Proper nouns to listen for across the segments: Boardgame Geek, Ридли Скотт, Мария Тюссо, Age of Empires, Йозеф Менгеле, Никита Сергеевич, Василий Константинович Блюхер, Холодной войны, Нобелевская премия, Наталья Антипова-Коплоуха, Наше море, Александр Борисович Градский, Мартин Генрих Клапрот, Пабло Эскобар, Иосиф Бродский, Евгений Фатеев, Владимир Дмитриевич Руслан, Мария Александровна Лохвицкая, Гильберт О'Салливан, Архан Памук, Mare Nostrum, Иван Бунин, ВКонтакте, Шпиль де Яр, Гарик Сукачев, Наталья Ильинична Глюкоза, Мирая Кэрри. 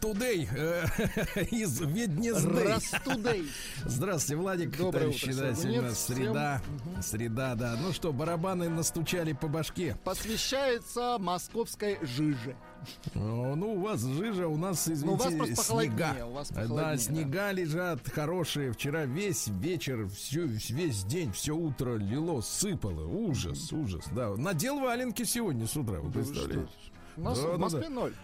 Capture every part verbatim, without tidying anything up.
Тудей из Веднесдей. Растудей. Здравствуйте, Владик. Доброе утро. Считайте, у нас среда. Всем... Среда, да. Ну что, барабаны настучали по башке. Посвящается московской жиже. Ну, у вас жижа, у нас, извините, у вас просто снега. У вас да, снега да. лежат хорошие. Вчера весь вечер, всю, весь день, все утро лило, сыпало. Ужас, ужас. Да. Надел валенки сегодня с утра, вы представляете? У нас да, в Москве ноль.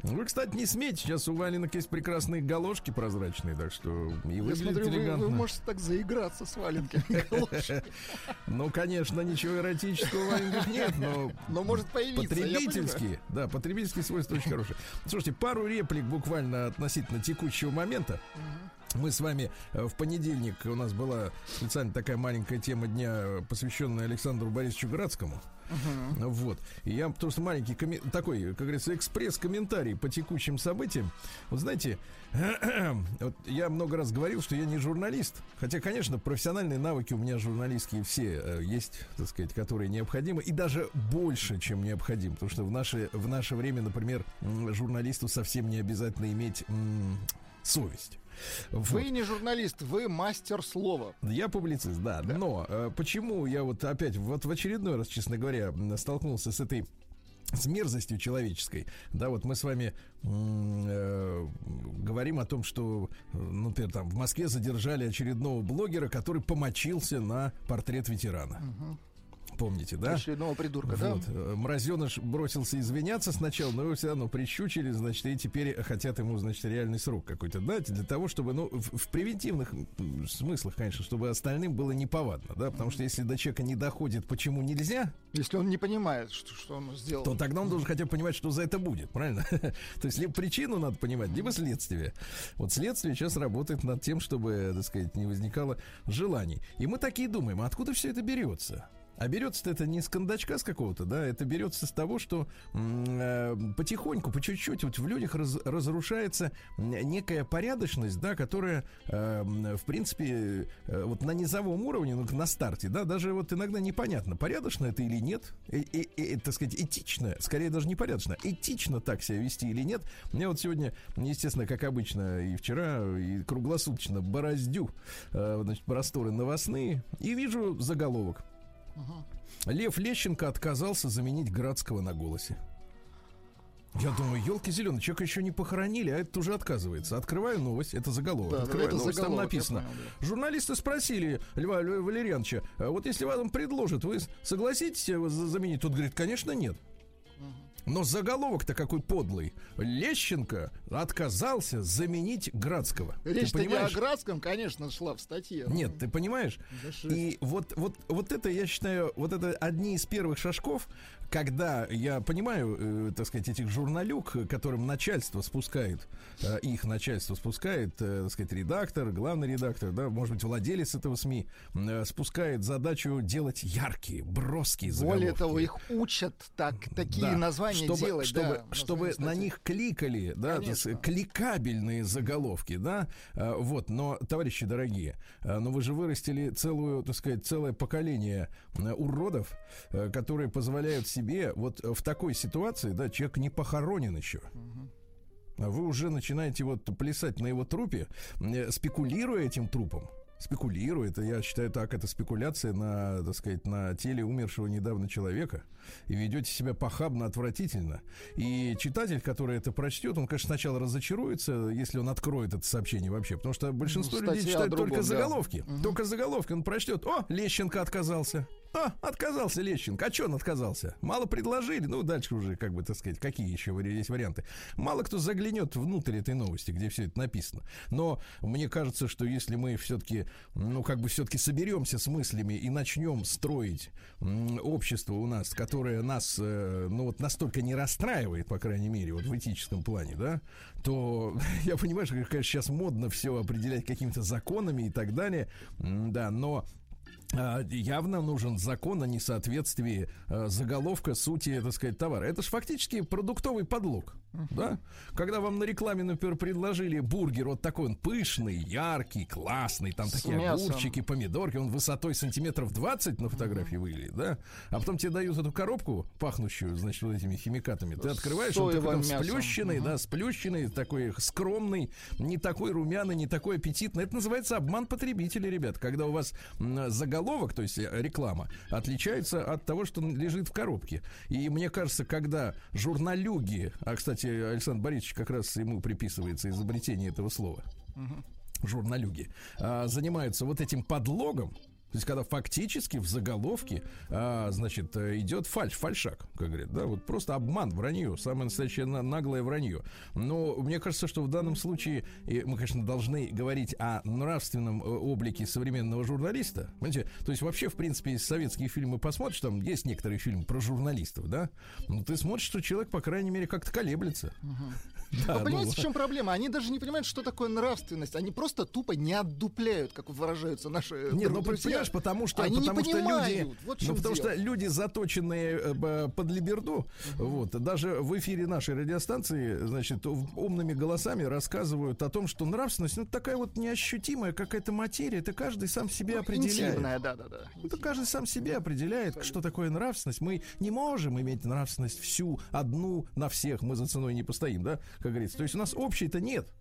Да. Вы, кстати, не смейте. Сейчас у валенок есть прекрасные галошки прозрачные, так что и выглядит я смотрю, элегантно. Вы, вы можете так заиграться с валенками, галошки. Ну, конечно, ничего эротического в валенках нет, но... Но может появиться, потребительские, да, потребительские свойства очень хорошие. Слушайте, пару реплик буквально относительно текущего момента. Мы с вами в понедельник, у нас была специально такая маленькая тема дня, посвященная Александру Борисовичу Градскому. Uh-huh. Вот. И я, потому что маленький коми- такой, как говорится, экспресс-комментарий по текущим событиям. Вот знаете, вот я много раз говорил, что я не журналист. Хотя, конечно, профессиональные навыки у меня журналистские все э, есть, так сказать, которые необходимы. И даже больше, чем необходим. Потому что в наше, в наше время, например, журналисту совсем не обязательно иметь м- совесть. Вот. Вы не журналист, вы мастер слова. Я публицист, да, да. Но э, почему я вот опять вот в очередной раз, честно говоря, столкнулся с этой с мерзостью человеческой. Да, вот мы с вами э, говорим о том, что, ну, ты, там, в Москве задержали очередного блогера, который помочился на портрет ветерана. Угу. Помните, да? Очередного придурка, вот. Да? Мразёныш бросился извиняться сначала, но его все равно прищучили, значит, и теперь хотят ему, значит, реальный срок какой-то дать для того, чтобы, ну, в, в превентивных смыслах, конечно, чтобы остальным было неповадно, да, потому что если до человека не доходит, почему нельзя... Если он не понимает, что, что он сделал... То тогда он должен хотя бы понимать, что за это будет, правильно? То есть либо причину надо понимать, либо следствие. Вот следствие сейчас работает над тем, чтобы, так сказать, не возникало желаний. И мы такие думаем, откуда все это берется? А берется это не с кондачка с какого-то, да, это берется с того, что э, потихоньку, по чуть-чуть вот в людях раз, разрушается некая порядочность, да, которая, э, в принципе, э, вот на низовом уровне, ну, на старте, да, даже вот иногда непонятно, порядочно это или нет, э, э, э, так сказать, этично, скорее даже непорядочно, этично так себя вести или нет. Я вот сегодня, естественно, как обычно, и вчера, и круглосуточно бороздю, э, значит, просторы новостные, и вижу заголовок. Лев Лещенко отказался заменить Градского на «Голосе». Я думаю, елки зеленые, человека еще не похоронили, а этот уже отказывается. Открываю новость, это заголовок. Да, открываю это новость, заголовок, там написано. Понял, да. Журналисты спросили Льва, Льва Валерьяновича, вот если вам предложат, вы согласитесь заменить? Тот говорит, конечно, нет. Но заголовок-то какой подлый. Лещенко отказался заменить Градского. Речь-то не о Градском, конечно, шла в статье. Нет, ты понимаешь? И вот, вот, вот это, я считаю, вот это одни из первых шажков, когда я понимаю, э, так сказать, этих журналюк, которым начальство спускает, э, их начальство спускает, э, так сказать, редактор, главный редактор, да, может быть, владелец этого СМИ, э, спускает задачу делать яркие, броские заголовки. Более того, их учат так, такие да. названия. Чтобы, делать, чтобы, да, чтобы на них кликали, да, кликабельные заголовки, да, вот. Но, товарищи дорогие, но вы же вырастили целую, так сказать, целое поколение уродов, которые позволяют себе вот в такой ситуации, да, человек не похоронен еще. Вы уже начинаете вот плясать на его трупе, спекулируя этим трупом. Спекулирую, это я считаю так, это спекуляция на, так сказать, на теле умершего недавно человека. И ведете себя похабно, отвратительно. И читатель, который это прочтет, он, конечно, сначала разочаруется, если он откроет это сообщение вообще. Потому что большинство ну, людей читают другом, только да. заголовки. Угу. Только заголовки. Он прочтет: о, Лещенко отказался. А, отказался Лещенко. А что он отказался? Мало предложили. Ну, дальше уже, как бы, так сказать, какие еще есть варианты. Мало кто заглянет внутрь этой новости, где все это написано. Но мне кажется, что если мы все-таки, ну, как бы все-таки соберемся с мыслями и начнем строить м, общество у нас, которое нас, э, ну, вот настолько не расстраивает, по крайней мере, вот в этическом плане, да, то я понимаю, что, конечно, сейчас модно все определять какими-то законами и так далее, да, но явно нужен закон о несоответствии э, заголовка сути, так сказать, товара. Это же фактически продуктовый подлог. Uh-huh. Да? Когда вам на рекламе, например, предложили бургер, вот такой он пышный, яркий, классный, там с такие мясом, огурчики, помидорки, он высотой сантиметров двадцать на фотографии uh-huh. выглядит, да? А потом тебе дают эту коробку, пахнущую, значит, вот этими химикатами. Ты открываешь, он такой там сплющенный, uh-huh. да, сплющенный, такой скромный, не такой румяный, не такой аппетитный. Это называется обман потребителя, ребят. Когда у вас м- заголовок, то есть реклама, отличается от того, что лежит в коробке. И мне кажется, когда журналюги, а, кстати, Александр Борисович, как раз ему приписывается изобретение этого слова, угу. журналюги, а, занимаются вот этим подлогом, то есть когда фактически в заголовке а, значит, идет фальш, фальшак, как говорят, да, вот просто обман, вранье, самое настоящее наглое вранье. Но мне кажется, что в данном случае мы, конечно, должны говорить о нравственном облике современного журналиста. Понимаете? То есть вообще, в принципе, если советские фильмы посмотришь, там есть некоторые фильмы про журналистов, да, но ты смотришь, что человек, по крайней мере, как-то колеблется. Угу. Да, Вы понимаете, ну... в чем проблема? Они даже не понимают, что такое нравственность. Они просто тупо не отдупляют, как выражаются наши Нет, друзья. Потому что, Они потому, не что люди, вот ну, потому что люди, заточенные э, под либерду, uh-huh. вот, даже в эфире нашей радиостанции, значит, умными голосами рассказывают о том, что нравственность, ну, такая вот неощутимая какая-то материя, это каждый сам себе ну, определяет. Интимная, да, да, да. Это каждый сам себе определяет, Абсолютно. Что такое нравственность. Мы не можем иметь нравственность всю, одну, на всех, мы за ценой не постоим, да, как говорится. То есть у нас общей-то нет.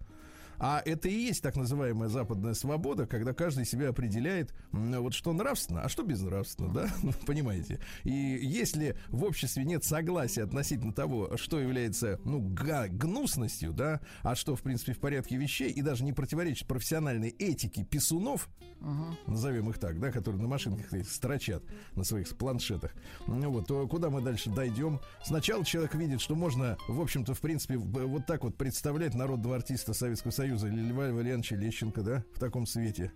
А это и есть так называемая западная свобода, когда каждый себя определяет, вот что нравственно, а что безнравственно, да? Понимаете? И если в обществе нет согласия относительно того, что является, ну, гнусностью, да, а что, в принципе, в порядке вещей, и даже не противоречит профессиональной этике писунов, угу. назовем их так, да, которые на машинках строчат на своих планшетах, ну, вот, то куда мы дальше дойдем? Сначала человек видит, что можно, в общем-то, в принципе, вот так вот представлять народного артиста Советского Союза, Льва Валерьевича Лещенко, да, в таком свете.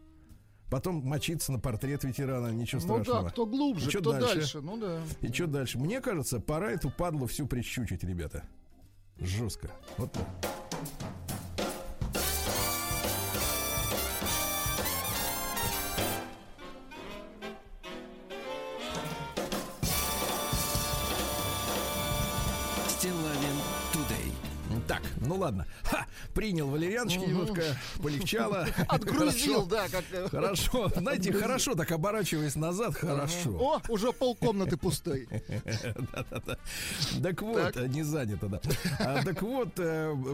Потом мочиться на портрет ветерана, ничего страшного. Ну да, кто глубже, и кто дальше. дальше. Ну да. И что дальше? Мне кажется, пора эту падлу всю прищучить, ребята. Жестко. Вот так. Так, ну ладно. Ха! Принял валерьяночки, немножко полегчало. Отгрузил, да. Хорошо. Знаете, хорошо, так оборачиваясь назад, хорошо. О, уже полкомнаты пустой. Так вот, не занято, да. Так вот,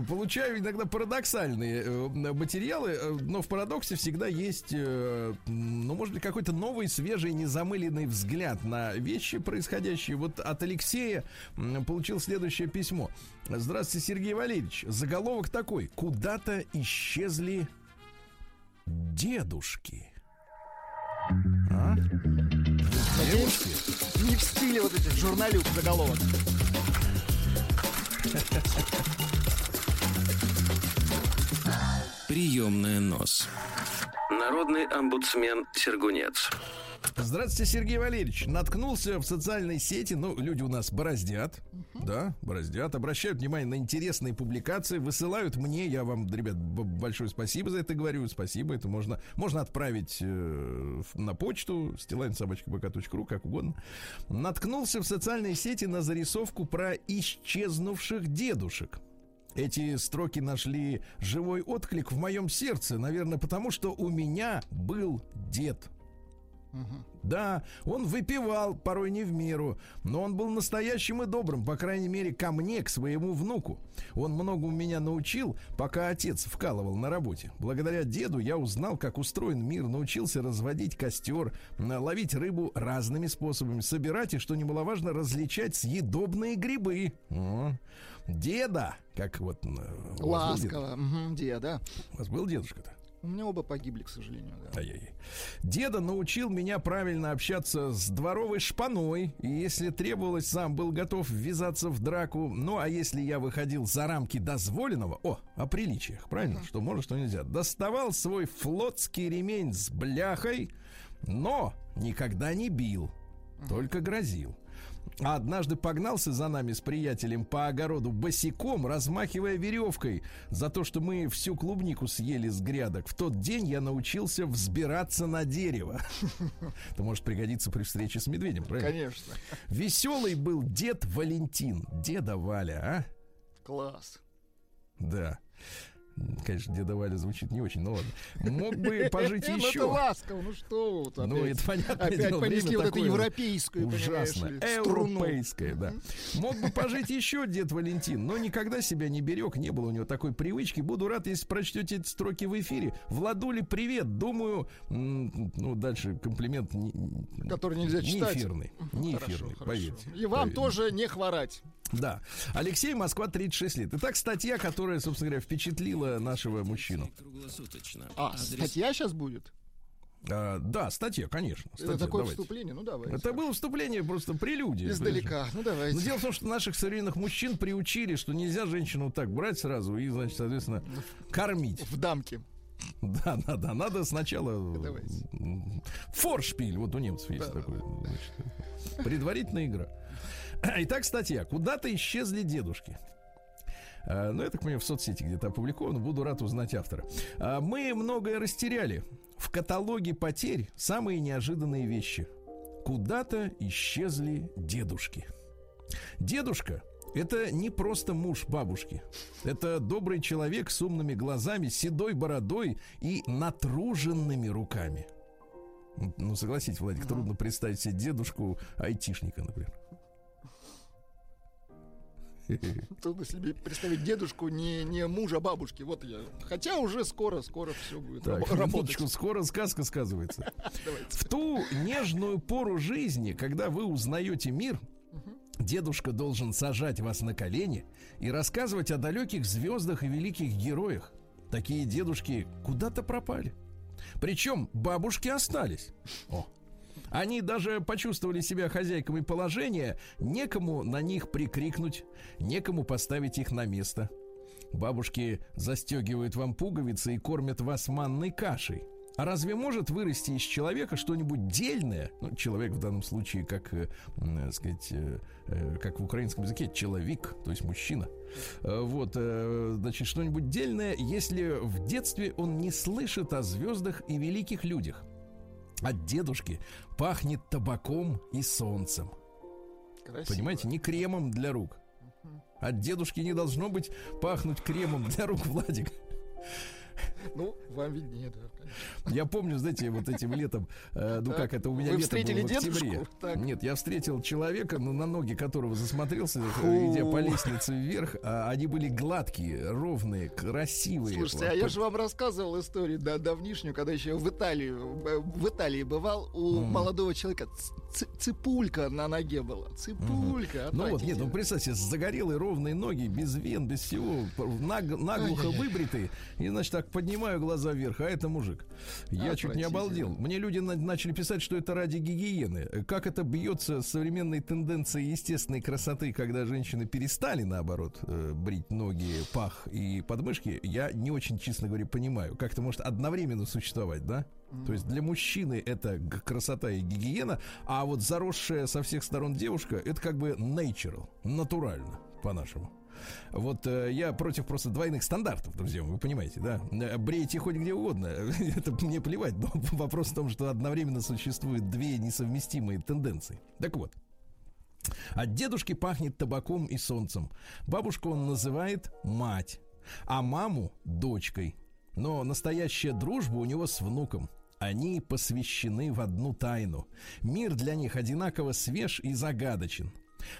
получаю иногда парадоксальные материалы, но в парадоксе всегда есть, ну, может быть, какой-то новый, свежий, незамыленный взгляд на вещи, происходящие. Вот от Алексея получил следующее письмо. Здравствуйте, Сергей Валерьевич. Заголовок такой: куда-то исчезли дедушки. А? Девушки? Не в стиле вот этих журналюк заголовок. Приемная нос. Народный омбудсмен Сергунец. Здравствуйте, Сергей Валерьевич. Наткнулся в социальной сети, ну, люди у нас бороздят, uh-huh. да, бороздят, обращают внимание на интересные публикации, высылают мне, я вам, ребят, б- большое спасибо за это говорю, спасибо, это можно, можно отправить э- на почту, стиллавин собака бэ ка точка ру, как угодно. Наткнулся в социальной сети на зарисовку про исчезнувших дедушек. Эти строки нашли живой отклик в моем сердце, наверное, потому что у меня был дед. Да, он выпивал, порой не в меру, но он был настоящим и добрым, по крайней мере, ко мне, к своему внуку. Он многому меня научил, пока отец вкалывал на работе. Благодаря деду я узнал, как устроен мир, научился разводить костер, ловить рыбу разными способами, собирать и, что немаловажно, различать съедобные грибы. Деда, как вот... Ласково, угу, деда. У вас был дедушка-то? У меня оба погибли, к сожалению, да. Ай-яй-яй. Деда научил меня правильно общаться с дворовой шпаной. И если требовалось, сам был готов ввязаться в драку. Ну, а если я выходил за рамки дозволенного... О, о приличиях, правильно? Uh-huh. Что можно, что нельзя. Доставал свой флотский ремень с бляхой, но никогда не бил, uh-huh. только грозил. А однажды погнался за нами с приятелем по огороду босиком, размахивая веревкой, за то, что мы всю клубнику съели с грядок. В тот день я научился взбираться на дерево. Это может пригодиться при встрече с медведем, правильно? Конечно. Веселый был дед Валентин. Деда Валя, а? Класс. Да. Конечно, деда Валя звучит не очень, но ладно. Мог бы пожить еще. Ну, это ласково, ну что вот. Ну, это понятно. Опять понесли вот эту европейскую, ужасно, европейское, да. Мог бы пожить еще дед Валентин, но никогда себя не берег, не было у него такой привычки. Буду рад, если прочтете эти строки в эфире. Владули, привет. Думаю, ну, дальше комплимент, который нельзя читать. Неэфирный, неэфирный, поверьте. И вам тоже не хворать. Да. Алексей, Москва, тридцать шесть лет. Итак, статья, которая, собственно говоря, впечатлила нашего мужчину. А, статья сейчас будет? А, да, статья, конечно. Статья. Это такое давайте. Вступление, ну давайте. Это было вступление, просто прелюдия. Издалека, прежде. Ну давайте. Но дело в том, что наших современных мужчин приучили, что нельзя женщину так брать сразу и, значит, соответственно, кормить. В дамке. Да, да, да, надо сначала давайте. Форшпиль, вот у немцев есть да, такой, значит, предварительная игра. Итак, статья. Куда-то исчезли дедушки. А, ну, я так понимаю, в соцсети где-то опубликовано. Буду рад узнать автора. А, мы многое растеряли. В каталоге потерь самые неожиданные вещи. Куда-то исчезли дедушки. Дедушка — это не просто муж бабушки. Это добрый человек с умными глазами, седой бородой и натруженными руками. Ну, согласитесь, Владик, mm-hmm. трудно представить себе дедушку-айтишника, например. Трудно себе представить дедушку не, не мужа бабушки. Вот я. Хотя уже скоро, скоро все будет так, работать. Скоро сказка сказывается. В ту нежную пору жизни, когда вы узнаете мир, дедушка должен сажать вас на колени и рассказывать о далеких звездах и великих героях. Такие дедушки куда-то пропали. Причем бабушки остались. О. Они даже почувствовали себя хозяйками положения. Некому на них прикрикнуть, некому поставить их на место. Бабушки застегивают вам пуговицы и кормят вас манной кашей. А разве может вырасти из человека что-нибудь дельное? Ну, человек в данном случае, как, э, э, сказать, э, э, как в украинском языке, человек, то есть мужчина. Э, вот, э, значит, что-нибудь дельное, если в детстве он не слышит о звездах и великих людях. От дедушки пахнет табаком и солнцем. Красиво. Понимаете, не кремом для рук. От дедушки не должно быть пахнуть кремом для рук, Владик. Ну, вам виднее, да, конечно. Я помню, знаете, вот этим летом, э, ну так, как это у меня летом было в октябре. Нет, я встретил человека, ну, на ноги которого засмотрелся, Фу. идя по лестнице вверх, а они были гладкие, ровные, красивые. Слушайте, вот. А я же вам рассказывал историю, да, давнишнюю, когда еще в Италии, в Италии бывал, у mm. молодого человека ц- цыпулька на ноге была. Цыпулька. Mm-hmm. Ну вот, нет, ну представьте, загорелые ровные ноги, без вен, без всего, наг- наглухо выбритые, и, значит, так поднимаются. Глаза вверх, а это мужик. Я а, чуть не обалдел. Мне люди на- начали писать, что это ради гигиены. Как это бьется с современной тенденцией естественной красоты, когда женщины перестали, наоборот, э, брить ноги, пах и подмышки, я не очень, честно говоря, понимаю. Как это может одновременно существовать, да? Mm-hmm. То есть для мужчины это г- красота и гигиена, а вот заросшая со всех сторон девушка, это как бы natural, натурально, по-нашему. Вот э, я против просто двойных стандартов, друзья, вы понимаете, да? Брейте хоть где угодно, это мне плевать, но вопрос в том, что одновременно существуют две несовместимые тенденции. Так вот, от дедушки пахнет табаком и солнцем. Бабушку он называет мать, а маму дочкой. Но настоящая дружба у него с внуком. Они посвящены в одну тайну. Мир для них одинаково свеж и загадочен.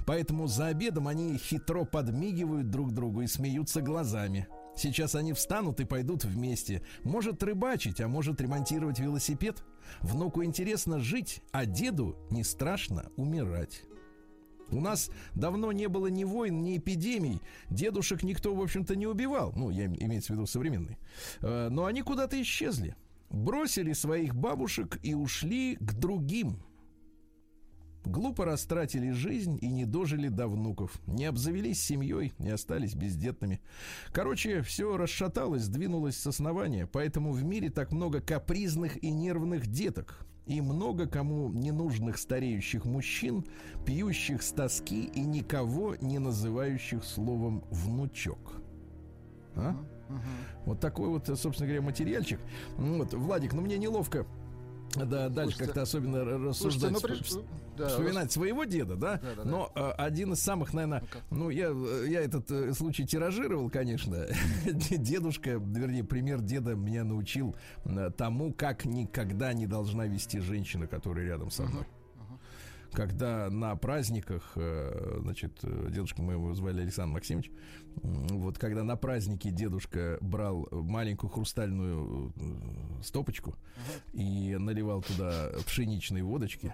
Поэтому за обедом они хитро подмигивают друг другу и смеются глазами. Сейчас они встанут и пойдут вместе. Может рыбачить, а может ремонтировать велосипед. Внуку интересно жить, а деду не страшно умирать. У нас давно не было ни войн, ни эпидемий. Дедушек никто, в общем-то, не убивал. Ну, я имею в виду современный. Но они куда-то исчезли. Бросили своих бабушек и ушли к другим. Глупо растратили жизнь и не дожили до внуков. Не обзавелись семьей, не остались бездетными. Короче, все расшаталось, двинулось с основания. Поэтому в мире так много капризных и нервных деток. и много кому ненужных стареющих мужчин, пьющих с тоски и никого не называющих словом «внучок». А? Угу. Вот такой вот, собственно говоря, материальчик. Вот, Владик, ну мне неловко. Да, дальше как-то особенно рассуждать, ну, при... вспоминать да, своего деда, да, да, да но да. Один из самых, наверное, ну, ну я, я этот случай тиражировал, конечно. Дедушка, вернее, пример деда меня научил тому, как никогда не должна вести женщина, которая рядом со мной. Когда на праздниках, значит, дедушку моего звали Александр Максимович, вот когда на празднике дедушка брал маленькую хрустальную стопочку и наливал туда пшеничные водочки,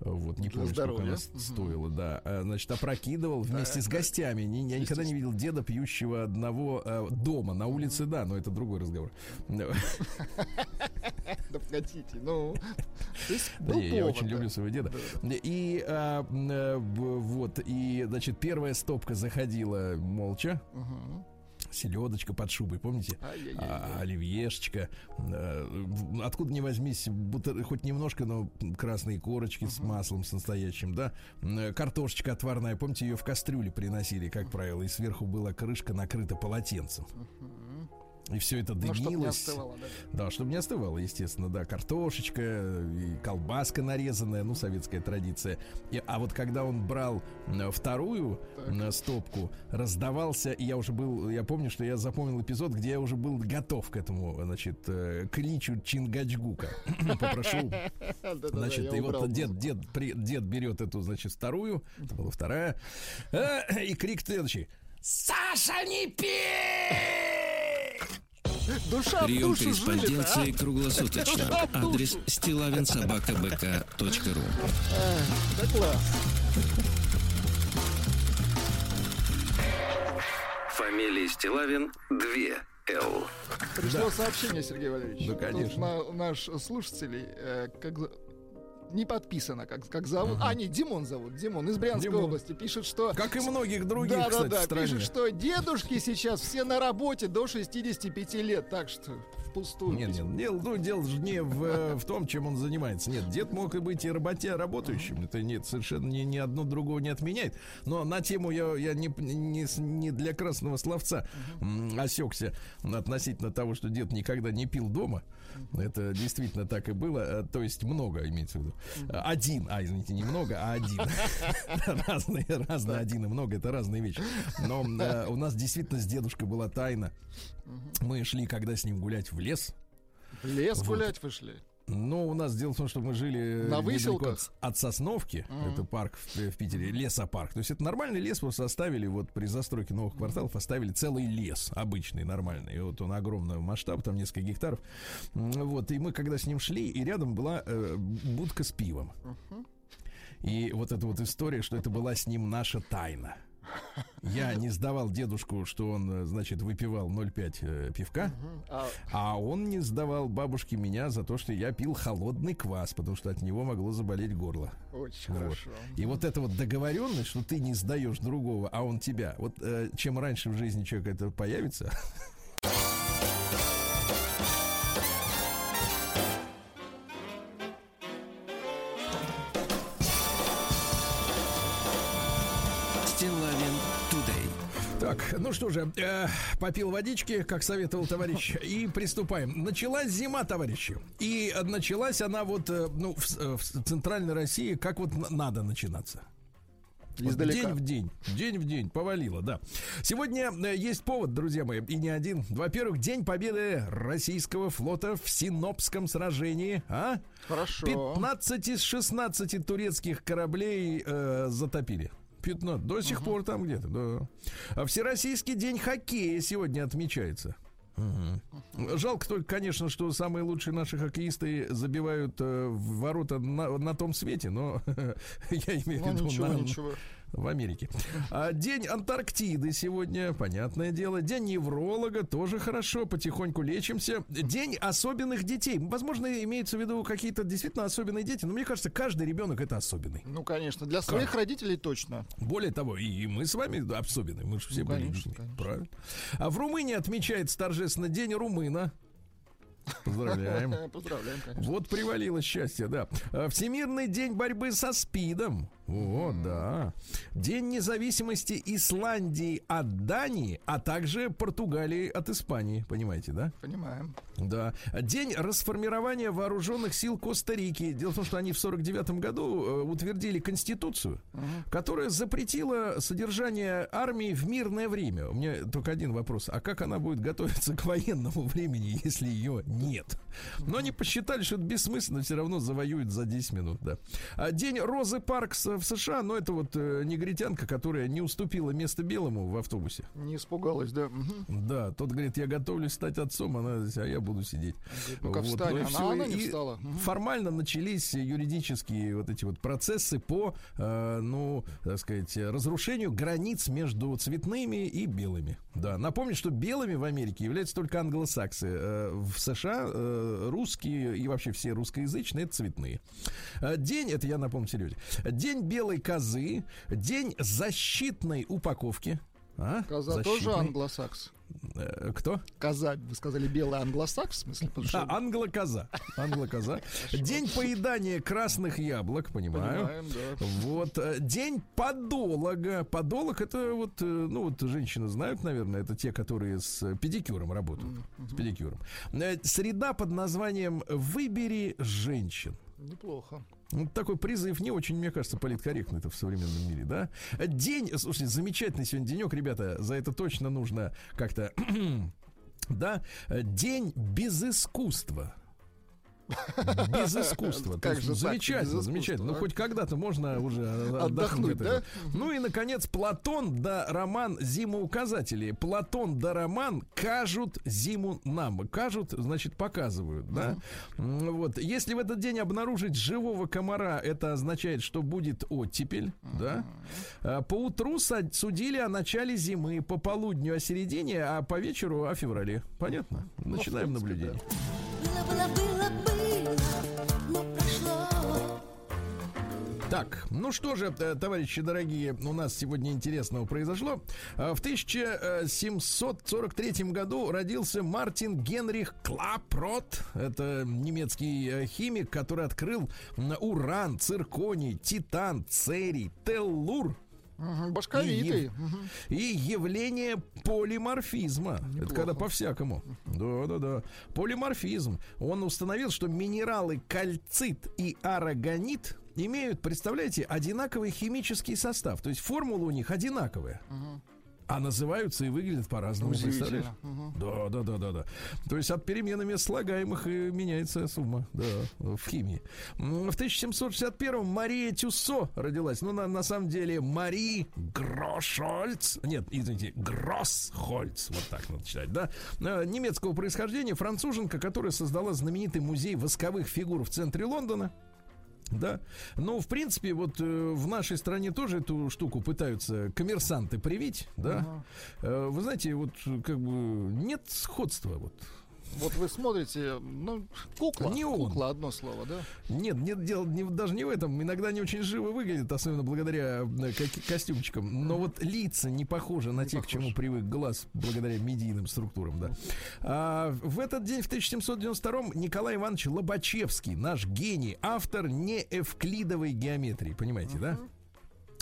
вот, не помню, сколько она стоила, да, значит, опрокидывал вместе с гостями. Я никогда не видел деда, пьющего одного дома, на улице, да, но это другой разговор. Да погодите, ну... Я очень люблю своего деда. И а, а, вот, и, значит, первая стопка заходила молча. Угу. Селедочка под шубой, помните? А, оливьешечка. А, откуда ни возьмись, бутер, хоть немножко, но красные корочки uh-huh. с маслом, с настоящим, да. Картошечка отварная, помните, ее в кастрюле приносили, как правило, и сверху была крышка накрыта полотенцем. Uh-huh. И все это дымилось. Ну, чтобы не остывало, да. Да, чтобы не остывало, естественно, да. Картошечка, и колбаска нарезанная, ну, советская традиция. И, а вот когда он брал вторую так. стопку, раздавался, и я уже был, я помню, что я запомнил эпизод, где я уже был готов к этому, значит, кличу Чингачгука. Попрошу. Значит, и вот дед берет эту, значит, вторую, это была вторая, и крик следующий. Саша, не пей! Душа прием корреспонденции а? Круглосуточно. Адрес стиллавин собака бэ ка точка ру. Да класс. Фамилия Стиллавин два Л. Пришло да. сообщение, Сергей Валерьевич. Ну, конечно. На, наш слушатель, э, как не подписано, как, как зовут. Ага. А, не, Димон зовут. Димон из Брянской Димон. области. Пишет, что... Как и многих других, да, кстати, да, да, в стране. Пишет, что дедушки сейчас все на работе до шестидесяти пяти лет. Так что впустую. Нет, нет, дело, ну, дело же не в, в том, чем он занимается. Нет, дед мог и быть и работя, работающим. Это нет, совершенно ни, ни одно другого не отменяет. Но на тему я, я не, не, не для красного словца ага. осекся относительно того, что дед никогда не пил дома. Это действительно так и было. То есть много, имеется в виду. Один, а, извините, не много, а один. Разные, разные, один и много, это разные вещи. Но э, у нас действительно с дедушкой была тайна. Мы шли, когда с ним гулять, в лес. В лес вот. Гулять вы шли? Ну, у нас дело в том, что мы жили на выселках от, от Сосновки, mm-hmm. это парк в, в Питере, лесопарк. То есть это нормальный лес, просто оставили, вот при застройке новых кварталов оставили целый лес, обычный, нормальный. И вот он огромного масштаба, там несколько гектаров. Вот, и мы когда с ним шли, и рядом была э, будка с пивом. Mm-hmm. И вот эта вот история, что это была с ним наша тайна. Я не сдавал дедушку, что он, значит, выпивал ноль пять пивка, а он не сдавал бабушке меня за то, что я пил холодный квас, потому что от него могло заболеть горло. Очень вот. Хорошо. И вот эта вот договоренность, что ты не сдаешь другого, а он тебя. Вот э, чем раньше в жизни человека это появится... Ну что же, э, попил водички, как советовал товарищ, и приступаем. Началась зима, товарищи. И началась она вот э, ну, в, в центральной России, как вот надо начинаться. Вот день в день, день в день, повалило, да. Сегодня э, есть повод, друзья мои, и не один. Во-первых, День победы российского флота в Синопском сражении. А? Хорошо. пятнадцать из шестнадцати турецких кораблей э, затопили. пятнадцать До сих uh-huh. пор там где-то, да. А Всероссийский день хоккея сегодня отмечается. Uh-huh. Uh-huh. Жалко только, конечно, что самые лучшие наши хоккеисты забивают э, в ворота на, на том свете, но я имею в виду... Ну, ничего, на... ничего. В Америке. А день Антарктиды сегодня, понятное дело. День невролога, тоже хорошо, потихоньку лечимся. День особенных детей. Возможно, имеется в виду какие-то действительно особенные дети, но мне кажется, каждый ребенок это особенный. Ну, конечно, для своих как? родителей точно. Более того, и, и мы с вами особенные, мы же все ну, конечно, были. Конечно. Правильно. А в Румынии отмечается торжественно День румына. Поздравляем. Поздравляем, конечно. Вот привалило счастье, да. Всемирный день борьбы со СПИДом. О, да. День независимости Исландии от Дании, а также Португалии от Испании. Понимаете, да? Понимаем. Да. День расформирования вооруженных сил Коста-Рики. Дело в том, что они в сорок девятом году утвердили конституцию, угу. которая запретила содержание армии в мирное время. У меня только один вопрос. А как она будет готовиться к военному времени, если ее нет? Но они посчитали, что это бессмысленно. Все равно завоюют за десять минут, да. День Розы Паркс в США. Но это вот негритянка, которая не уступила место белому в автобусе. Не испугалась, да. Да, тот говорит, я готовлюсь стать отцом. Она, а я буду сидеть. Ну-ка, встань. Вот, она, она не встала. Формально начались юридические вот эти вот процессы по, э, ну, так сказать, разрушению границ между цветными и белыми. Да, напомню, что белыми в Америке являются только англосаксы. Э, в США э, русские и вообще все русскоязычные — это цветные. День, это я напомню, Сереже, день белой козы, день защитной упаковки. А? Коза защитной. Тоже англосакс. Кто? Коза, вы сказали, белый англосакс, в смысле? Да, англокоза. Англокоза. День поедания красных яблок, понимаю. Понимаем, да. Вот. День подолога. Подолог — это вот, ну вот женщины знают, наверное, это те, которые с педикюром работают. Mm-hmm. С педикюром. Среда под названием «Выбери женщин». Неплохо. Вот такой призыв не очень, мне кажется, политкорректный в современном мире, да? День, слушайте, замечательный сегодня денек, ребята, за это точно нужно как-то, да? День без искусства. Без искусства. Как же замечательно, так, без искусства, замечательно. А? Ну, хоть когда-то можно уже отдохнуть. отдохнуть, да? Ну и, наконец, Платон да роман «Зимоуказатели». Платон да роман «Кажут зиму нам». Кажут, значит, показывают, да? Mm-hmm. Вот. Если в этот день обнаружить живого комара, это означает, что будет оттепель, mm-hmm. да? Поутру судили о начале зимы, по полудню о середине, а по вечеру о феврале. Понятно? Начинаем ну, в принципе, наблюдение. Да. Было-было-было-было. Так, ну что же, товарищи дорогие, у нас сегодня интересного произошло. В тысяча семьсот сорок третьем году родился Мартин Генрих Клапрот. Это немецкий химик, который открыл уран, цирконий, титан, церий, теллур. Башковитый. И, и явление полиморфизма. Неплохо. Это когда по-всякому. Да-да-да. Полиморфизм. Он установил, что минералы кальцит и арагонит имеют, представляете, одинаковый химический состав. То есть формула у них одинаковая. Угу. А называются и выглядят по-разному. Представляешь? Да, да, да, да, да. То есть от перемены мест слагаемых меняется сумма, да, в химии. В тысяча семьсот шестьдесят первом Мария Тюссо родилась. Ну, на, на самом деле, Мари Грошольц. Нет, извините, Гросхольц. Вот так надо читать, да. Немецкого происхождения, француженка, которая создала знаменитый музей восковых фигур в центре Лондона. Да, но в принципе вот э, в нашей стране тоже эту штуку пытаются коммерсанты привить, да. Ага. Э, вы знаете, вот как бы нет сходства вот. Вот вы смотрите, ну, кукла. Не он. Кукла, одно слово, да? Нет, нет, дело не, даже не в этом. Иногда они очень живо выглядят, особенно благодаря ко- костюмчикам. Но вот лица не похожи на не тех, похож. К чему привык глаз, благодаря медийным структурам, да. А, в этот день, в тысяча семьсот девяносто втором, Николай Иванович Лобачевский, наш гений, автор неэвклидовой геометрии, понимаете, uh-huh. да?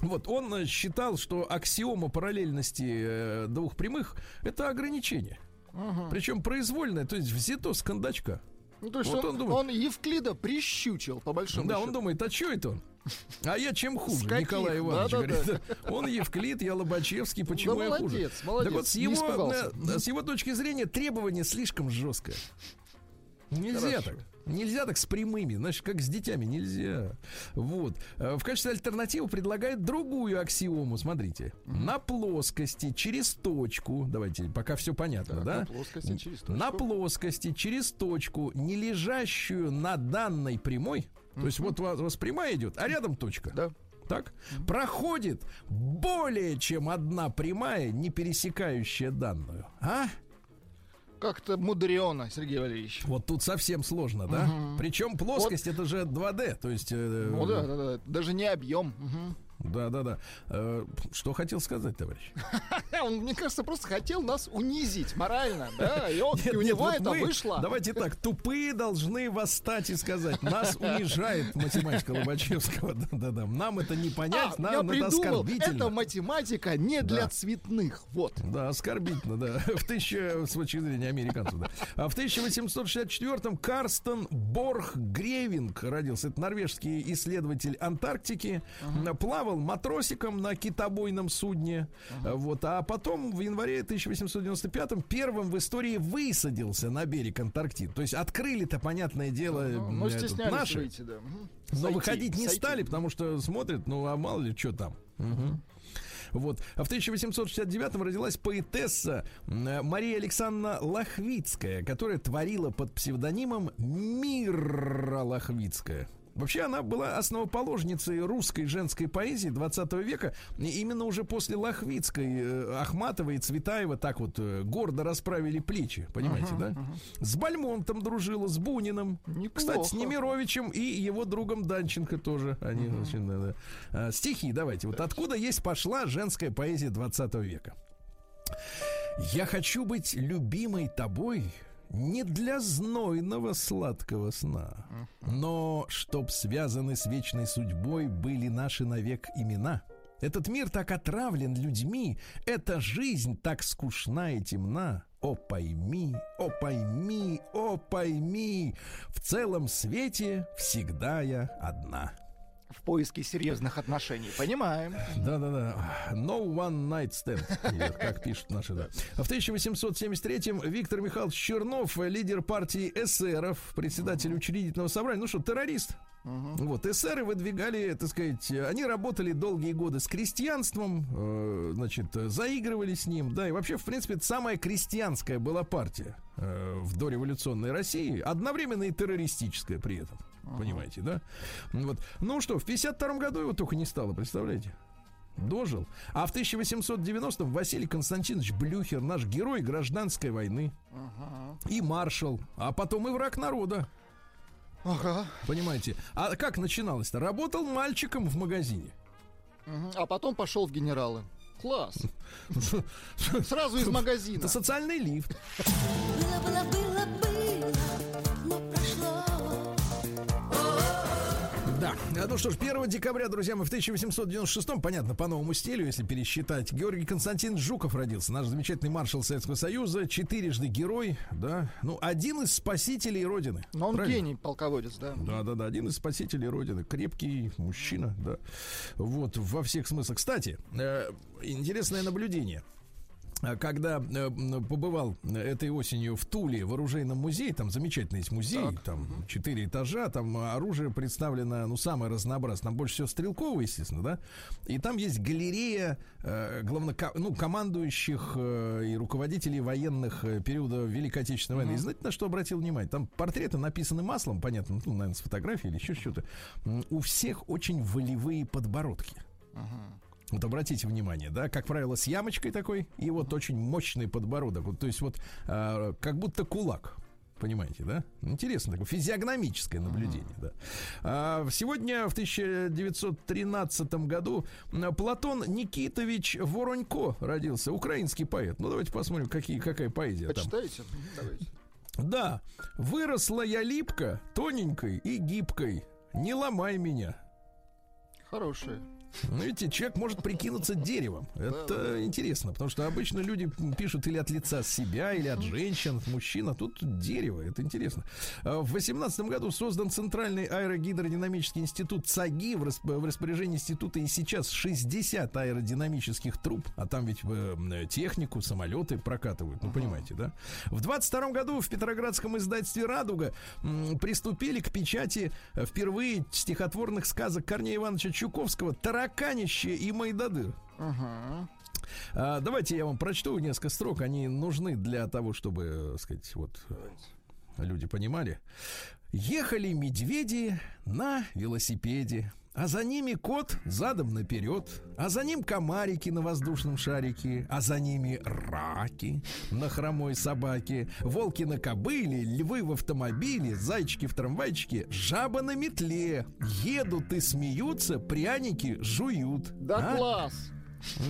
Вот, он считал, что аксиома параллельности двух прямых — это ограничение. Угу. Причем произвольное, то есть взято с кондачка. Ну, то есть вот он, он, думает, он Евклида прищучил, по большому да, счету. Да, он думает, а что это он? А я чем хуже, Николай Иванович да, говорит. Да, да. Он Евклид, я Лобачевский, почему да, я молодец, хуже? Молодец, так вот, с его, на, с его точки зрения требование слишком жесткое. Нельзя Хорошо. Так. Нельзя так с прямыми, значит, как с детьми нельзя. Вот. В качестве альтернативы предлагает другую аксиому. Смотрите. Mm-hmm. На плоскости через точку. Давайте, пока все понятно, так, да? На плоскости через точку. На плоскости через точку, не лежащую на данной прямой. Mm-hmm. То есть вот у вас, у вас прямая идет, а рядом точка. Да. Так? Mm-hmm. Проходит более чем одна прямая, не пересекающая данную. А? Как-то мудрено, Сергей Валерьевич. Вот тут совсем сложно, да? Угу. Причем плоскость вот. Это же два дэ, то есть... Э, ну да, да, да, даже не объем. Угу. Да, да, да. Что хотел сказать, товарищ? Он, мне кажется, просто хотел нас унизить морально, да? И у него это вышло. Давайте так, тупые должны восстать и сказать: нас унижает математика Лобачевского. Да-да-да. Нам это не понять, нам это оскорбительно. Это математика не для цветных. Вот. Да, оскорбительно, да. В тысяча с точки зрения американцев. А в тысяча восемьсот шестьдесят четвёртом Карстен Борг Гревинг родился. Это норвежский исследователь Антарктики. Плавал матросиком на китобойном судне. Uh-huh. Вот. А потом в январе тысяча восемьсот девяносто пятом первым в истории высадился на берег Антарктиды. То есть открыли-то, понятное дело, uh-huh. этот, ну, наши. Выйти, да. Uh-huh. Но сойти, выходить не сойти. Стали, потому что смотрят, ну а мало ли, что там. Uh-huh. Вот. А в тысяча восемьсот шестьдесят девятом родилась поэтесса Мария Александровна Лохвицкая, которая творила под псевдонимом Мирра Лохвицкая. Вообще она была основоположницей русской женской поэзии двадцатого века. И именно уже после Лохвицкой Ахматова и Цветаева так вот гордо расправили плечи, понимаете, uh-huh, да? Uh-huh. С Бальмонтом дружила, с Буниным. Неплохо. Кстати, с Немировичем и его другом Данченко тоже. Они uh-huh. очень, да, да. Стихи давайте. Вот откуда есть пошла женская поэзия двадцатого века. «Я хочу быть любимой тобой не для знойного сладкого сна, но чтоб связаны с вечной судьбой были наши навек имена. Этот мир так отравлен людьми, эта жизнь так скучна и темна. О, пойми, о, пойми, о, пойми, в целом свете всегда я одна». В поиске серьезных отношений, понимаем. Да-да-да. No one night stand, как пишут наши, да. В тысяча восемьсот семьдесят третьем Виктор Михайлович Чернов, лидер партии эсеров, председатель учредительного собрания. Ну что, террорист? Uh-huh. Вот, эсеры выдвигали, так сказать, они работали долгие годы с крестьянством, э, значит, заигрывали с ним, да, и вообще, в принципе, это самая крестьянская была партия э, в дореволюционной России, одновременно и террористическая при этом, uh-huh. понимаете, да? Вот. Ну что, в пятьдесят втором году его только не стало, представляете? Дожил. А в тысяча восемьсот девяностом Василий Константинович Блюхер, наш герой гражданской войны, uh-huh. и маршал, а потом и враг народа. Ага. Понимаете? А как начиналось-то? Работал мальчиком в магазине. А потом пошел в генералы. Класс. Сразу из магазина. Это социальный лифт. Было, было, было, было, но прошло. Да, ну что ж, первого декабря, друзья, мы в тысяча восемьсот девяносто шестом, понятно, по новому стилю, если пересчитать, Георгий Константинович Жуков родился, наш замечательный маршал Советского Союза, четырежды герой, да, ну, один из спасителей Родины. Но он правильно? Гений, полководец, да. Да-да-да, один из спасителей Родины, крепкий мужчина, да, вот, во всех смыслах. Кстати, интересное наблюдение. Когда э, побывал этой осенью в Туле в оружейном музее, там замечательный есть музей, так. Там четыре этажа, там оружие представлено, ну, самое разнообразное, там больше всего стрелковое, естественно, да, и там есть галерея э, главноко- ну, командующих э, и руководителей военных э, периода Великой Отечественной войны. Mm-hmm. И знаете, на что обратил внимание? Там портреты написаны маслом, понятно, ну, наверное, с фотографией или еще что-то. У всех очень волевые подбородки. Mm-hmm. Вот обратите внимание, да, как правило, с ямочкой такой, и вот очень мощный подбородок. Вот, то есть вот э, как будто кулак, понимаете, да? Интересно, такое физиогномическое наблюдение, да. А, сегодня в тысяча девятьсот тринадцатом году Платон Никитович Воронько родился, украинский поэт. Ну, давайте посмотрим, какие, какая поэзия. Почитаете? Там. Давайте. Да. «Выросла я липко, тоненькой и гибкой. Не ломай меня». Хорошая. Ну, видите, человек может прикинуться деревом. Это интересно, потому что обычно люди пишут или от лица себя, или от женщин, от мужчин, а тут дерево, это интересно. В восемнадцатом году создан Центральный аэрогидродинамический институт ЦАГИ, в распоряжении института и сейчас шестьдесят аэродинамических труб, а там ведь технику, самолеты прокатывают, ну, понимаете, да? В двадцать втором году в петроградском издательстве «Радуга» приступили к печати впервые стихотворных сказок Корнея Ивановича Чуковского «Тараканище» и «Майдадыр». Ага. А, давайте я вам прочту несколько строк. Они нужны для того, чтобы, так сказать, вот люди понимали. «Ехали медведи на велосипеде, а за ними кот задом наперед, а за ним комарики на воздушном шарике, а за ними раки на хромой собаке, волки на кобыле, львы в автомобиле, зайчики в трамвайчике, жаба на метле. Едут и смеются, пряники жуют. Да а? Класс!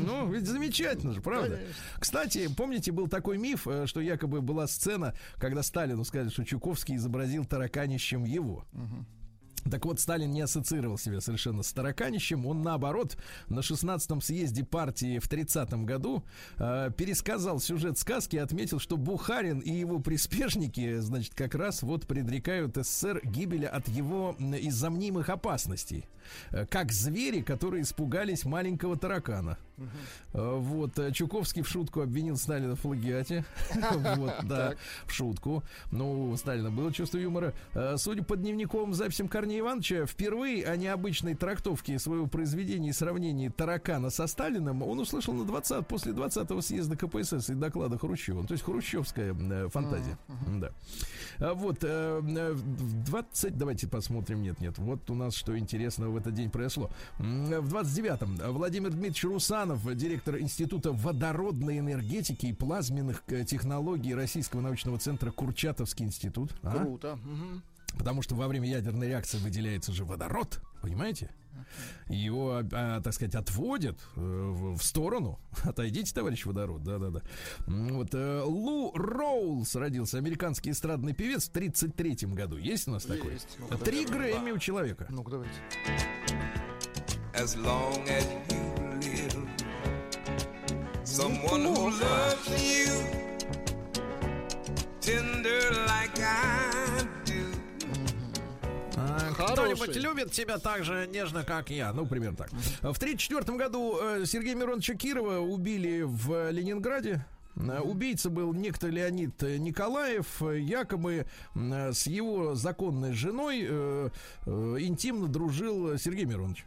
Ну, ведь замечательно же, правда? Конечно. Кстати, помните, был такой миф, что якобы была сцена, когда Сталину сказали, что Чуковский изобразил тараканищем его. Угу. Так вот, Сталин не ассоциировал себя совершенно с тараканищем. Он, наоборот, на шестнадцатом съезде партии в тридцатом году э, пересказал сюжет сказки и отметил, что Бухарин и его приспешники, значит, как раз вот предрекают СССР гибели от его из-за мнимых опасностей. Э, как звери, которые испугались маленького таракана. Uh-huh. Вот, Чуковский в шутку обвинил Сталина в плагиате. Вот, да, в шутку. Ну, у Сталина было чувство юмора. Судя по дневниковым записям Корнея Ивановича, впервые о необычной трактовке своего произведения и сравнении таракана со Сталиным он услышал на двадцатом, после двадцатого съезда КПСС и доклада Хрущева. То есть хрущевская фантазия. Uh-huh. Да. Вот, в двадцатом, давайте посмотрим, нет, нет, вот у нас что интересного в этот день произошло. В двадцать девятом Владимир Дмитриевич Руслан, директор Института водородной энергетики и плазменных технологий Российского научного центра Курчатовский институт. А? Круто. Угу. Потому что во время ядерной реакции выделяется же водород, понимаете? Его, так сказать, отводят в сторону. Отойдите, товарищ водород, да-да-да. Вот. Лу Роулс родился, американский эстрадный певец, в тридцать третьем году. Есть у нас такой? Есть. Ну, Три да, Грэмми да. у человека. Ну-ка, давайте. As long as you... Someone who loves you tender like I do. Кто-нибудь любит тебя так же нежно, как я. Ну, примерно так. В тридцать четвёртом году Сергея Мироновича Кирова убили в Ленинграде. Убийца был некто Леонид Николаев. Якобы с его законной женой интимно дружил Сергей Миронович.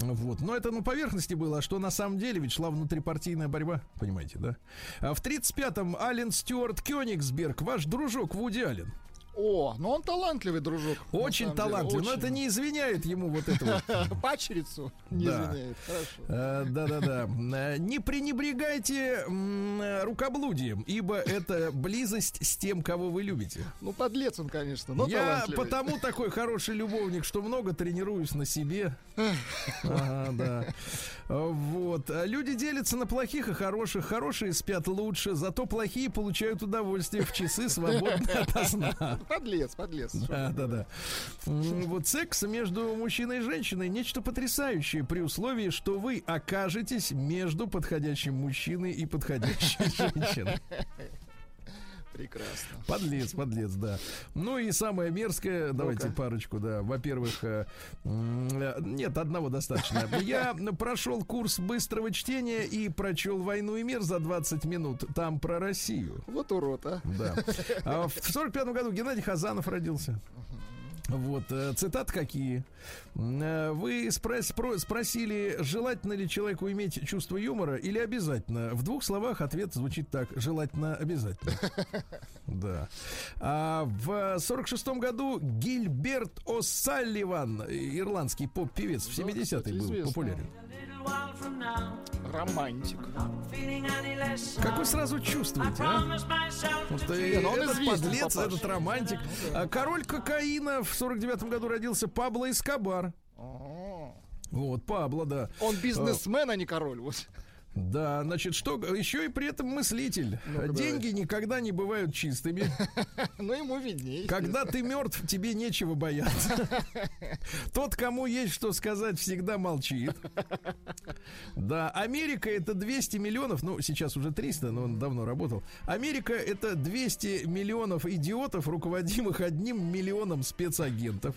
Вот. Но это на поверхности было, а что на самом деле ведь шла внутрипартийная борьба, понимаете, да? А в тридцать пятом Аллен Стюарт Кёнигсберг, ваш дружок Вуди Аллен. О, ну он талантливый дружок. Очень талантливый, очень. Но это не извиняет ему вот этого. Пачерицу не извиняет, хорошо. Да-да-да. Не пренебрегайте рукоблудием, ибо это близость с тем, кого вы любите. Ну, подлец он, конечно, но талантливый. Я потому такой хороший любовник, что много тренируюсь на себе. Ага, да. Вот. Люди делятся на плохих и хороших. Хорошие спят лучше, зато плохие получают удовольствие в часы, свободные от сна. Подлец, подлец. Да, да, да. Вот секс между мужчиной и женщиной — нечто потрясающее, при условии, что вы окажетесь между подходящим мужчиной и подходящей женщиной. Прекрасно. Подлец, подлец, да. Ну и самое мерзкое, давайте парочку, да. Во-первых, нет, одного достаточно. Я прошел курс быстрого чтения и прочел «Войну и мир» за двадцать минут. Там про Россию. Вот урод, а. Да. А в сорок пятом году Геннадий Хазанов родился. Вот, цитаты какие. Вы спрос, про, спросили, желательно ли человеку иметь чувство юмора или обязательно. В двух словах ответ звучит так: желательно, обязательно. Да. А в сорок шестом году Гильберт О'Салливан, ирландский поп-певец, в семидесятые был популярен. Романтик. Как вы сразу чувствуете, а? Вот, э, он этот известен, подлец, папаша. Этот романтик. Король кокаина. В сорок девятом году родился Пабло Эскобар. А-а-а. Вот, Пабло, да. Он бизнесмен, а, а не король, вот. Да, значит, что еще и при этом мыслитель. Ну-ка, деньги давай. Никогда не бывают чистыми. Ну, ему виднее. Когда ты мертв, тебе нечего бояться. Тот, кому есть что сказать, всегда молчит. Да, Америка — это двести миллионов, ну, сейчас уже триста, но он давно работал. Америка — это двести миллионов идиотов, руководимых одним миллионом спецагентов.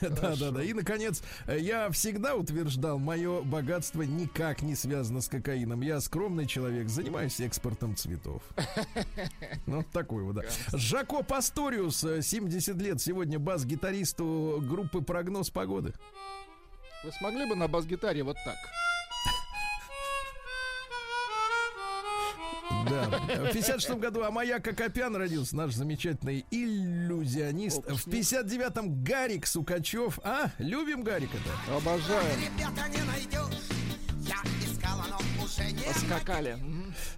Да-да-да. И, наконец, я всегда утверждал, мое богатство никак не связано с кокаином. Я скромный человек, занимаюсь экспортом цветов. Ну, такой вот, да. Жако Пасториус, семьдесят лет сегодня, бас-гитаристу группы «Прогноз погоды». Вы смогли бы на бас-гитаре вот так? Да. В пятьдесят шестом году Амаяк Акопян родился, наш замечательный иллюзионист. В пятьдесят девятом Гарик Сукачев. А, любим Гарика-то. Обожаем. Ребята, не найдешь. Я искала, но уже не... Поскакали.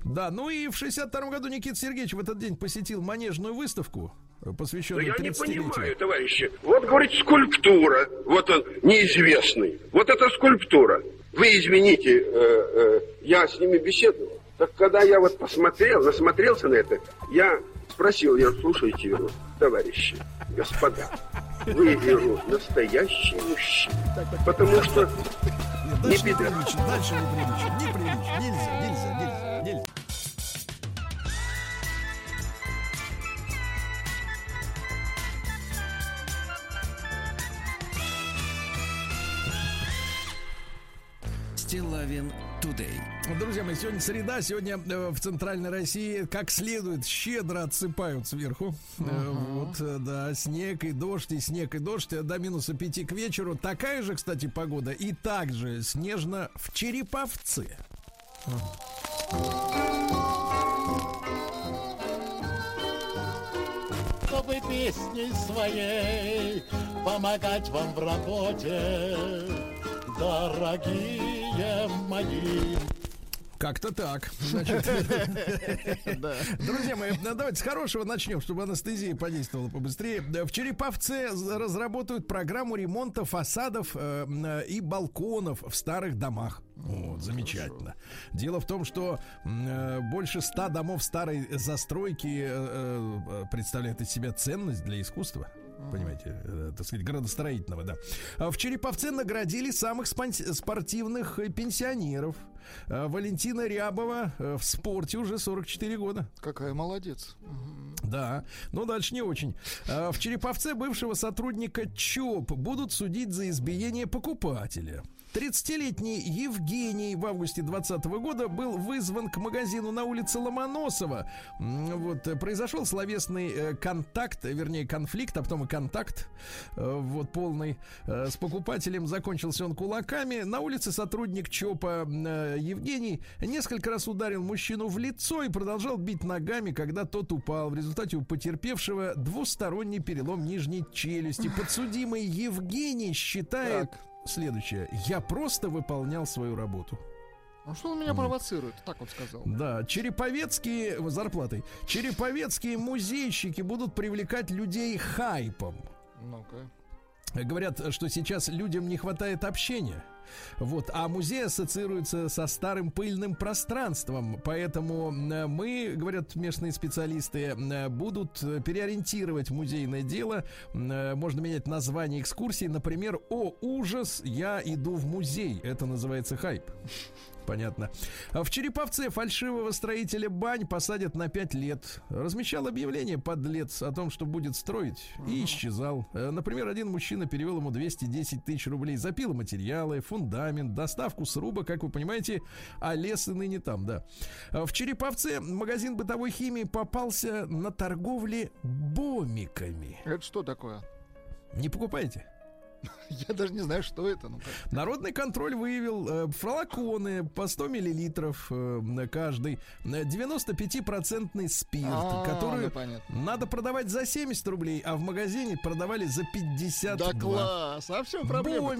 Да, ну и в шестьдесят втором году Никита Сергеевич в этот день посетил Манежную выставку, посвященную тридцатилетию. Да я не понимаю, товарищи. Вот, говорит, скульптура. Вот он, неизвестный. Вот это скульптура. Вы извините, э, э, я с ними беседовал. Так когда я вот посмотрел, насмотрелся на это, я спросил, я слушайте его, товарищи, господа, вы его настоящий мужчина, потому что не беда. Дальше неприлично, неприлично, нельзя, нельзя, нельзя, нельзя. Стиллавин Today. Друзья мои, сегодня среда, сегодня в Центральной России как следует щедро отсыпают сверху. Uh-huh. Вот, да, снег и дождь, и снег и дождь, до минуса пяти к вечеру. Такая же, кстати, погода, и также снежно в Череповце. Чтобы песней своей помогать вам в работе, дорогие мои. Как-то так. Значит, друзья мои, давайте с хорошего начнем, чтобы анестезия подействовала побыстрее. В Череповце разработают программу ремонта фасадов э, и балконов в старых домах. Вот, замечательно. Хорошо. Дело в том, что э, больше ста домов старой застройки э, представляют из себя ценность для искусства. Понимаете, э, так сказать, градостроительного, да. В Череповце наградили самых спон- спортивных пенсионеров. Валентина Рябова в спорте уже сорок четыре года. Какая молодец. Да, но дальше не очень. В Череповце бывшего сотрудника ЧОП будут судить за избиение покупателя. тридцатилетний Евгений в августе двадцатого года был вызван к магазину на улице Ломоносова. Вот, произошел словесный контакт, вернее конфликт, а потом и контакт вот, полный с покупателем. Закончился он кулаками. На улице сотрудник ЧОПа Евгений несколько раз ударил мужчину в лицо и продолжал бить ногами, когда тот упал. В результате у потерпевшего двусторонний перелом нижней челюсти. Подсудимый Евгений считает... Так. Следующее. Я просто выполнял свою работу. А что он меня провоцирует? Так он сказал. Да, череповецкие... зарплатой. Череповецкие музейщики будут привлекать людей хайпом. Ну-ка. Говорят, что сейчас людям не хватает общения. Вот, а музей ассоциируется со старым пыльным пространством. Поэтому мы, говорят местные специалисты, будут переориентировать музейное дело. Можно менять название экскурсии. Например, «О, ужас! Я иду в музей». Это называется хайп. Понятно. В Череповце фальшивого строителя бань посадят на пять лет. Размещал объявление подлец о том, что будет строить, и исчезал. Например, один мужчина перевел ему двести десять тысяч рублей за пиломатериалы, фундамент, доставку сруба, как вы понимаете, а лес и ныне там, да. В Череповце магазин бытовой химии попался на торговле бомиками. Это что такое? Не покупайте. Я даже не знаю, что это. Ну, народный контроль выявил э, флаконы по сто миллилитров э, каждый, девяносто пять процентов спирт, а, который надо продавать за семьдесят рублей, а в магазине продавали за пятьдесят. Да класс, а в чем проблема?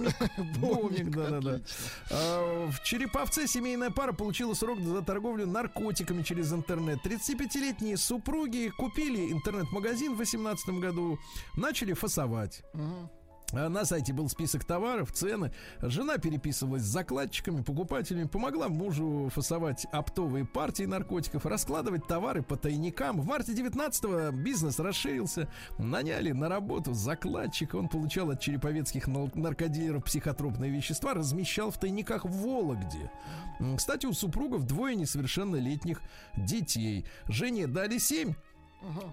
Бомик, да-да-да. В Череповце семейная пара получила срок за торговлю наркотиками через интернет. тридцатипятилетние супруги купили интернет-магазин в две тысячи восемнадцатом году, начали фасовать. На сайте был список товаров, цены. Жена переписывалась с закладчиками, покупателями, помогла мужу фасовать оптовые партии наркотиков, раскладывать товары по тайникам. В марте девятнадцатого бизнес расширился. Наняли на работу закладчика. Он получал от череповецких наркодилеров психотропные вещества, размещал в тайниках в Вологде. Кстати, у супругов двое несовершеннолетних детей. Жене дали семь,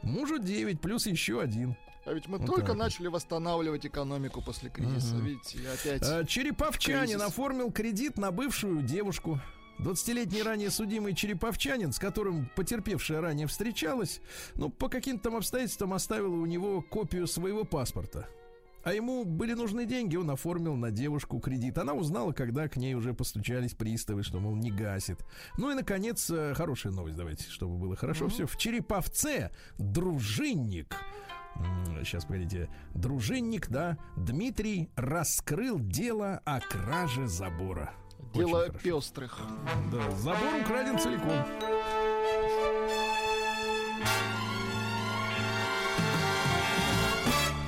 мужу девять, плюс еще один. А ведь мы вот только так начали восстанавливать экономику после кризиса. Угу. Видите, опять. Череповчанин кризис. Оформил кредит на бывшую девушку. двадцатилетний ранее судимый череповчанин, с которым потерпевшая ранее встречалась, ну, по каким-то обстоятельствам оставила у него копию своего паспорта. А ему были нужны деньги, он оформил на девушку кредит. Она узнала, когда к ней уже постучались приставы, что, мол, не гасит. Ну и, наконец, хорошая новость, давайте, чтобы было хорошо. Mm-hmm. Все, в Череповце дружинник, сейчас, погодите, дружинник, да, Дмитрий раскрыл дело о краже забора. Дело пестрых. Да, забор украден целиком.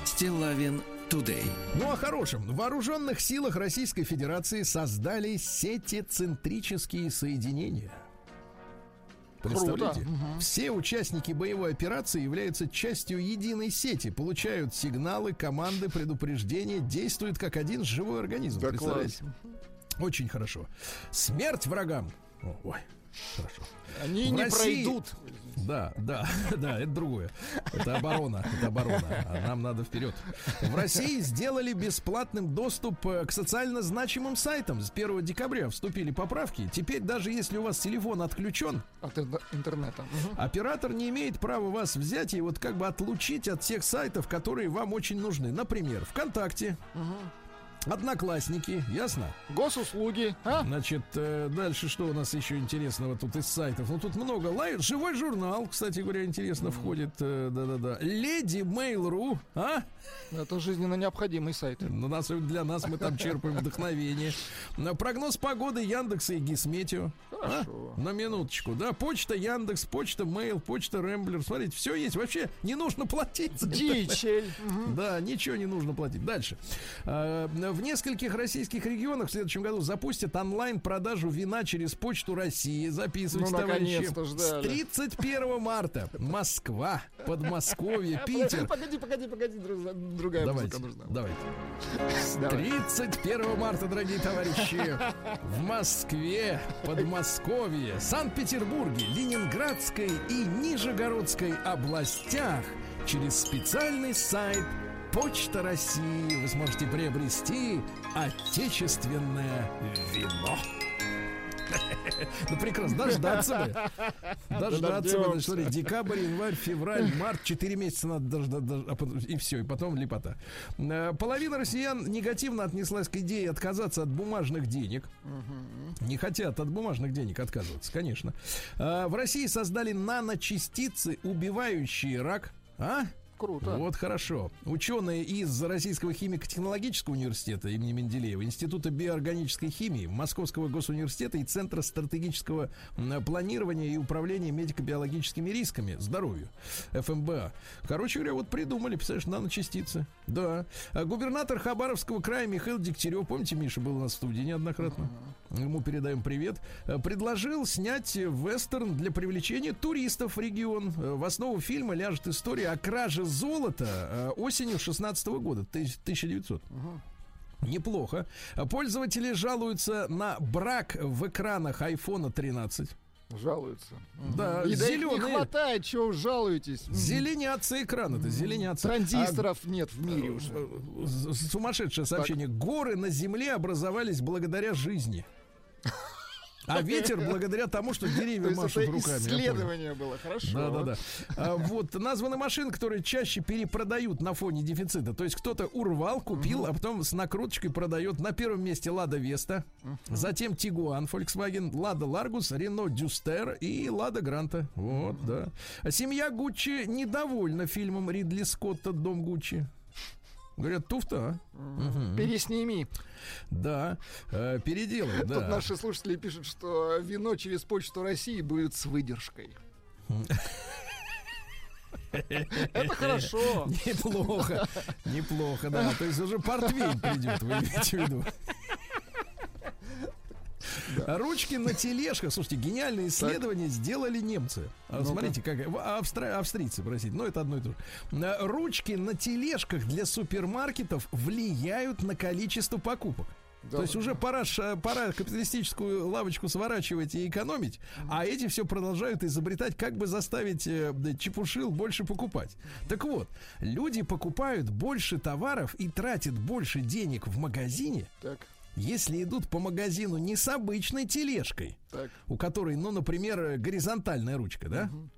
Стиллавин Today. Ну, о хорошем. В вооруженных силах Российской Федерации создали сетецентрические соединения. Представляете? Угу. Все участники боевой операции являются частью единой сети, получают сигналы, команды, предупреждения, действуют как один живой организм. Да, представляете? Класс. Очень хорошо. Смерть врагам. О, ой, хорошо. Они в не России... пройдут. Да, да, да, это другое. Это оборона, это оборона. А нам надо вперед. В России сделали бесплатным доступ к социально значимым сайтам. С первого декабря вступили поправки. Теперь даже если у вас телефон отключен от интернета, угу, оператор не имеет права вас взять и вот как бы отлучить от всех сайтов, которые вам очень нужны. Например, ВКонтакте. Угу. Одноклассники, ясно? Госуслуги, а? Значит, э, дальше что у нас еще интересного тут из сайтов? Ну, тут много лайков. Живой журнал, кстати говоря, интересно, mm. входит. Э, да-да-да. Леди Mail.ru, а? Это жизненно необходимый сайт. Ну, нас, для нас мы там черпаем вдохновение. Прогноз погоды Яндекса и Гисметео. Хорошо. А? На минуточку, да? Почта Яндекс, почта Mail, почта Ремблер. Смотрите, все есть. Вообще не нужно платить. Дичель. Да, ничего не нужно платить. Дальше. В нескольких российских регионах в следующем году запустят онлайн-продажу вина через Почту России. Записывайте, ну, товарищи. С тридцать первого марта Москва, Подмосковье, Питер. Погоди, погоди, погоди, другая музыка нужна. Давайте. С тридцать первого марта, дорогие товарищи, в Москве, Подмосковье, Санкт-Петербурге, Ленинградской и Нижегородской областях через специальный сайт Почта России вы сможете приобрести отечественное вино. Ну, прекрасно. Дождаться бы. Дождаться бы. Смотри, декабрь, январь, февраль, март. Четыре месяца надо дождаться. И все, и потом лепота. Половина россиян негативно отнеслась к идее отказаться от бумажных денег. Не хотят от бумажных денег отказываться, конечно. В России создали наночастицы, убивающие рак. А? Круто. Вот хорошо. Ученые из Российского химико-технологического университета имени Менделеева, Института биоорганической химии, Московского госуниверситета и Центра стратегического планирования и управления медико-биологическими рисками здоровью эф эм бэ а. Короче говоря, вот придумали, представляешь, наночастицы. Да. Губернатор Хабаровского края Михаил Дегтярев, помните, Миша был у нас в студии неоднократно, ему передаем привет, предложил снять вестерн для привлечения туристов в регион. В основу фильма ляжет история о краже золото осенью шестнадцатого года, тысяча девятьсот. Ага. Неплохо. Пользователи жалуются на брак в экранах айфона тринадцать. Жалуются. Да, и зеленые... да, не хватает, чего жалуетесь? Зеленятся экраны-то, зеленятся. Транзисторов а... нет в мире уже. Сумасшедшее сообщение. Так. Горы на земле образовались благодаря жизни. А ветер благодаря тому, что деревья машут руками. Исследование было, хорошо. Да, да, да. А, вот названы машины, которые чаще перепродают на фоне дефицита. То есть кто-то урвал, купил, uh-huh. а потом с накруточкой продает. На первом месте Лада Веста, uh-huh. затем Тигуан, Volkswagen, Лада Ларгус, Рено Дюстер и Лада Гранта. Вот, uh-huh. да. Семья Гуччи недовольна фильмом Ридли Скотта «Дом Гуччи». Говорят, туфта, а? Угу. Пересними. Да, э, переделай. Да. Тут наши слушатели пишут, что вино через Почту России будет с выдержкой. Это хорошо. Неплохо, неплохо, да. То есть уже портвейн придет, вы имеете в виду. Да. Ручки на тележках. Слушайте, гениальное исследование так. сделали немцы. А, смотрите, как австри... австрийцы, простите, но это одно и то же. Ручки на тележках для супермаркетов влияют на количество покупок. Да, То есть да. уже пора, пора капиталистическую лавочку сворачивать и экономить, mm-hmm. а эти все продолжают изобретать, как бы заставить э, чепушил больше покупать. Mm-hmm. Так вот, люди покупают больше товаров и тратят больше денег в магазине. Так. Если идут по магазину не с обычной тележкой, так. у которой, ну, например, горизонтальная ручка, да, угу.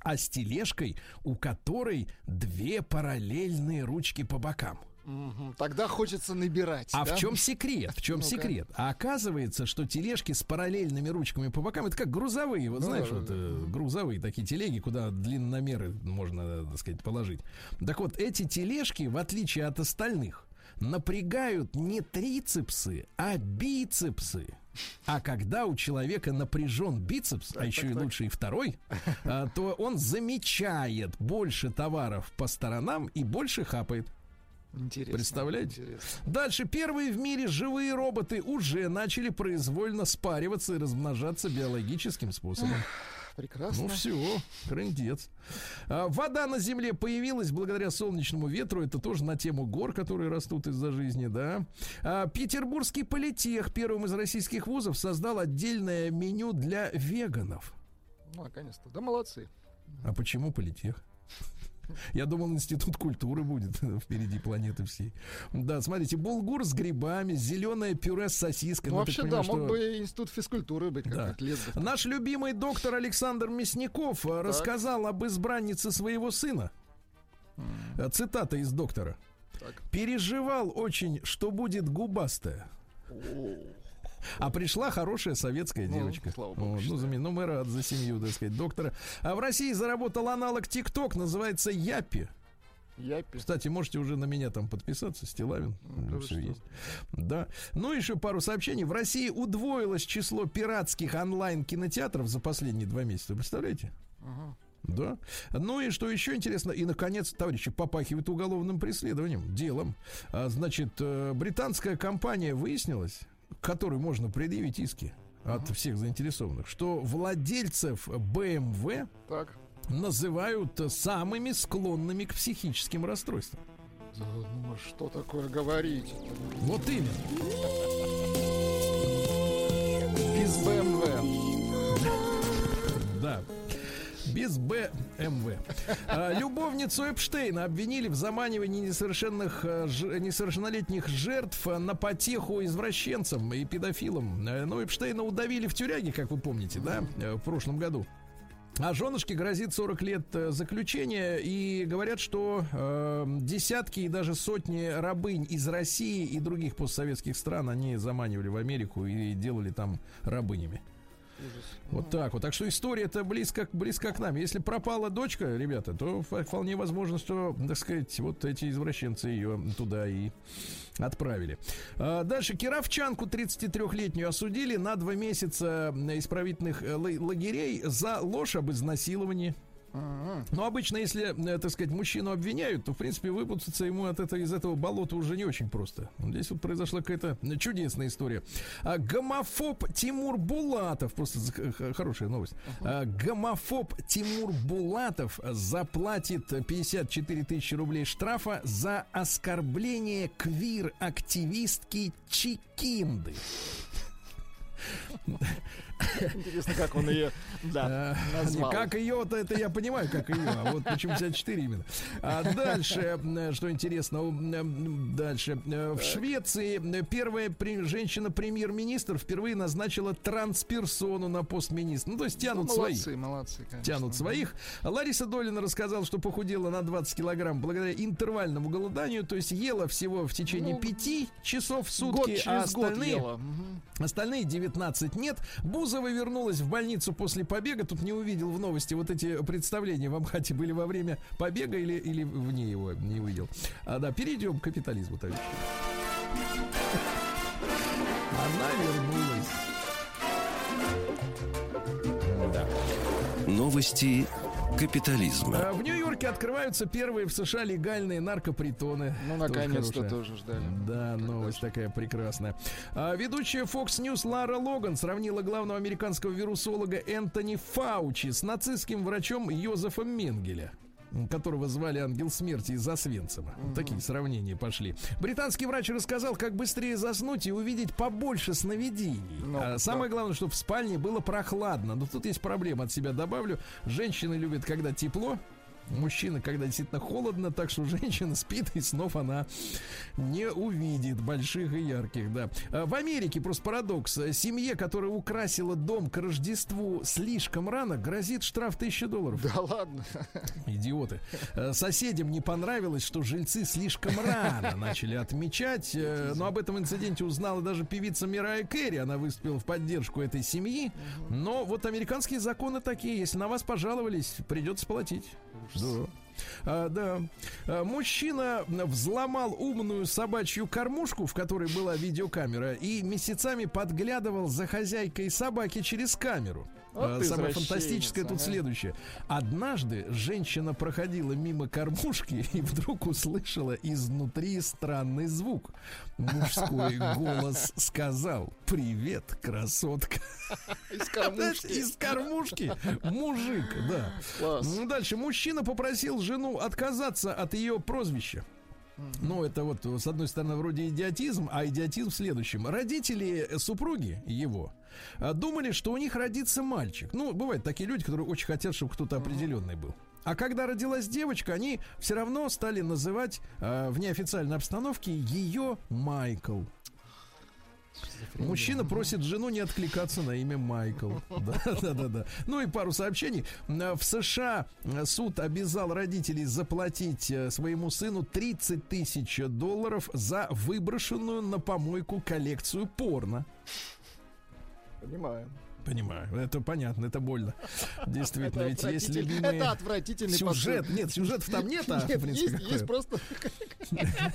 а с тележкой, у которой две параллельные ручки по бокам. Тогда хочется набирать. А да? в чем секрет? В чем ну-ка. секрет? А оказывается, что тележки с параллельными ручками по бокам, это как грузовые, вот ну, знаешь, да, вот, да. грузовые такие телеги, куда длинномеры можно, так сказать, положить. Так вот, эти тележки, в отличие от остальных, напрягают не трицепсы, а бицепсы. А когда у человека напряжен бицепс, а еще и лучше и второй, то он замечает больше товаров по сторонам и больше хапает. Интересно. Представляете? Интересно. Дальше. Первые в мире живые роботы уже начали произвольно спариваться и размножаться биологическим способом. Прекрасно. Ну все, крындец. А, вода на земле появилась благодаря солнечному ветру. Это тоже на тему гор, которые растут из-за жизни, да. А, Петербургский политех первым из российских вузов создал отдельное меню для веганов. Ну, наконец-то. Да молодцы. А почему политех? Я думал, институт культуры будет впереди планеты всей. Да, смотрите, булгур с грибами, зеленое пюре с сосисками. Ну, вообще, да, мог что... бы институт физкультуры быть как-то. Да. Наш любимый доктор Александр Мясников так. рассказал об избраннице своего сына. Mm. Цитата из доктора. Так. Переживал очень, что будет губастая. Oh. А пришла хорошая советская ну, девочка. Слава богу, вот, ну, за, ну, мы рад за семью, так сказать, доктора. А в России заработал аналог ТикТок, называется Япи. Япи. Кстати, можете уже на меня там подписаться, Стиллавин. Ну, все есть. Да. Ну, еще пару сообщений. В России удвоилось число пиратских онлайн-кинотеатров за последние два месяца. Представляете? Ага. Да. Ну и что еще интересно, и наконец, товарищи, попахивает уголовным преследованием, делом. А, значит, британская компания выяснилась, к которой можно предъявить иски от всех заинтересованных, что владельцев бэ эм вэ так. называют самыми склонными к психическим расстройствам. Да, ну, что такое говорить? Вот именно. Без бэ эм вэ. Да. Без бэ эм вэ. Любовницу Эпштейна обвинили в заманивании несовершенных, несовершеннолетних жертв на потеху извращенцам и педофилам. Но Эпштейна удавили в тюряге, как вы помните, да, в прошлом году. А женушке грозит сорок лет заключения, и говорят, что э, десятки и даже сотни рабынь из России и других постсоветских стран они заманивали в Америку и делали там рабынями. Ужас. Вот так вот. Так что история-то близко, близко к нам. Если пропала дочка, ребята, то вполне возможно, что, так сказать, вот эти извращенцы ее туда и отправили. А дальше. Кировчанку тридцатитрёхлетнюю осудили на два месяца исправительных л- лагерей за ложь об изнасиловании. Но обычно, если, так сказать, мужчину обвиняют, то, в принципе, выпутаться ему от этого, из этого болота уже не очень просто. Здесь вот произошла какая-то чудесная история. А гомофоб Тимур Булатов, просто хорошая новость. А гомофоб Тимур Булатов заплатит пятьдесят четыре тысячи рублей штрафа за оскорбление квир-активистки Чикинды. Интересно, как он ее да, назвал. Как ее, это я понимаю, как ее. А вот почему пятьдесят четыре именно. А дальше, что интересно, дальше. В Швеции первая женщина-премьер-министр впервые назначила трансперсону на пост министра. Ну, то есть тянут ну, молодцы, своих. Молодцы, конечно. Тянут своих. Лариса Долина рассказала, что похудела на двадцать килограмм благодаря интервальному голоданию. То есть ела всего в течение ну, пяти часов в сутки, а остальные, угу. остальные девятнадцать нет. Бузова вернулась в больницу после побега. Тут не увидел в новости вот эти представления в Амхате были во время побега или, или вне его не увидел. А да, перейдем к капитализму, товарищи. Она вернулась. Да. Новости капитализма. В Нью-Йорке открываются первые в США легальные наркопритоны. Ну, наконец-то тоже ждали. Да, новость такая прекрасная. А, ведущая Fox News Лара Логан сравнила главного американского вирусолога Энтони Фаучи с нацистским врачом Йозефом Менгеле, которого звали Ангел Смерти из Освенцима. Mm-hmm. Вот такие сравнения пошли. Британский врач рассказал, как быстрее заснуть и увидеть побольше сновидений. No, а, no. Самое главное, чтобы в спальне было прохладно. Но тут есть проблема, от себя добавлю. Женщины любят, когда тепло. мужчина, когда действительно холодно, так что женщина спит, и снов она не увидит больших и ярких, да. В Америке просто парадокс. Семье, которая украсила дом к Рождеству слишком рано, грозит штраф тысяча долларов. Да ладно? Идиоты. Соседям не понравилось, что жильцы слишком рано начали отмечать. Но об этом инциденте узнала даже певица Мирая Кэрри. Она выступила в поддержку этой семьи. Но вот американские законы такие. Если на вас пожаловались, придется платить. Да. А, да. Мужчина взломал умную собачью кормушку, в которой была видеокамера, и месяцами подглядывал за хозяйкой собаки через камеру. Вот самое фантастическое тут ага. следующее. Однажды женщина проходила мимо кормушки и вдруг услышала изнутри странный звук. Мужской голос сказал: «Привет, красотка». Из кормушки. Из кормушки. Мужик, да. Класс. Ну, дальше. Мужчина попросил жену отказаться от ее прозвища. Ну, это вот, с одной стороны, вроде идиотизм, а идиотизм в следующем. Родители супруги его думали, что у них родится мальчик. Ну, бывают такие люди, которые очень хотят, чтобы кто-то определенный был. А когда родилась девочка, они все равно стали называть э, в неофициальной обстановке ее Майкл. Мужчина просит жену не откликаться на имя Майкл. Да-да-да. Ну и пару сообщений. В США суд обязал родителей заплатить своему сыну тридцать тысяч долларов за выброшенную на помойку коллекцию порно. Понимаю. Понимаю, это понятно, это больно. Действительно, это ведь есть любимые... Это отвратительный сюжет. Посыл. Нет, сюжетов там нет, а, нет, в принципе... Есть, есть просто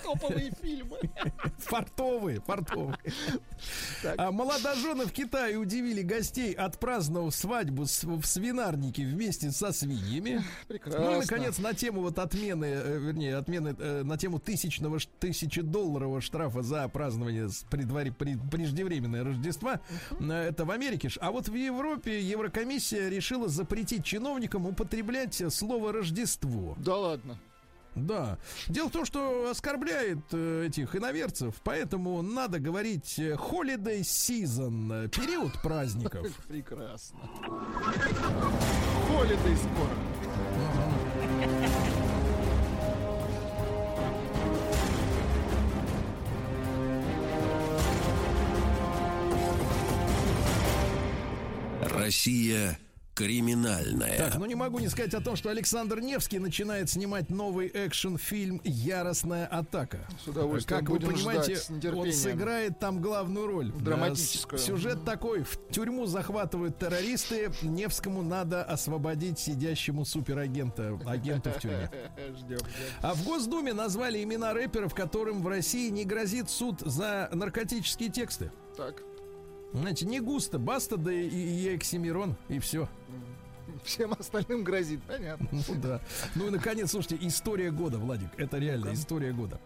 топовые фильмы. Фартовые, фартовые. А молодожены в Китае удивили гостей, отпраздновав свадьбу в свинарнике вместе со свиньями. Прекрасно. Ну и, наконец, на тему вот отмены, вернее, отмены, на тему тысячного, тысячедолларового штрафа за празднование преждевременного Рождества. Это в Америке. А вот Вот в Европе Еврокомиссия решила запретить чиновникам употреблять слово «Рождество». Да ладно. Да. Дело в том, что оскорбляет э, этих иноверцев, поэтому надо говорить holiday season, период праздников. Прекрасно. Holiday скоро. Россия криминальная. Так, ну не могу не сказать о том, что Александр Невский начинает снимать новый экшн-фильм «Яростная атака». С удовольствием. Как вы понимаете, он сыграет там главную роль. Драматическую. Сюжет такой: в тюрьму захватывают террористы, Невскому надо освободить сидящему суперагента, агента в тюрьме. Ждем. А в Госдуме назвали имена рэперов, которым в России не грозит суд за наркотические тексты. Так. Знаете, не густо, Баста, да и, и Оксимирон, и все. Всем остальным грозит, понятно. Ну да. Ну и наконец, слушайте, история года, Владик. Это реально история года.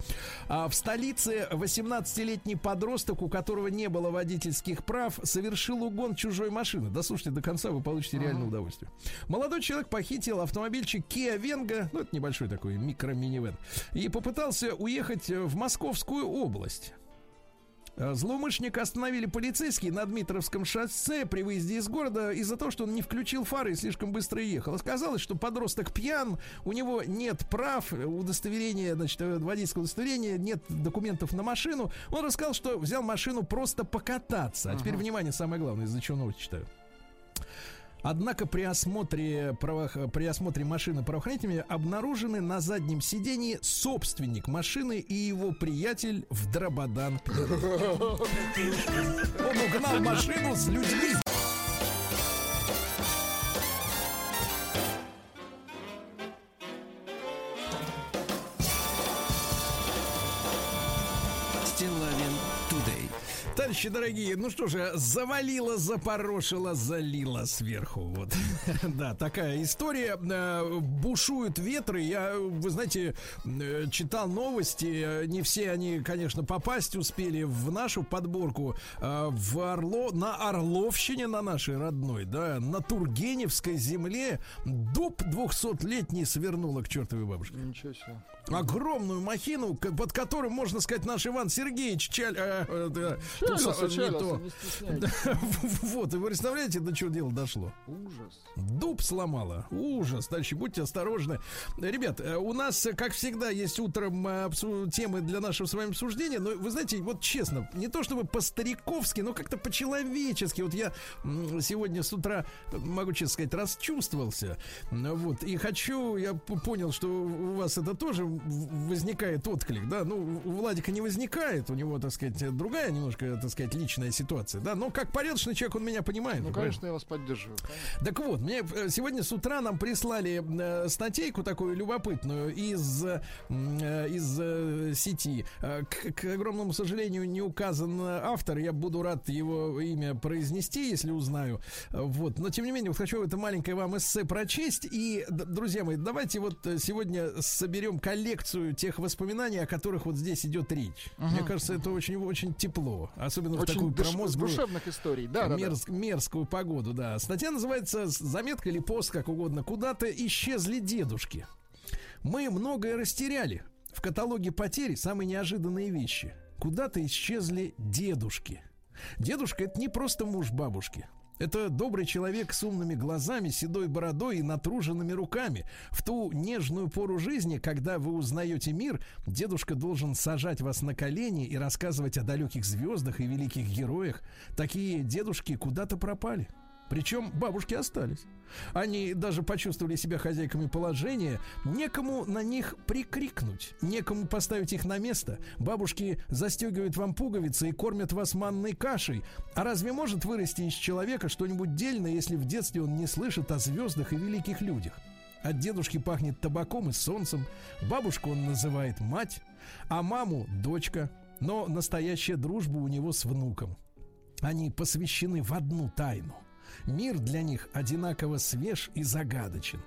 А в столице восемнадцатилетний подросток, у которого не было водительских прав, совершил угон чужой машины. Дослушайте до конца, вы получите реальное удовольствие. Молодой человек похитил автомобильчик Kia Venga, ну это небольшой такой микро-минивэн, и попытался уехать в Московскую область. Злоумышленника остановили полицейские на Дмитровском шоссе при выезде из города из-за того, что он не включил фары и слишком быстро ехал. Оказалось, что подросток пьян, у него нет прав, удостоверения, значит, водительского удостоверения, нет документов на машину. Он рассказал, что взял машину просто покататься. А теперь, внимание, самое главное, из-за чего новость читаю. Однако при осмотре, правоох... при осмотре машины правоохранителями обнаружены на заднем сидении собственник машины и его приятель в Драбадан. Он угнал машину с людьми. Товарищи дорогие, ну что же, завалило, запорошило, залило сверху. Вот. Да, такая история. Бушуют ветры. Я, вы знаете, читал новости. Не все они, конечно, попасть успели в нашу подборку. В Орло... На Орловщине, на нашей родной, да, на Тургеневской земле дуб двухсотлетний свернула к чертовой бабушке. Ничего себе. огромную махину, под которым, можно сказать, наш Иван Сергеевич Чаль... Э, э, Чалился, Чалился, не стесняйтесь. Вот, и вы представляете, до чего дело дошло? Ужас. Дуб сломало. Ужас. Дальше будьте осторожны. Ребят, у нас, как всегда, есть утром темы для нашего с вами обсуждения, но, вы знаете, вот честно, не то чтобы по-стариковски, но как-то по-человечески. Вот я сегодня с утра, могу честно сказать, расчувствовался. Вот, и хочу, я понял, что у вас это тоже возникает отклик, да, ну, у Владика не возникает, у него, так сказать, другая немножко, так сказать, личная ситуация, да, но как порядочный человек, он меня понимает. Ну, конечно, понимаешь? Я вас поддерживаю. Конечно. Так вот, мне сегодня с утра нам прислали э, статейку такую любопытную из, э, из э, сети. К, к огромному сожалению, не указан автор, я буду рад его имя произнести, если узнаю, вот, но, тем не менее, вот хочу это маленькое вам эссе прочесть, и, друзья мои, давайте вот сегодня соберем коллекцию тех воспоминаний, о которых вот здесь идет речь. Ага. Мне кажется, это очень-очень тепло. Особенно очень в такую душ- промозглую, душевных историй. Да, мерз- да, да. мерзкую погоду, да. Статья называется «Заметка или пост, как угодно, куда-то исчезли дедушки. Мы многое растеряли. В каталоге потерь самые неожиданные вещи. Куда-то исчезли дедушки. Дедушка — это не просто муж бабушки». Это добрый человек с умными глазами, седой бородой и натруженными руками. В ту нежную пору жизни, когда вы узнаете мир, дедушка должен сажать вас на колени и рассказывать о далеких звездах и великих героях. Такие дедушки куда-то пропали. Причем бабушки остались. Они даже почувствовали себя хозяйками положения. Некому на них прикрикнуть, некому поставить их на место. Бабушки застегивают вам пуговицы и кормят вас манной кашей. А разве может вырасти из человека что-нибудь дельное, если в детстве он не слышит о звездах и великих людях? От дедушки пахнет табаком и солнцем. Бабушку он называет мать, а маму — дочка. Но настоящая дружба у него с внуком. Они посвящены в одну тайну. Мир для них одинаково свеж и загадочен.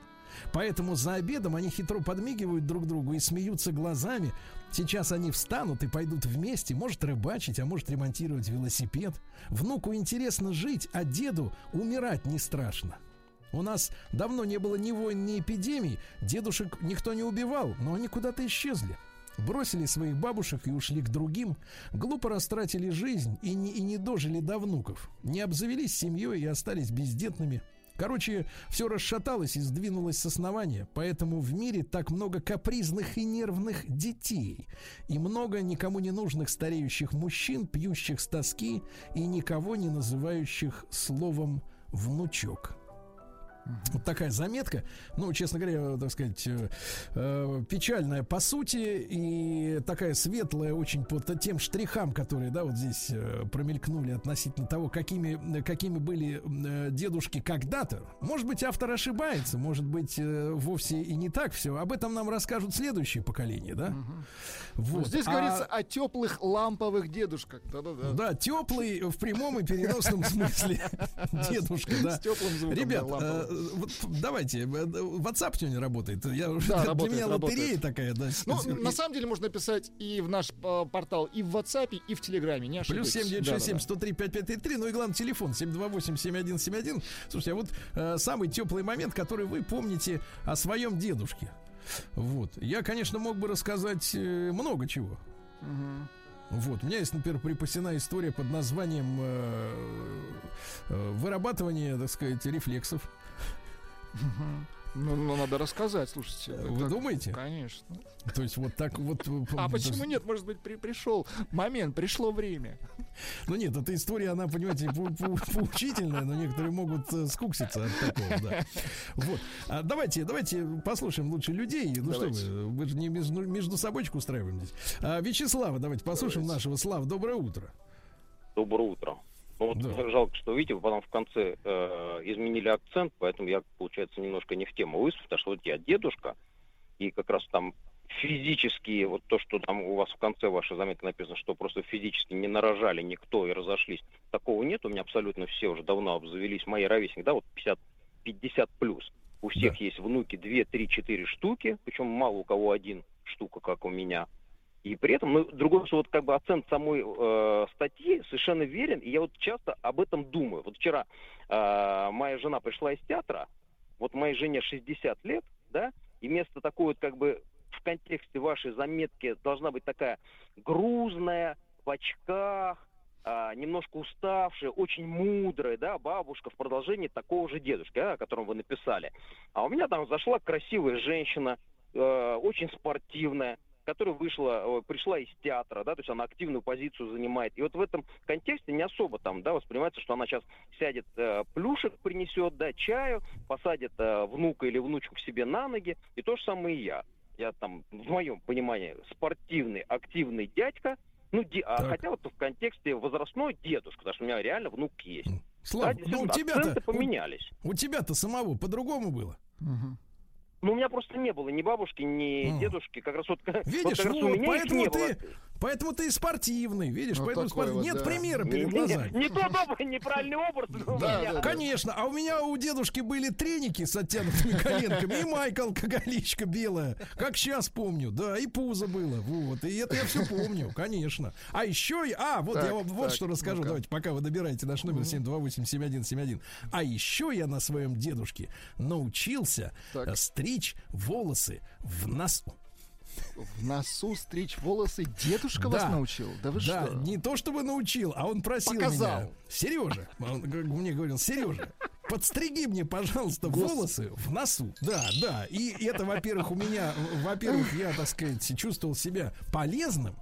Поэтому за обедом они хитро подмигивают друг другу и смеются глазами. Сейчас они встанут и пойдут вместе, может рыбачить, а может ремонтировать велосипед. Внуку интересно жить, а деду умирать не страшно. У нас давно не было ни войн, ни эпидемий. Дедушек никто не убивал, но они куда-то исчезли. Бросили своих бабушек и ушли к другим. Глупо растратили жизнь и не, и не дожили до внуков. Не обзавелись семьей и остались бездетными. Короче, все расшаталось и сдвинулось с основания. Поэтому в мире так много капризных и нервных детей. И много никому не нужных стареющих мужчин, пьющих с тоски и никого не называющих словом «внучок». Вот такая заметка, ну, честно говоря, так сказать, э, печальная по сути и такая светлая очень по тем штрихам, которые, да, вот здесь промелькнули относительно того, какими, какими были дедушки когда-то. Может быть, автор ошибается, может быть, вовсе и не так все. Об этом нам расскажут следующие поколения, да? Угу. Вот. Ну, здесь а... говорится о теплых ламповых дедушках. Да-да-да. Да, теплый в прямом и переносном смысле дедушка, да. С теплым звуком. Ребят, вот, давайте, WhatsApp сегодня работает. Я, да, для работает, меня работает. Лотерея такая, да. Ну, и... на самом деле можно писать и в наш портал, и в WhatsApp, и в Телеграме. Не ошибаюсь. Плюс семь девять шесть семь сто три пять пять три три. Ну и главное, телефон семь два восемь семь один семь один. Слушайте, а вот э, самый теплый момент, который вы помните о своем дедушке. Вот. Я, конечно, мог бы рассказать э, много чего. Угу. Вот. У меня есть, например, припасена история под названием э, э, «Вырабатывание, так сказать, рефлексов». Ну, ну, надо рассказать, слушайте. Вы так думаете? Конечно. То есть вот так вот... А почему нет? Может быть, при, пришел момент, пришло время. Ну нет, эта история, она, понимаете, поучительная, но некоторые могут скукситься от такого, да. Вот. А давайте, давайте послушаем лучше людей. Ну давайте. Что вы, мы же не между, между собойчик устраиваем здесь. А, Вячеслава, давайте послушаем давайте. нашего. Слава, доброе утро. Доброе утро. Ну, вот да. Жалко, что, видите, вы потом в конце э, изменили акцент, поэтому я, получается, немножко не в тему выступ, потому что вот я дедушка, и как раз там физически, вот то, что там у вас в конце вашей заметки написано, что просто физически не нарожали никто и разошлись, такого нет, у меня абсолютно все уже давно обзавелись, мои ровесники, да, вот пятьдесят плюс, у всех да. есть внуки две, три, четыре штуки, причем мало у кого один штука, как у меня. И при этом, ну, другое, что вот как бы акцент самой э, статьи совершенно верен, и я вот часто об этом думаю. Вот вчера э, моя жена пришла из театра, вот моей жене шестьдесят лет, да, и вместо такой вот как бы в контексте вашей заметки должна быть такая грузная, в очках, а, немножко уставшая, очень мудрая, да, бабушка в продолжении такого же дедушки, да, о котором вы написали. А у меня там зашла красивая женщина, э, очень спортивная, которая вышла, пришла из театра, да, то есть она активную позицию занимает. И вот в этом контексте не особо там, да, воспринимается, что она сейчас сядет, э, плюшек принесет, да, чаю, посадит э, внука или внучку себе на ноги. И то же самое и я. Я там, в моем понимании, спортивный, активный дядька. Ну, де... хотя вот в контексте возрастной дедушка, потому что у меня реально внук есть. Слава, да, ну, у тебя-то поменялись. У, у тебя-то самого по-другому было. Угу. Ну, у меня просто не было ни бабушки, ни а. дедушки. Как раз вот, видишь, вот, вот, поэтому, ты, поэтому ты и спортивный, видишь, вот поэтому спортивный. Вот, нет да. примера перед глазами. Не, не, не тот образ, неправильный образ. Да, конечно. А у меня у дедушки были треники с оттянутыми коленками, и майка алкоголичка белая, как сейчас помню, да, и пузо было, вот, и это я все помню, конечно. А еще, а, вот я вам вот что расскажу, давайте, пока вы добираете наш номер семь два восемь семь один семь один. А еще я на своем дедушке научился стричь волосы в носу. В носу стричь волосы? Дедушка да. вас научил? Да вы да, что? Не то чтобы научил, а он просил Показал. меня. Сережа, он мне говорил, Сережа, подстриги мне, пожалуйста, Гос... волосы в носу. Да, да. И это, во-первых, у меня, во-первых, я, так сказать, чувствовал себя полезным.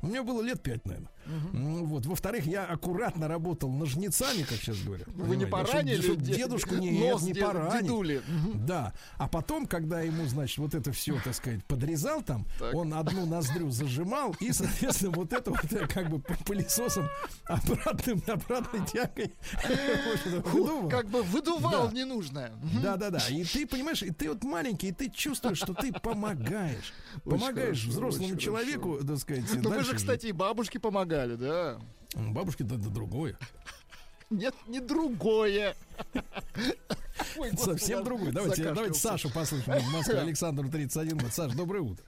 У меня было лет пять, наверное. Угу. Вот. Во-вторых, я аккуратно работал ножницами, как сейчас говорят. Вы не поранили? Чтобы дедушку не, не дед, поранили. Угу. Да. А потом, когда ему, значит, вот это все, так сказать, подрезал там, так. он одну ноздрю зажимал и, соответственно, вот это вот как бы пылесосом обратным, обратной тягой как бы выдувал ненужное. Да-да-да. И ты, понимаешь, и ты вот маленький, и ты чувствуешь, что ты помогаешь. Помогаешь взрослому человеку, так сказать. Же, кстати, и бабушке помогали, да? Бабушке-то это другое. Нет, не другое. Ой, совсем другое. Давайте, давайте Сашу послушаем. В Москве Александру тридцать один. Саш, доброе утро.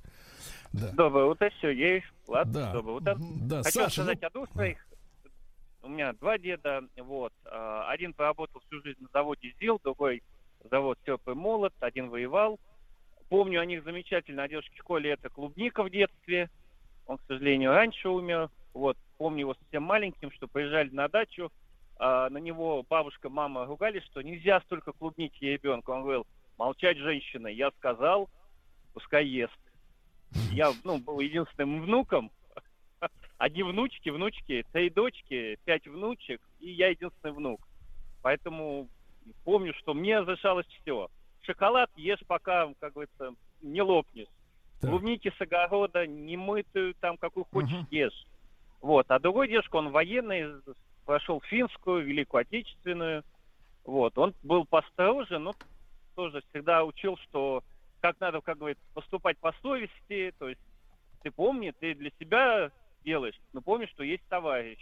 Да. Доброе утро, Сергей. Ладно, да. доброе утро. Да, Хочу Саша, сказать ну... о двух своих. У меня два деда. Вот. Один поработал всю жизнь на заводе ЗИЛ, другой завод Серп и Молот, один воевал. Помню о них замечательно. О дедушке в школе это клубника в детстве. Он, к сожалению, раньше умер. Вот, помню его совсем маленьким, что приезжали на дачу. А, на него бабушка, мама ругались, что нельзя столько клубники ребенку. Он говорил, молчать, женщина. Я сказал, пускай ест. Я, ну, был единственным внуком. Одни внучки, внучки, три дочки, пять внучек, и я единственный внук. Поэтому помню, что мне разрешалось все. Шоколад ешь, пока, как говорится, не лопнешь. Так. Клубники с огорода, немытую, там, какую хочешь, uh-huh. ешь. Вот. А другой дедушка, он военный, прошел финскую, Великую Отечественную. Вот. Он был построже, но тоже всегда учил, что как надо, как говорится, поступать по совести. То есть ты помни, ты для себя делаешь, но помни, что есть товарищ,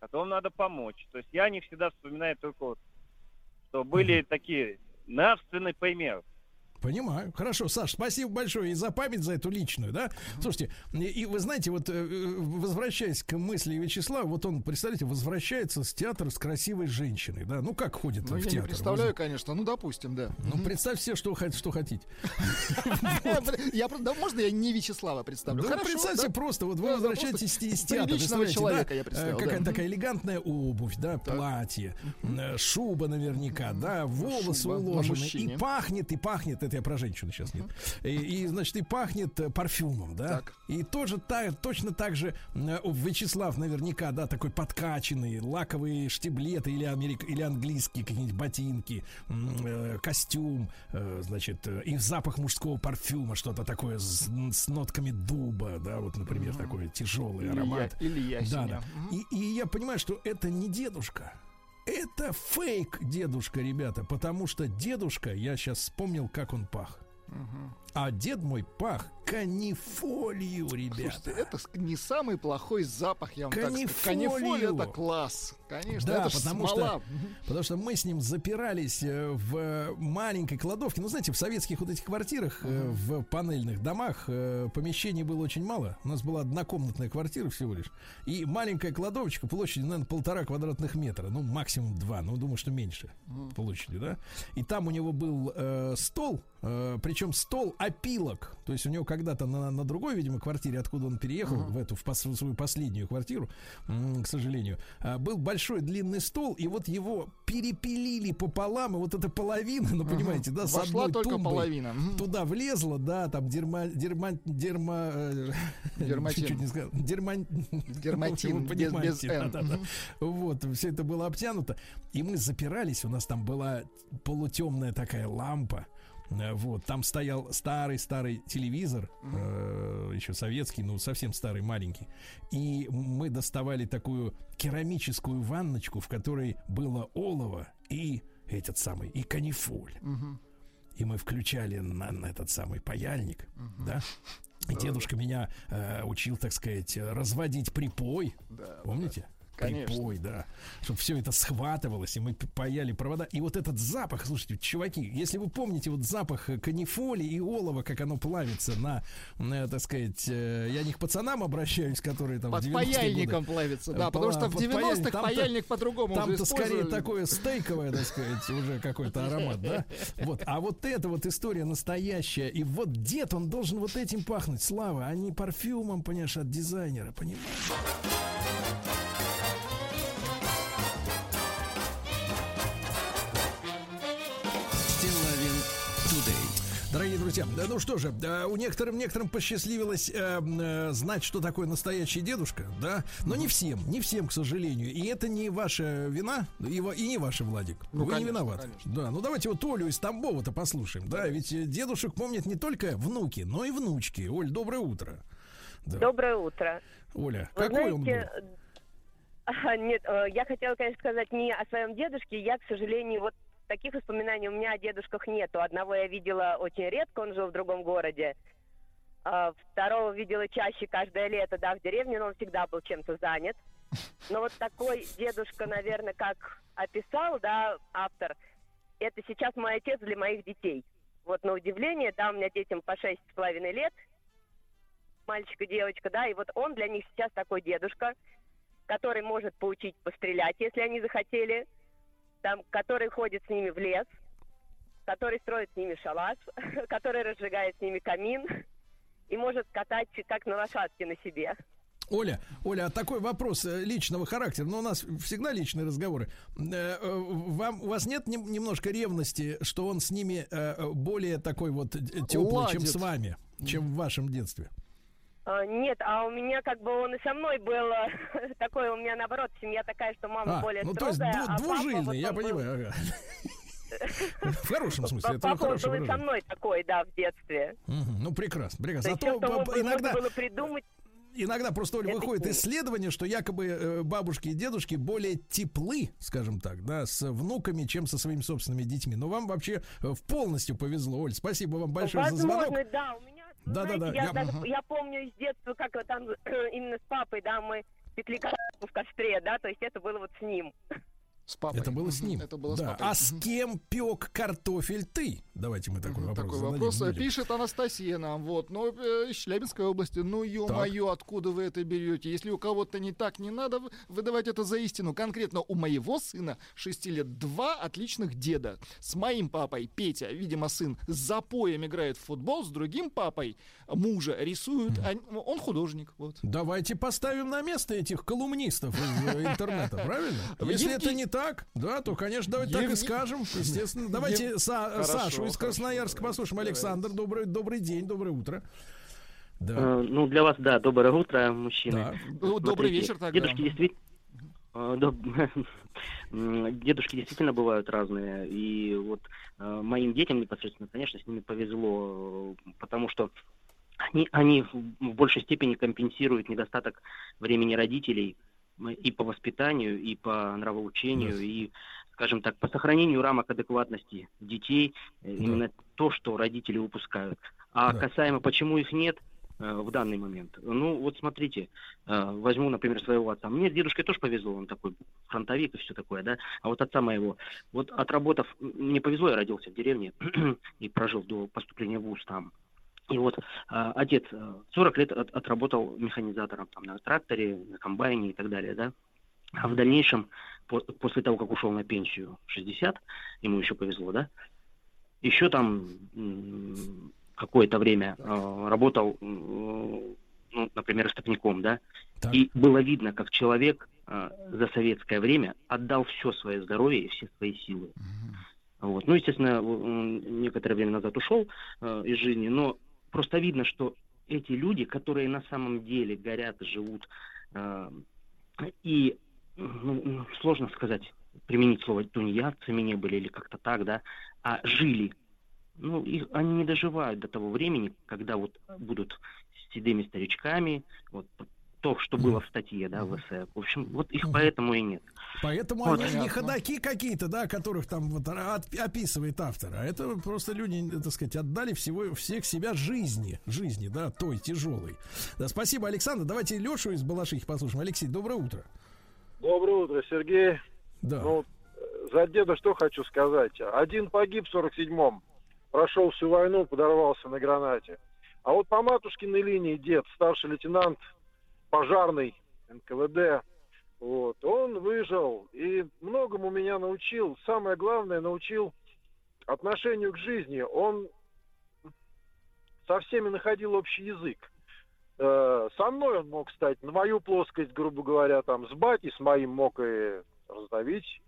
которому надо помочь. То есть я не всегда вспоминаю только вот, что были uh-huh. такие нравственные примеры. Понимаю. Хорошо, Саш, спасибо большое и за память, за эту личную, да? Слушайте, и, и вы знаете, вот возвращаясь к мысли Вячеслава, вот он, представляете, возвращается с театра с красивой женщиной, да? Ну, как ходит ну, в я театр? Я представляю, вот. Конечно, ну, допустим, да. Ну, представь все, что, что хотите. Да можно я не Вячеслава представлю? Да, представьте просто, вот вы возвращаетесь из театра. Приличного человека я представляю. Какая-то такая элегантная обувь, да, платье, шуба наверняка, да, волосы уложены, и пахнет, и пахнет. Это я про женщину сейчас нет. И, и значит, и пахнет парфюмом, да? Так. И тоже та, точно так же Вячеслав наверняка, да, такой подкачанный, лаковые штиблеты или, америк, или английские какие-нибудь ботинки, э, костюм, э, значит, и запах мужского парфюма, что-то такое с, с нотками дуба, да, вот, например, mm-hmm. такой тяжелый или аромат. Я, или ясеня. Да, да. Mm-hmm. И, и я понимаю, что это не дедушка. Это фейк, дедушка, ребята, потому что дедушка, я сейчас вспомнил, как он пах. Угу. А дед мой пах канифолью, ребята. Слушайте, это не самый плохой запах, я вам так скажу. Канифолия — это класс. Конечно, да, это потому что, потому что мы с ним запирались в маленькой кладовке. Ну, знаете, в советских вот этих квартирах, uh-huh. в панельных домах помещений было очень мало. У нас была однокомнатная квартира всего лишь. И маленькая кладовочка площадью, наверное, полтора квадратных метра. Ну, максимум два. Ну, думаю, что меньше uh-huh. площади, да? И там у него был э, стол, э, причем стол опилок. То есть у него когда-то на, на другой, видимо, квартире, откуда он переехал, uh-huh. в эту, в, пос, в свою последнюю квартиру, м- к сожалению, э, был большой большой длинный стол, и вот его перепилили пополам, и вот эта половина, ну, понимаете, да, с одной тумбой туда влезла, да, там дерма... дерма... дерма... Дерматин. Не сказал. Дерман... Дерматин. Без, без да, да, да. Вот, все это было обтянуто, и мы запирались, у нас там была полутемная такая лампа, вот, там стоял старый-старый телевизор, mm-hmm. э, еще советский, ну, совсем старый, маленький. И мы доставали такую керамическую ванночку, в которой было олово и этот самый, и канифоль. Mm-hmm. И мы включали на, на этот самый паяльник, mm-hmm. да? И дедушка mm-hmm. меня э, учил, так сказать, разводить припой, mm-hmm. помните? Припой, да, чтобы все это схватывалось, и мы паяли провода. И вот этот запах, слушайте, чуваки, если вы помните вот запах канифоли и олова, как оно плавится на, на, так сказать, я не к пацанам обращаюсь, которые там под в девяностые паяльником годы, плавится, да, по, потому что в девяностых там-то, паяльник по-другому там-то уже используют. Скорее такое стейковое, так сказать, уже какой-то аромат, да. Вот. А вот эта вот история настоящая. И вот дед, он должен вот этим пахнуть, Слава, а не парфюмом, понимаешь, от дизайнера, понимаешь? Дорогие друзья, да, ну что же, да, у некоторым, некоторым посчастливилось э, э, знать, что такое настоящий дедушка, да, но не всем, не всем, к сожалению, и это не ваша вина, и, и не ваша, Владик, ну, вы конечно, не виноваты, конечно. Да, ну давайте вот Олю из Тамбова-то послушаем, да, ведь дедушек помнят не только внуки, но и внучки. Оль, доброе утро. Да. Доброе утро. Оля, вы какой знаете, он был? А, нет, я хотела, конечно, сказать не о своем дедушке, я, к сожалению, вот таких воспоминаний у меня о дедушках нету. Одного я видела очень редко, он жил в другом городе. Второго видела чаще каждое лето, да, в деревне, но он всегда был чем-то занят. Но вот такой дедушка, наверное, как описал, да, автор, это сейчас мой отец для моих детей. Вот на удивление, да, у меня детям по шесть с половиной лет, мальчик и девочка, да, и вот он для них сейчас такой дедушка, который может поучить пострелять, если они захотели, там, который ходит с ними в лес, который строит с ними шалаш, который разжигает с ними камин и может катать как на лошадке на себе. Оля, Оля, а такой вопрос личного характера, но у нас всегда личные разговоры. Вам, у вас нет немножко ревности, что он с ними более такой вот теплый, чем с вами, чем в вашем детстве? Нет, а у меня как бы он и со мной был такой, у меня наоборот, семья такая, что мама а, более ну, строгая, то есть, ду- а двужильный, папа, вот я понимаю, был... ага. В хорошем смысле, это хорошее выражение. Папа был со мной такой, да, в детстве. Ну, прекрасно, прекрасно. Зато иногда... Иногда просто, Оль, выходит исследование, что якобы бабушки и дедушки более теплы, скажем так, да, с внуками, чем со своими собственными детьми. Но вам вообще полностью повезло, Оль. Спасибо вам большое возможно, за звонок. Да, у меня, ну, да, знаете, да, да. Я, я... Даже, я помню из детства, как там именно с папой, да, мы пекли картошку в костре, да, то есть это было вот с ним. С папой. Это было с ним. Это было да. с папой. А с кем пёк картофель ты? Давайте мы такой вопрос Такой зададим, вопрос зададим. Пишет Анастасия нам. Вот, но э, из Челябинской области. Ну, ё-моё, откуда вы это берете? Если у кого-то не так, не надо выдавать это за истину. Конкретно у моего сына шести лет два отличных деда. С моим папой Петя, видимо, сын с запоем играет в футбол, с другим папой мужа рисуют. Mm. А, он художник. Вот. Давайте поставим на место этих колумнистов из интернета, правильно? Если это не так, Так, да, то, конечно, давайте Ев... так и скажем, естественно. Давайте Ев... Са- хорошо, Сашу из Красноярска хорошо, послушаем. Давайте. Александр, добрый, добрый день, доброе утро. Да. Э, ну, для вас, да, доброе утро, мужчины. Да. Ну, добрый вечер тогда. Дедушки, действи... Дедушки действительно бывают разные. И вот моим детям непосредственно, конечно, с ними повезло, потому что они, они в большей степени компенсируют недостаток времени родителей, и по воспитанию, и по нравоучению, yes. и, скажем так, по сохранению рамок адекватности детей, yeah. именно то, что родители упускают. А yeah. касаемо, почему их нет, в данный момент. Ну, вот смотрите, возьму, например, своего отца. Мне с дедушкой тоже повезло, он такой фронтовик и все такое, да, а вот отца моего, вот отработав, мне повезло, я родился в деревне и прожил до поступления в вуз там. И вот а, отец сорок лет от, отработал механизатором там, на тракторе, на комбайне и так далее, да. А в дальнейшем, по, после того, как ушел на пенсию шестьдесят, ему еще повезло, да, еще там м- какое-то время э, работал, э, ну, например, стопником, да, так. И было видно, как человек э, за советское время отдал все свое здоровье и все свои силы. Угу. Вот. Ну, естественно, некоторое время назад ушел э, из жизни, но просто видно, что эти люди, которые на самом деле горят, живут, э, и, ну, сложно сказать, применить слово тунеядцами не были или как-то так, да, а жили. Ну, их, они не доживают до того времени, когда вот будут седыми старичками, вот то, что было в статье, да, в эссе. В общем, вот их поэтому и нет. Поэтому вот. Они не ходаки какие-то, да, которых там вот описывает автор. А это просто люди, так сказать, отдали всего, всех себя жизни, жизни, да, той тяжелой. Да, спасибо, Александр. Давайте Лешу из Балашихи послушаем. Алексей, доброе утро. Доброе утро, Сергей. Да. Ну, за деда что хочу сказать. Один погиб в сорок седьмом. Прошел всю войну, подорвался на гранате. А вот по матушкиной линии дед, старший лейтенант, пожарный эн ка вэ дэ, вот, он выжил и многому меня научил. Самое главное, научил отношению к жизни. Он со всеми находил общий язык. Со мной он мог стать на мою плоскость, грубо говоря, там, с батей, с моим мог и раздавить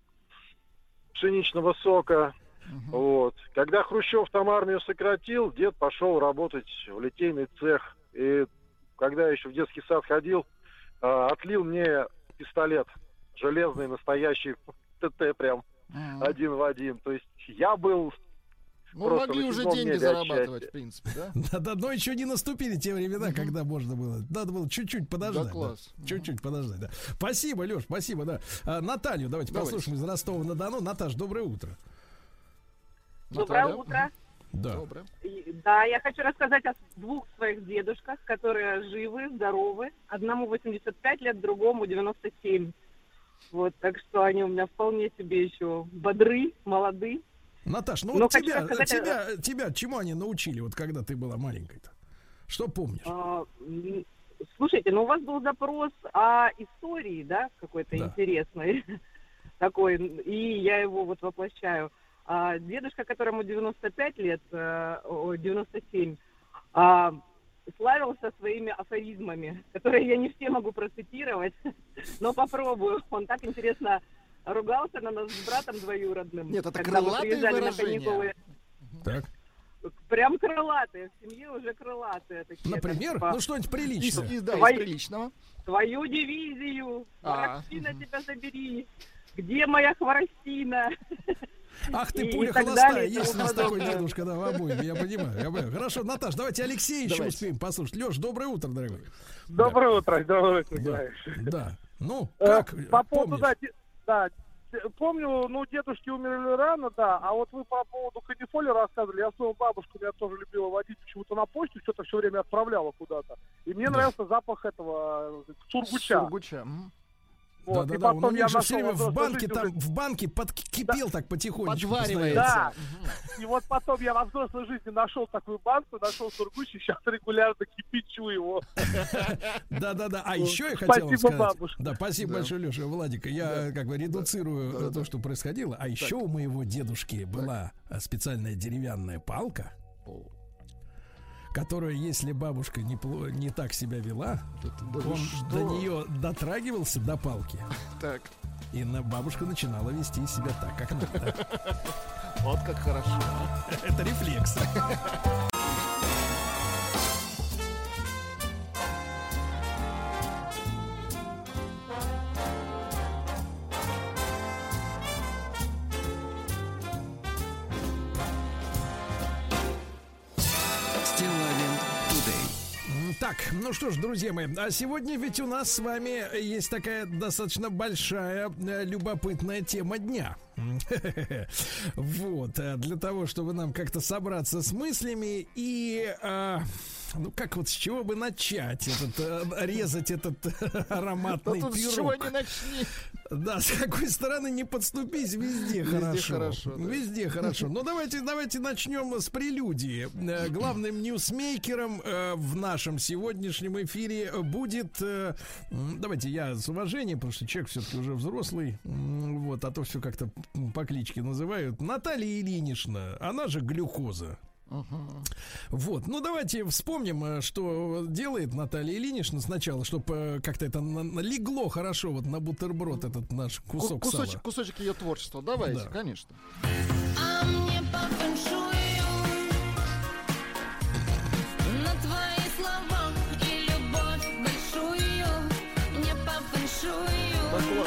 пшеничного сока. Uh-huh. Вот. Когда Хрущев там армию сократил, дед пошел работать в литейный цех. И когда я еще в детский сад ходил, э, отлил мне пистолет железный, настоящий тэ тэ прям uh-huh. один в один. То есть я был... Ну, могли уже деньги зарабатывать, в принципе, да? Да-да, но еще не наступили те времена, когда можно было. Надо было чуть-чуть подождать. Чуть-чуть подождать, да. Спасибо, Леш, спасибо, да. Наталью давайте послушаем из Ростова-на-Дону. Наташ, доброе утро. Доброе Наталья. Утро. Да. Доброе. Да, я хочу рассказать о двух своих дедушках, которые живы, здоровы. Одному восемьдесят пять лет, другому девяносто семь. Вот, так что они у меня вполне себе еще бодры, молоды. Наташ, ну Но вот тебя, рассказать... тебя, тебя чему они научили, вот когда ты была маленькой-то? Что помнишь? А, слушайте, ну у вас был запрос о истории, да, какой-то да. интересной такой, и я его вот воплощаю. А дедушка, которому девяносто пять лет, девяносто семь, а, славился своими афоризмами, которые я не все могу процитировать, но попробую. Он так интересно ругался на нас с братом двоюродным. Нет, это крылатые выражения. Так. Прям крылатые, в семье уже крылатые. Такие, например? Так, типа, ну что-нибудь приличное. Из, да, твой, из приличного. Твою дивизию, хворостина тебя забери. Где моя хворостина? Ах ты, и пуля и холостая, далее, есть у нас такой дедушка, да, в обоих, я понимаю, я понимаю. Хорошо, Наташ, давайте Алексей еще успеем послушать. Леш, доброе утро, дорогой. Доброе да. утро, доброе утро, да. да, ну, как э, по поводу, да, да, помню, ну, дедушки умерли рано, да, а вот вы по поводу канифоли рассказывали, я свою бабушку, я тоже любила водить почему-то на почту, что-то все время отправляла куда-то, и мне да. нравился запах этого сургуча. Сургуча, угу. Вот, да, да, да, он у меня все время в банке, жизнь, там, уже... в банке подкипел да. так потихонечку. Да, угу. И вот потом я во взрослой жизни нашел такую банку, нашел сургуч, и сейчас регулярно кипячу его. Да-да-да, а еще я хотел вам сказать. Да, спасибо большое, Леша, Владик, я как бы редуцирую то, что происходило. А еще у моего дедушки была специальная деревянная палка, которую, если бабушка не, не так себя вела, да он до нее дотрагивался, до палки. Так. И на бабушка начинала вести себя так, как надо. Вот как хорошо. Это рефлекс. Так, ну что ж, друзья мои, а сегодня ведь у нас с вами есть такая достаточно большая любопытная тема дня. Вот, для того, чтобы нам как-то собраться с мыслями и... Ну как вот с чего бы начать этот, резать этот ароматный пирог? С чего не начни? Да, с какой стороны не подступись, везде, везде хорошо. хорошо да. Везде хорошо. Но давайте, давайте начнем с прелюдии. Главным ньюсмейкером в нашем сегодняшнем эфире будет... Давайте я с уважением, потому что человек все-таки уже взрослый, вот, а то все как-то по кличке называют. Наталья Ильинична, она же Глюкоза. Uh-huh. Вот, ну давайте вспомним, что делает Наталья Ильинична сначала, чтобы как-то это легло хорошо вот на бутерброд этот наш кусок Ку- кусочек, сала. Кусочек ее творчества, давайте, да. Конечно. А мне по фэншую, на твои слова и любовь большую, мне по фэншую,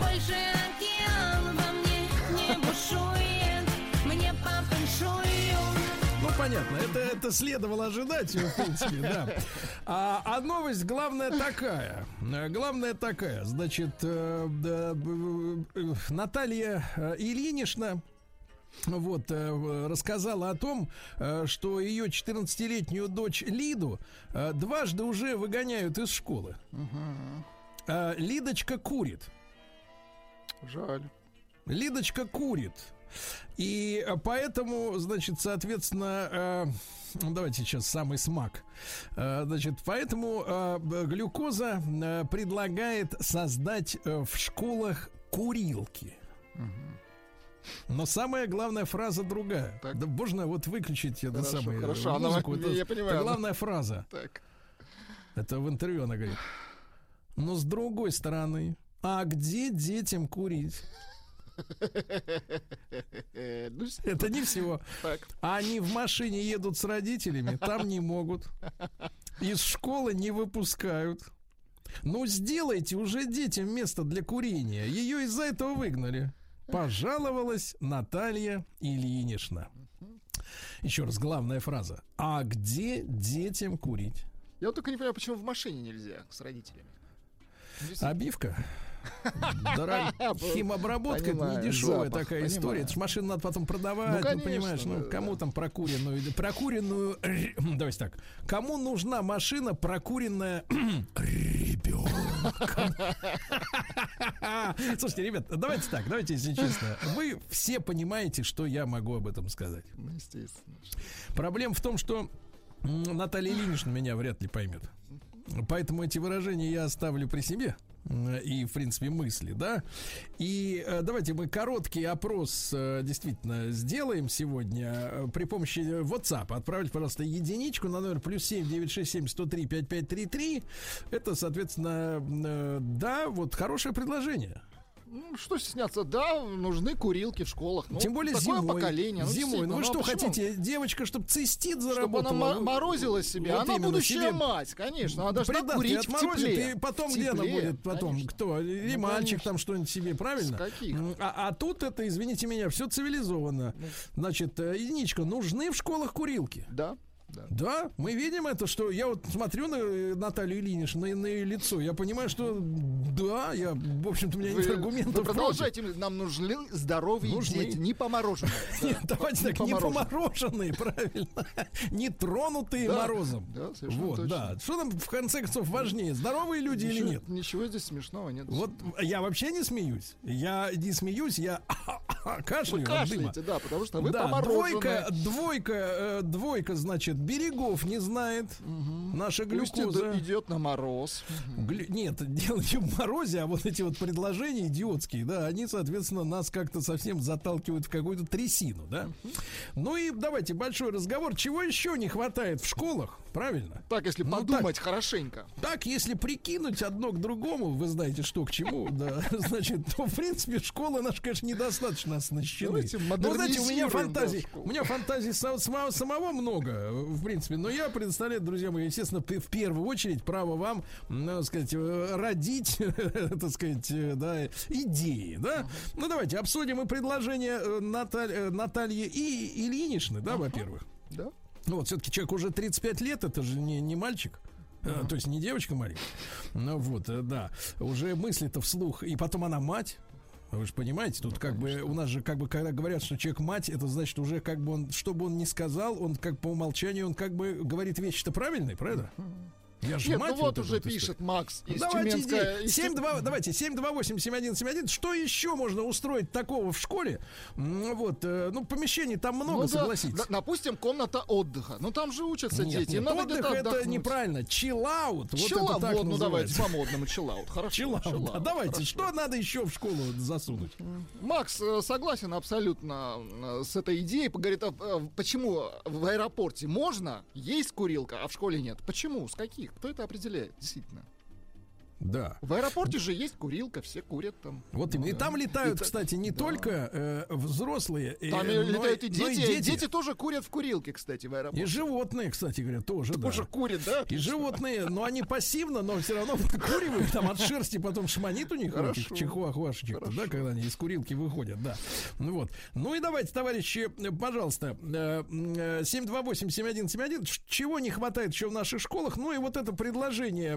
больше океан во мне не бушует. Ну, понятно, это, это следовало ожидать, в принципе, да. А, а новость главная такая. Главная такая, значит, э, э, э, Наталья Ильинична вот, э, рассказала о том, э, что ее четырнадцатилетнюю дочь Лиду э, дважды уже выгоняют из школы. Угу. Э, Лидочка курит. Жаль. Лидочка курит. И поэтому, значит, соответственно, давайте сейчас самый смак. Значит, поэтому Глюкоза предлагает создать в школах курилки. Но самая главная фраза другая. Так. Да, можно вот выключить эту самую музыку. Она, это, я понимаю, это главная она... фраза. Так. Это в интервью она говорит. Но с другой стороны, а где детям курить? Это не все. Так. Они в машине едут с родителями, там не могут. Из школы не выпускают. Ну сделайте уже детям место для курения. Ее из-за этого выгнали. Пожаловалась Наталья Ильинична. Еще раз главная фраза. А где детям курить? Я вот только не понимаю, почему в машине нельзя с родителями. Обивка. Дорог... Химобработка недешевая такая понимаю. история. Это ж машину надо потом продавать, ну, конечно, ну понимаешь, да, ну да. Кому там прокуренную прокуренную. Давайте так. Кому нужна машина, прокуренная ребенком? Слушайте, ребят, давайте так, давайте, если честно. Вы все понимаете, что я могу об этом сказать. Ну, естественно. Проблема в том, что Наталья Ильинична меня вряд ли поймет. Поэтому эти выражения я оставлю при себе. И, в принципе, мысли, да. И э, давайте мы короткий опрос э, действительно сделаем сегодня э, при помощи WhatsApp. Отправьте, пожалуйста, единичку на номер плюс семь девятьсот шестьдесят семь сто три пятьдесят пять тридцать три. Это, соответственно, э, да, вот хорошее предложение. Ну, что стесняться, да, нужны курилки в школах. Ну, тем более такое зимой. Поколение. Ну, зимой. Ну, вы что почему? Хотите, девочка, чтобы цистит заработала? Чтобы она морозила себя. Вот она будущая себе... мать, конечно. Она должна Придатки курить в тепле. И потом где она будет потом? Конечно. Кто? И ну, мальчик конечно. Там что-нибудь себе, правильно? С каких? А, а тут это, извините меня, все цивилизованно. Значит, единичка, нужны в школах курилки? Да. Да. Да, мы видим это, что я вот смотрю на Наталью Ильиничну, на, на ее лицо, я понимаю, что да, я, в общем-то, у меня вы, нет аргументов. Вы продолжайте, против. Нам нужны здоровые нужны. Дети, не помороженные. Нет, давайте так, не помороженные, правильно, не тронутые морозом. Да, совершенно точно. Что там, в конце концов, важнее, здоровые люди или нет? Ничего здесь смешного нет. Вот я вообще не смеюсь, я не смеюсь, я кашляю от дыма. Да, потому что вы помороженные. Да, двойка, двойка, значит, берегов не знает. Угу. Наша Глюкоза идет на мороз. Глю... Нет, дело не в морозе, а вот эти вот предложения идиотские, да, они, соответственно, нас как-то совсем заталкивают в какую-то трясину, да. Угу. Ну и давайте большой разговор. Чего еще не хватает в школах, правильно? Так, если ну, подумать так, хорошенько. Так, если прикинуть одно к другому, вы знаете, что к чему, да, значит, то, в принципе, школа наша, конечно, недостаточно оснащена. Ну, знаете, у меня фантазии, у меня фантазий самого много, в принципе, но я предоставляю, друзья мои, естественно, в первую очередь право вам, так сказать, родить, так сказать, да, идеи, да. Uh-huh. Ну, давайте обсудим и предложение Наталь... Натальи и Ильиничны, да, uh-huh. во-первых. Да. Ну вот, все-таки человек уже тридцать пять лет, это же не, не мальчик. Uh-huh. То есть не девочка маленькая. Ну вот, да. Уже мысли-то вслух. И потом она мать. Вы же понимаете, тут ну, как конечно. бы у нас же как бы, когда говорят, что человек мать, это значит уже как бы он, что бы он ни сказал, он как по умолчанию, он как бы говорит вещи-то правильные, правильно? Uh-huh. Я же Нет, мать, ну вот, вот уже пишет Макс из Тюменска. Давайте, семь два восемь семь один семь один. Что еще можно устроить такого в школе? Вот, ну, помещений там много, ну, согласитесь. Да, да, допустим, комната отдыха. Ну, там же учатся нет, дети. Нет, надо отдых — это неправильно. Чиллаут. Вот это так вот, ну, давайте по-модному. Чиллаут. Хорошо. Чиллаут. Чиллаут. А давайте, хорошо. Что надо еще в школу засунуть? Макс согласен абсолютно с этой идеей. Говорит, а почему в аэропорте можно, есть курилка, а в школе нет? Почему? С каких? Кто это определяет, действительно? Да. В аэропорте же есть курилка, все курят там. Вот именно. И там летают, и кстати, не да. только э, взрослые, там э, летают но, и дети. Дети. Дети тоже курят в курилке, кстати, в аэропорте. И животные, кстати говоря, тоже. Да. Тоже курят, да? И животные, но они пассивно, но все равно покуривают там от шерсти, потом шманит у них чихуахуашечек, да, когда они из курилки выходят, да. Ну вот. Ну и давайте, товарищи, пожалуйста, семь два восемь семь один семь один. Чего не хватает еще в наших школах? Ну и вот это предложение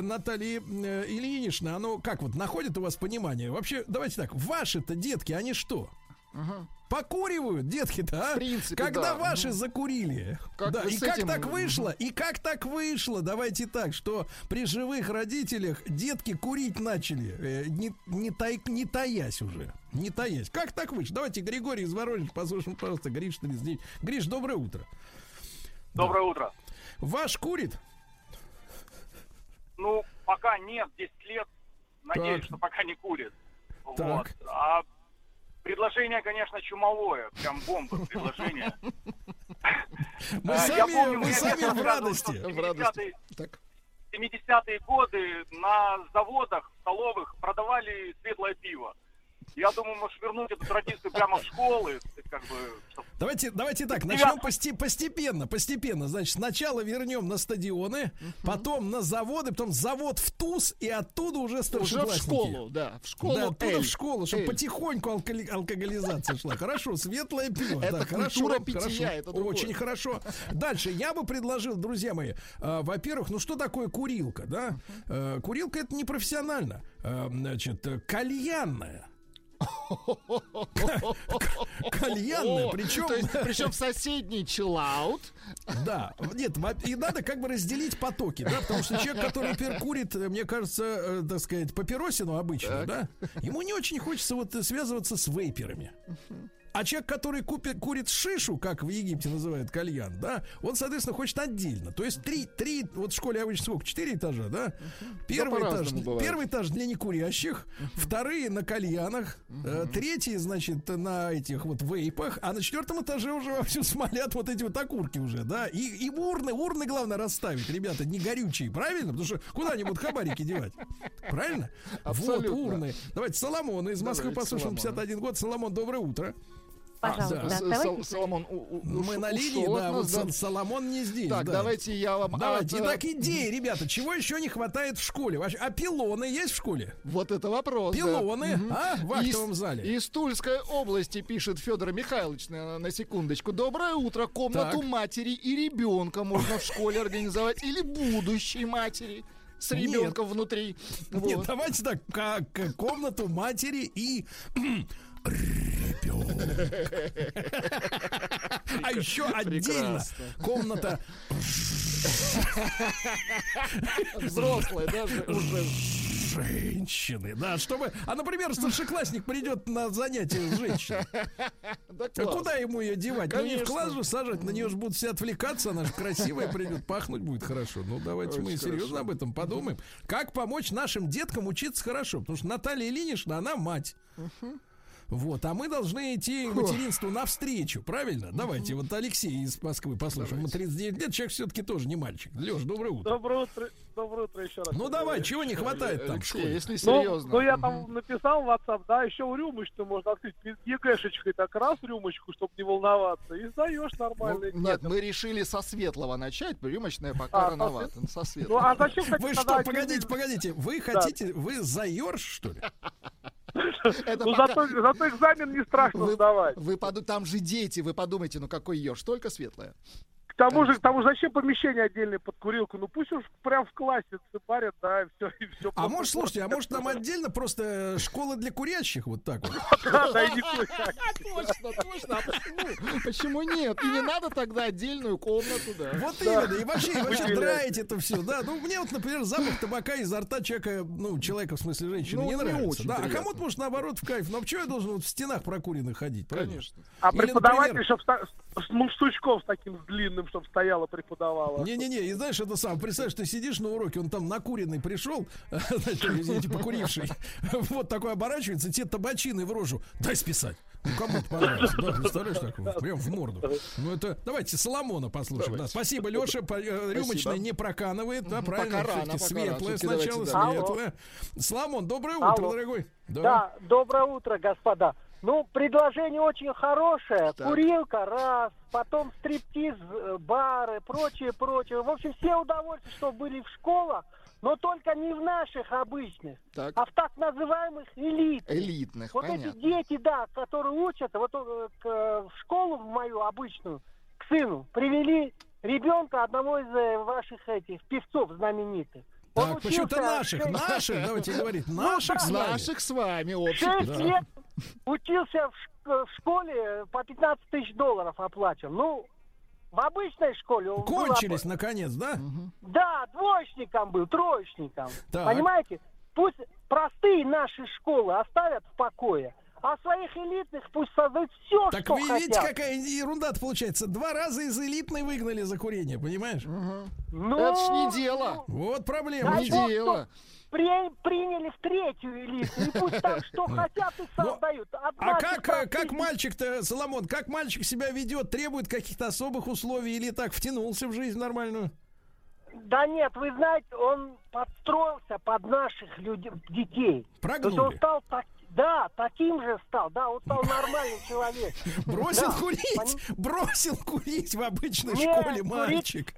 Натальи Ильинична, оно как вот находит у вас понимание? Вообще, давайте так, ваши-то детки, они что? Uh-huh. Покуривают, детки-то, а? В принципе, когда да. ваши закурили. Как да. И как этим... так вышло? И как так вышло? Давайте так, что при живых родителях детки курить начали, э, не, не, тай, не таясь уже. Не таясь. Как так вышло? Давайте Григорий из Воронежа послушаем, пожалуйста. Гриш, тридцать девять. Гриш, доброе утро. Доброе да. утро. Ваш курит? Ну, пока нет, десять лет. Надеюсь, так. что пока не курит. Так. Вот. А предложение, конечно, чумовое. Прям бомба предложение. Мы сами в радости. В семидесятые годы на заводах, столовых продавали светлое пиво. Я думаю, можешь вернуть эту традицию прямо в школы. Как бы, чтоб... Давайте, давайте так, начнем пости- постепенно, постепенно. Значит, сначала вернем на стадионы, угу. потом на заводы, потом завод в ТУЗ, и оттуда уже старшеклассники. Уже в школу, да. В школу, да, оттуда эль, в школу, чтобы эль. потихоньку алкоголь, алкоголизация шла. Хорошо, светлое пиво. Это да, культура хорошо, питья, хорошо, это другое. Очень хорошо. Дальше, я бы предложил, друзья мои, э, во-первых, ну что такое курилка, да? Э, курилка — это непрофессионально. Э, значит, кальянная. Кальянная, причем... То есть, причем соседний чиллаут. Да, нет, и надо как бы разделить потоки, да, потому что человек, который перкурит, мне кажется, так сказать, папиросину обычную, да, ему не очень хочется вот связываться с вейперами. А человек, который купит, курит шишу, как в Египте называют кальян, да, он, соответственно, хочет отдельно. То есть три, три вот в школе обычно сколько? Четыре этажа, да? Первый, да этаж, первый этаж для некурящих, вторые на кальянах, uh-huh. третий, значит, на этих вот вейпах, а на четвертом этаже уже вовсю смолят вот эти вот окурки уже, да? И, и урны, урны, главное, расставить, ребята, не горючие, правильно? Потому что куда они будут хабарики девать? Правильно? Абсолютно. Вот урны. Давайте Соломона из Москвы послушаем, пятьдесят один год. Соломон, доброе утро. Пожалуйста, а, да. Да, Соломон, у, у, мы ушел, на линии, да, нас, вот да. Соломон не здесь. Так, да. давайте я вам... Давайте, а, итак, идеи, ребята, чего еще не хватает в школе? А пилоны есть в школе? Вот это вопрос, пилоны, да. а, в актовом из, зале. Из Тульской области пишет Федор Михайлович, на, на секундочку. Доброе утро, комнату так. матери и ребенка можно в школе организовать. Или будущей матери с ребенком Нет. внутри. Вот. Нет, давайте так, как, как комнату матери и... Ребенок. А еще отдельно комната взрослая даже уже женщины, да, чтобы, а, например, старшеклассник придет на занятие с женщиной, да, а куда ему ее девать? Конечно. Ну не в класс же сажать, на нее же будут все отвлекаться, она же красивая придет, пахнуть будет хорошо. Ну давайте Очень мы хорошо. серьезно об этом подумаем, как помочь нашим деткам учиться хорошо, потому что Наталья Ильинична, она мать. Угу. Вот, а мы должны идти материнству навстречу, правильно? Давайте, вот Алексей из Москвы послушаем. Ему тридцать девять лет, человек все-таки тоже не мальчик. Леш, доброе утро. Доброе утро, доброе утро еще раз. Ну давай, чего не хватает там? Если серьезно. Ну я там написал в WhatsApp, да, еще у рюмочку можно открыть ЕГЭшечкой, так раз рюмочку, чтобы не волноваться, и сдаешь нормально. Нет, мы решили со светлого начать, рюмочная пока рановато, со светлого. Ну а зачем? Вы что, погодите, погодите, вы хотите, вы заерж, что ли? Это ну, пока... зато, зато экзамен не страшно вы, сдавать. Вы, там же дети, вы подумайте, ну какой еж, только светлое. тому же, тому же зачем помещение отдельное под курилку? Ну пусть уж прям в классе цепарят, да, и все. И все а может, слушайте, а может нам отдельно просто школа для курящих вот так вот? Да, да, и не курящих. Точно, точно. Почему нет? И не надо тогда отдельную комнату, да. Вот именно, и вообще, вообще драить это все, да. Ну мне вот, например, запах табака изо рта человека, ну человека, в смысле женщины, не нравится. Да, а кому-то, может, наоборот, в кайф. Но почему я должен вот в стенах прокуренных ходить, правильно? Конечно. А преподаватель, чтобы ну, Сучков с таким длинным, чтобы стояла, преподавала. Не-не-не, и знаешь, это сам, представляешь, ты сидишь на уроке, он там накуренный пришел, значит, извините, покуривший, вот такой оборачивается, тебе табачины в рожу, дай списать. Ну, кому-то понравилось, да, представляешь, такого, прям в морду. Ну, это, давайте Соломона послушаем. Давайте. Да, спасибо, Леша, рюмочный не проканывает, да, правильно, все-таки светлое сначала, светлое. Соломон, доброе утро, дорогой. Да, доброе утро, господа. Ну, предложение очень хорошее. Так. Курилка, раз, потом стриптиз, бары, прочее, прочее. В общем, все удовольствия, что были в школах, но только не в наших обычных, так. а в так называемых элитных. Элитных, вот понятно. Эти дети, да, которые учатся, вот к, в школу в мою обычную, к сыну, привели ребенка одного из ваших этих певцов знаменитых. Так, почему-то наших, шесть... наших, давайте говорить, наших с вами. Наших с вами, общих. Шесть лет учился в школе, по пятнадцать тысяч долларов оплачивал. Ну, в обычной школе... Он кончились, был... наконец, да? Угу. Да, двоечником был, троечником. Так. Понимаете? Пусть простые наши школы оставят в покое, а своих элитных пусть создают все, так что хотят. Так вы видите, какая ерунда-то получается. Два раза из элитной выгнали за курение, понимаешь? Угу. Ну, это ж не дело. Вот проблема. Не дело. При, приняли в третью элиту, и пусть там что хотят и создают. А как, как мальчик-то, Соломон, как мальчик себя ведет, требует каких-то особых условий или так втянулся в жизнь нормальную? Да нет, вы знаете, он подстроился под наших людей, детей. Прогнули. То есть он стал так, да, таким же стал, да, он стал нормальным человеком. Бросил курить, бросил курить в обычной школе мальчик.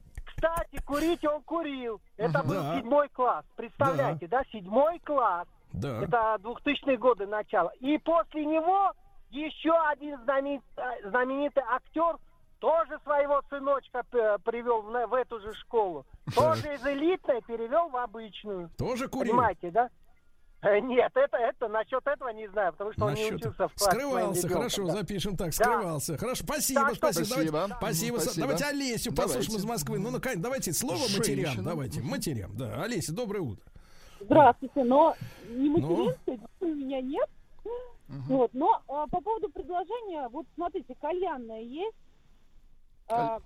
Кстати, курить он курил. Это был да. седьмой класс. Представляете, да, да? Седьмой класс. Да. Это двухтысячные годы начало. И после него еще один знаменит, знаменитый актер тоже своего сыночка привел в, в эту же школу. Тоже из элитной перевел в обычную. Тоже курил. Понимаете, да? Нет, это, это насчет этого не знаю, потому что насчет... он не учился в классе. Скрывался, хорошо, да. запишем так, скрывался. Да. Хорошо, спасибо, так, спасибо. Спасибо. Давайте, да. спасибо. спасибо. Давайте Олесю давайте. послушаем из Москвы. Ну, ну, давайте слово Женщина. матерям, давайте, матерям. Да, Олеся, доброе утро. Здравствуйте, но не материнская, но... у меня нет. Угу. Вот, но а, по поводу предложения, вот смотрите, кальянная есть, Коль... а,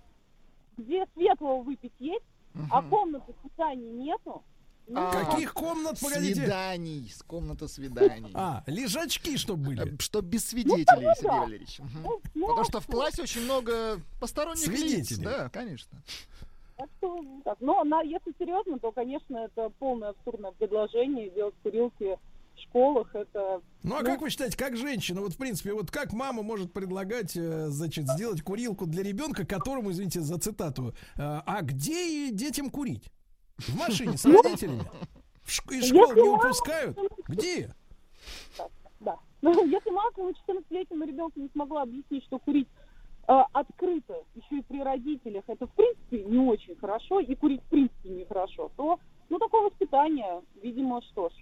где светлого выпить есть, угу. а комнаты питания нету. А, каких комнат, погодите? Свиданий, с комнаты свиданий. А, лежачки, чтобы были. Чтоб без свидетелей, ну, Сергей Валерьевич. Ну, потому что в классе очень много посторонних свидетелей. Лиц, да, конечно. Так что, так. Но она, если серьезно, то, конечно, это полное абсурдное предложение делать курилки в школах. Это... Ну, а ну... как вы считаете, как женщина, вот, в принципе, вот как мама может предлагать, значит, сделать курилку для ребенка, которому, извините за цитату, а где детям курить? В машине с родителями? Из школы не упускают? Где? Да. Если мама четырнадцатилетнему ребенку не смогла объяснить, что курить э, открыто, еще и при родителях, это в принципе не очень хорошо, и курить в принципе нехорошо, то, ну, такое воспитание, видимо, что ж.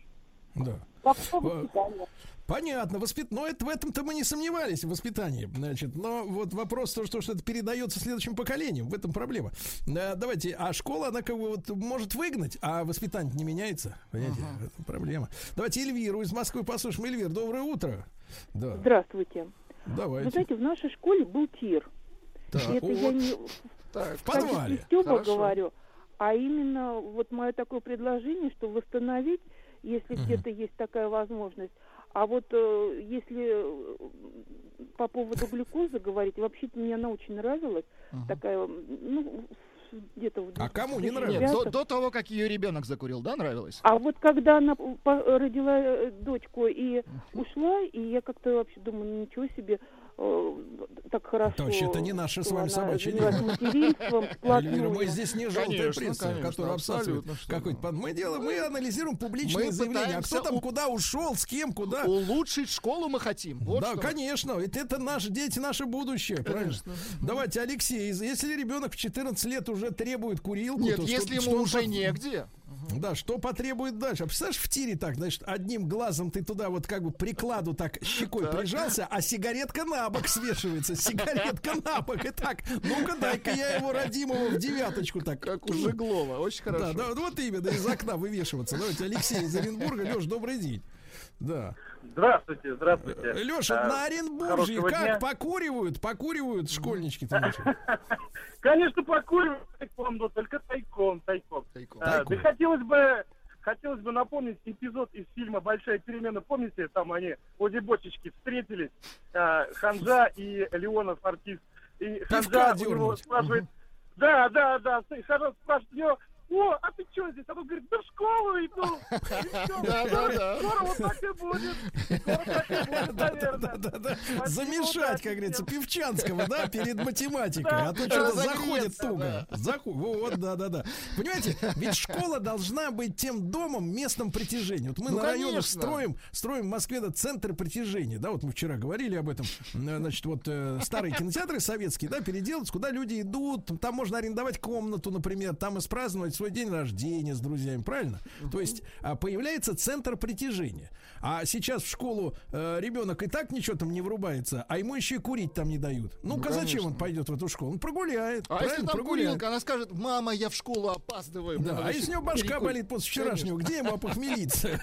Да. Такое воспитание. Понятно, воспит... но это в этом-то мы не сомневались, в воспитании. Значит, но вот вопрос, то, что, что это передается следующим поколениям, в этом проблема. А, давайте, а школа, она как бы вот может выгнать, а воспитание не меняется. Понимаете, ага. это проблема. Давайте Эльвиру из Москвы послушаем. Эльвир, доброе утро. Да. Здравствуйте. Давайте. Вы знаете, в нашей школе был тир. Так, это вот. я не так, в подвале. Стёпа говорю, а именно вот мое такое предложение, что восстановить, если ага. где-то есть такая возможность. А вот э, если по поводу глюкозы говорить, вообще-то мне она очень нравилась. Uh-huh. Такая, ну, где-то... А кому не нравилась? До, до того, как ее ребенок закурил, да, нравилась? А вот когда она родила дочку и ушла, и я как-то вообще думаю, ничего себе, так хорошо. То есть это не наши с вами собачьи. Мы здесь не желтая пресса, которая обсасывает какой-то... Мы делаем, мы анализируем публичные заявления. А кто там куда ушел, с кем, куда? Улучшить школу мы хотим. Да, конечно. Ведь это наши дети, наше будущее. Правильно? Давайте, Алексей, если ребенок в четырнадцать лет уже требует курилку... Нет, если ему уже негде... Да, что потребует дальше? А представляешь, в тире так, значит, одним глазом ты туда вот как бы прикладу так щекой прижался, а сигаретка на бок свешивается. Сигаретка на бок. И так, ну-ка дай-ка я его родимого в девяточку так. Как у Жиглова, очень хорошо. Да, да, вот именно, из окна вывешиваться. Давайте, Алексей из Оренбурга. Лёш, добрый день. Да. Здравствуйте, здравствуйте. Лёша, а, на Оренбурге как? Дня. Покуривают? Покуривают школьнички-то наши? Конечно, покуривают тайком, но только тайком, тайком. тайком. А, тайком. Да хотелось бы, хотелось бы напомнить эпизод из фильма «Большая перемена». Помните, там они, обе бочечки, встретились, а, Ханжа и Леонов, артист. И Ханжа у него спрашивает, да, да, да, Ханжа спрашивает его, о, а ты что здесь? А он говорит, да в школу иду. Да, да, да. Скоро вот так и будет. Скоро так и будет, наверное. Замешать, как говорится, Певчанского, да, перед математикой. А то что-то заходит туго. Вот, да, да, да. Понимаете, ведь школа должна быть тем домом, местом притяжения. Вот мы на районах строим, строим в Москве центр притяжения. Да, вот мы вчера говорили об этом. Значит, вот старые кинотеатры советские, да, переделать, куда люди идут. Там можно арендовать комнату, например, там и спраздновать свой день рождения с друзьями, правильно? Uh-huh. То есть а, появляется центр притяжения. А сейчас в школу э, ребенок и так ничего там не врубается, а ему еще и курить там не дают. Ну-ка, ну, зачем он пойдет в эту школу? Он прогуляет. А если там прогуляет. Курилка, она скажет, мама, я в школу опаздываю. Да, а если у него башка перекур... болит после вчерашнего, конечно. Где ему опохмелиться?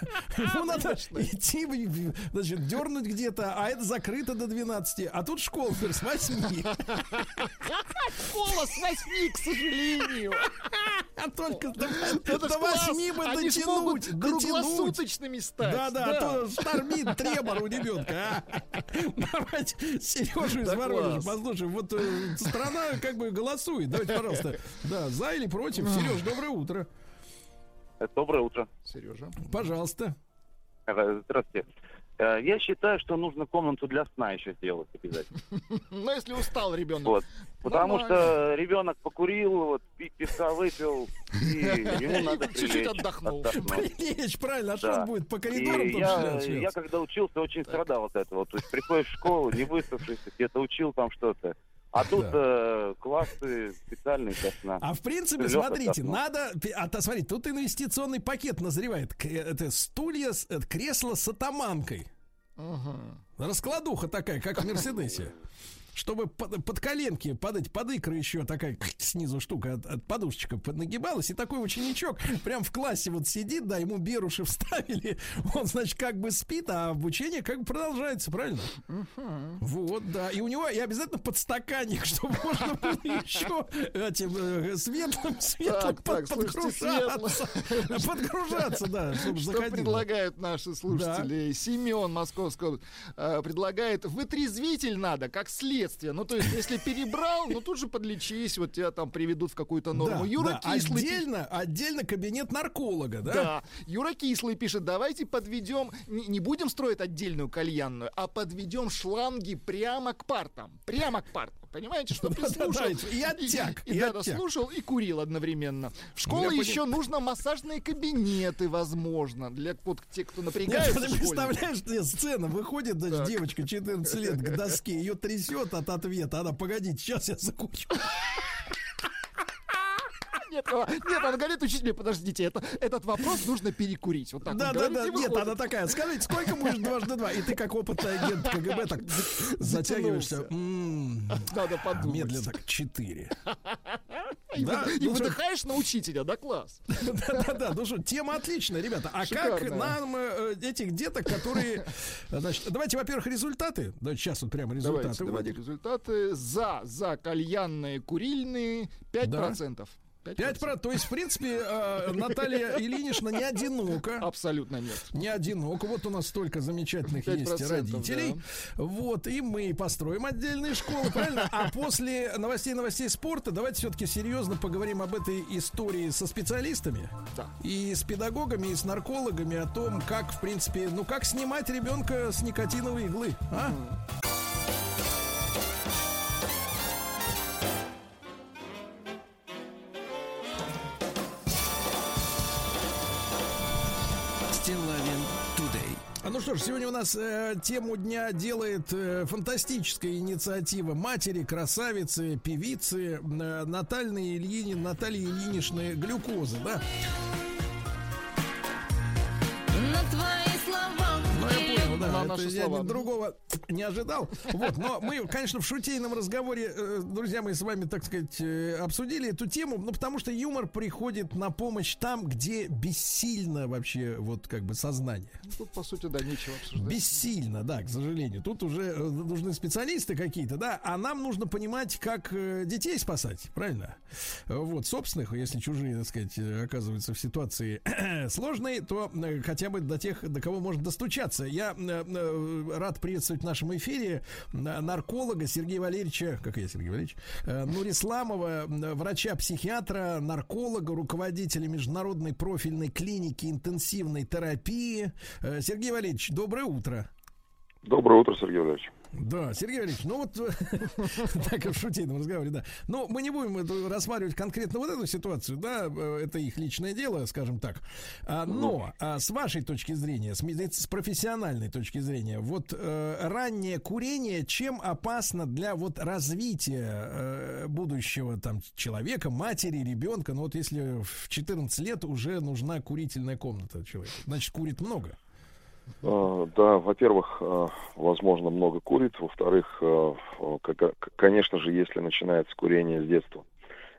Ну, надо идти, значит, дернуть где-то, а это закрыто до двенадцати, а тут школа с восьми. Школа с восьми, к сожалению. Только до восьми бы дотянуть. Круглосуточными стать. Да-да, а то штормит требор у ребенка. Давайте Сережу из Воронежа послушаем. Вот страна как бы голосует. Давайте, пожалуйста, да, за или против. Сереж, доброе утро. Доброе утро. Сережа. Пожалуйста. Здравствуйте. Я считаю, что нужно комнату для сна еще сделать обязательно. Ну, если устал ребенок. Потому что ребенок покурил, вот пивка выпил, и ему надо чуть-чуть отдохнул. Прилечь, правильно, а что он будет по коридорам? Я когда учился, очень страдал от этого. То есть приходишь в школу, не выспавшись, где-то учил там что-то. А тут да. э, классы специальные для сна. А в принципе, Лёха, смотрите, надо... А, смотрите, тут инвестиционный пакет назревает. Это стулья, это кресло с атаманкой. Угу. Раскладуха такая, как в «Мерседесе». Чтобы под, под коленки, под эти, под икры еще такая снизу штука от, от подушечка поднагибалась, и такой ученичок прям в классе вот сидит, да, ему беруши вставили, он, значит, как бы спит, а обучение как бы продолжается, правильно? Uh-huh. Вот, да, и у него, и обязательно подстаканник, чтобы можно было еще этим светлым, светлым подгружаться. Подгружаться, да, чтобы заходить. Что предлагают наши слушатели? Семен Московского предлагает, вытрезвитель надо, как следствие. Ну, то есть, если перебрал, ну, тут же подлечись, вот тебя там приведут в какую-то норму. Да, Юра да. Кислый... Отдельно, отдельно кабинет нарколога, да? Да. Юра Кислый пишет, давайте подведем, не, не будем строить отдельную кальянную, а подведем шланги прямо к партам. Прямо к партам. Понимаете, что прислушал. И оттяг. И слушал, и курил одновременно. В школу еще нужно массажные кабинеты, возможно, для вот тех, кто напрягается. Ты представляешь, сцена, выходит девочка четырнадцать лет к доске, ее трясет от ответа. Она, погодите, сейчас я закурю. Нет, нет, она говорит, учитель, подождите, это, этот вопрос нужно перекурить. Вот так да, он да, говорит, да, нет, она такая, скажите, сколько будет дважды два? И ты как опытный агент ка гэ бэ так затягиваешься. М-м-м, Надо подумать. Медленно так, четыре. И, да, вы, и ну, выдыхаешь на учителя, да, класс. Да-да-да, ну что, тема отличная, ребята. А шикарная. Как нам э, этих деток, которые... Значит, давайте, во-первых, результаты. Давайте сейчас вот прямо результаты. Давайте, давайте результаты. За, за кальянные, курильные пять процентов. Да. пять процентов. То есть, в принципе, Наталья Ильинична не одинока. Абсолютно нет. Не одинока. Вот у нас столько замечательных есть родителей. Да. Вот, и мы построим отдельные школы, правильно? А после новостей-новостей спорта давайте все-таки серьезно поговорим об этой истории со специалистами. Да. И с педагогами, и с наркологами о том, как, в принципе, ну как снимать ребенка с никотиновой иглы. А? что ж, сегодня у нас э, тему дня делает э, фантастическая инициатива матери, красавицы, певицы э, Натальи Ильини, Натальи Ильиничны Глюкозы, да? На твои слова. Ну, я понял, да, это я слова. Другого не ожидал. Вот, но мы, конечно, в шутейном разговоре, друзья мои, с вами, так сказать, обсудили эту тему, ну, потому что юмор приходит на помощь там, где бессильно вообще, вот, как бы, сознание. Тут, по сути, да, нечего обсуждать. Бессильно, да, к сожалению. Тут уже нужны специалисты какие-то, да, а нам нужно понимать, как детей спасать, правильно? Вот, собственных, если чужие, так сказать, оказываются в ситуации сложной, то хотя бы до тех, до кого можно достучаться. Я рад приветствовать в нашем эфире нарколога Сергея Валерьевича, как я, Сергей Валерьевич, Нурисламова, врача-психиатра, нарколога, руководителя международной профильной клиники интенсивной терапии. Сергей Валерьевич, доброе утро. Доброе утро, Сергей Валерьевич. Да, Сергей Валерьевич, ну вот так и в шутейном разговоре, да. Но мы не будем рассматривать конкретно вот эту ситуацию, да, это их личное дело, скажем так. Но с вашей точки зрения, с профессиональной точки зрения, вот раннее курение чем опасно для вот развития будущего там человека, матери, ребенка? Ну вот если в четырнадцать лет уже нужна курительная комната человеку, значит, курит много. Да, во-первых, возможно, много курит. Во-вторых, конечно же, если начинается курение с детства,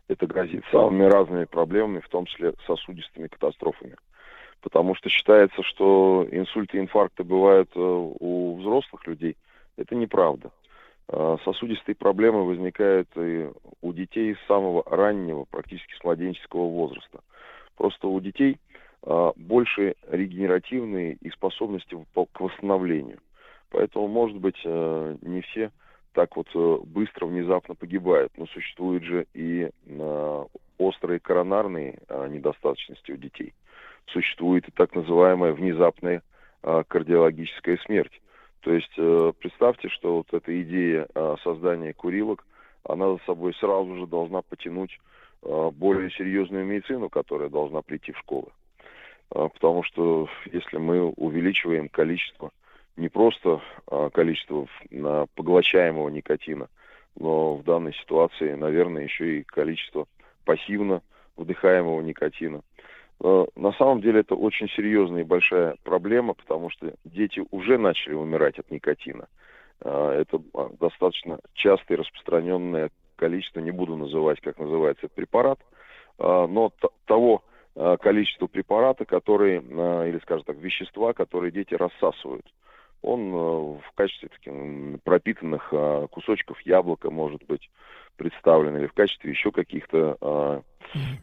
это грозит самыми разными проблемами, в том числе сосудистыми катастрофами. Потому что считается, что инсульты и инфаркты бывают у взрослых людей. Это неправда. Сосудистые проблемы возникают и у детей с самого раннего, практически с младенческого возраста. Просто у детей больше регенеративные и способности к восстановлению. Поэтому, может быть, не все так вот быстро, внезапно погибают. Но существуют же и острые коронарные недостаточности у детей. Существует и так называемая внезапная кардиологическая смерть. То есть, представьте, что вот эта идея создания курилок, она за собой сразу же должна потянуть более серьезную медицину, которая должна прийти в школы. Потому что если мы увеличиваем количество, не просто количество поглощаемого никотина, но в данной ситуации, наверное, еще и количество пассивно вдыхаемого никотина. На самом деле это очень серьезная и большая проблема, потому что дети уже начали умирать от никотина. Это достаточно частое и распространенное количество, не буду называть, как называется этот препарат, но того количество препарата, которые, или, скажем так, вещества, которые дети рассасывают. Он в качестве таких пропитанных кусочков яблока может быть представлен, или в качестве еще каких-то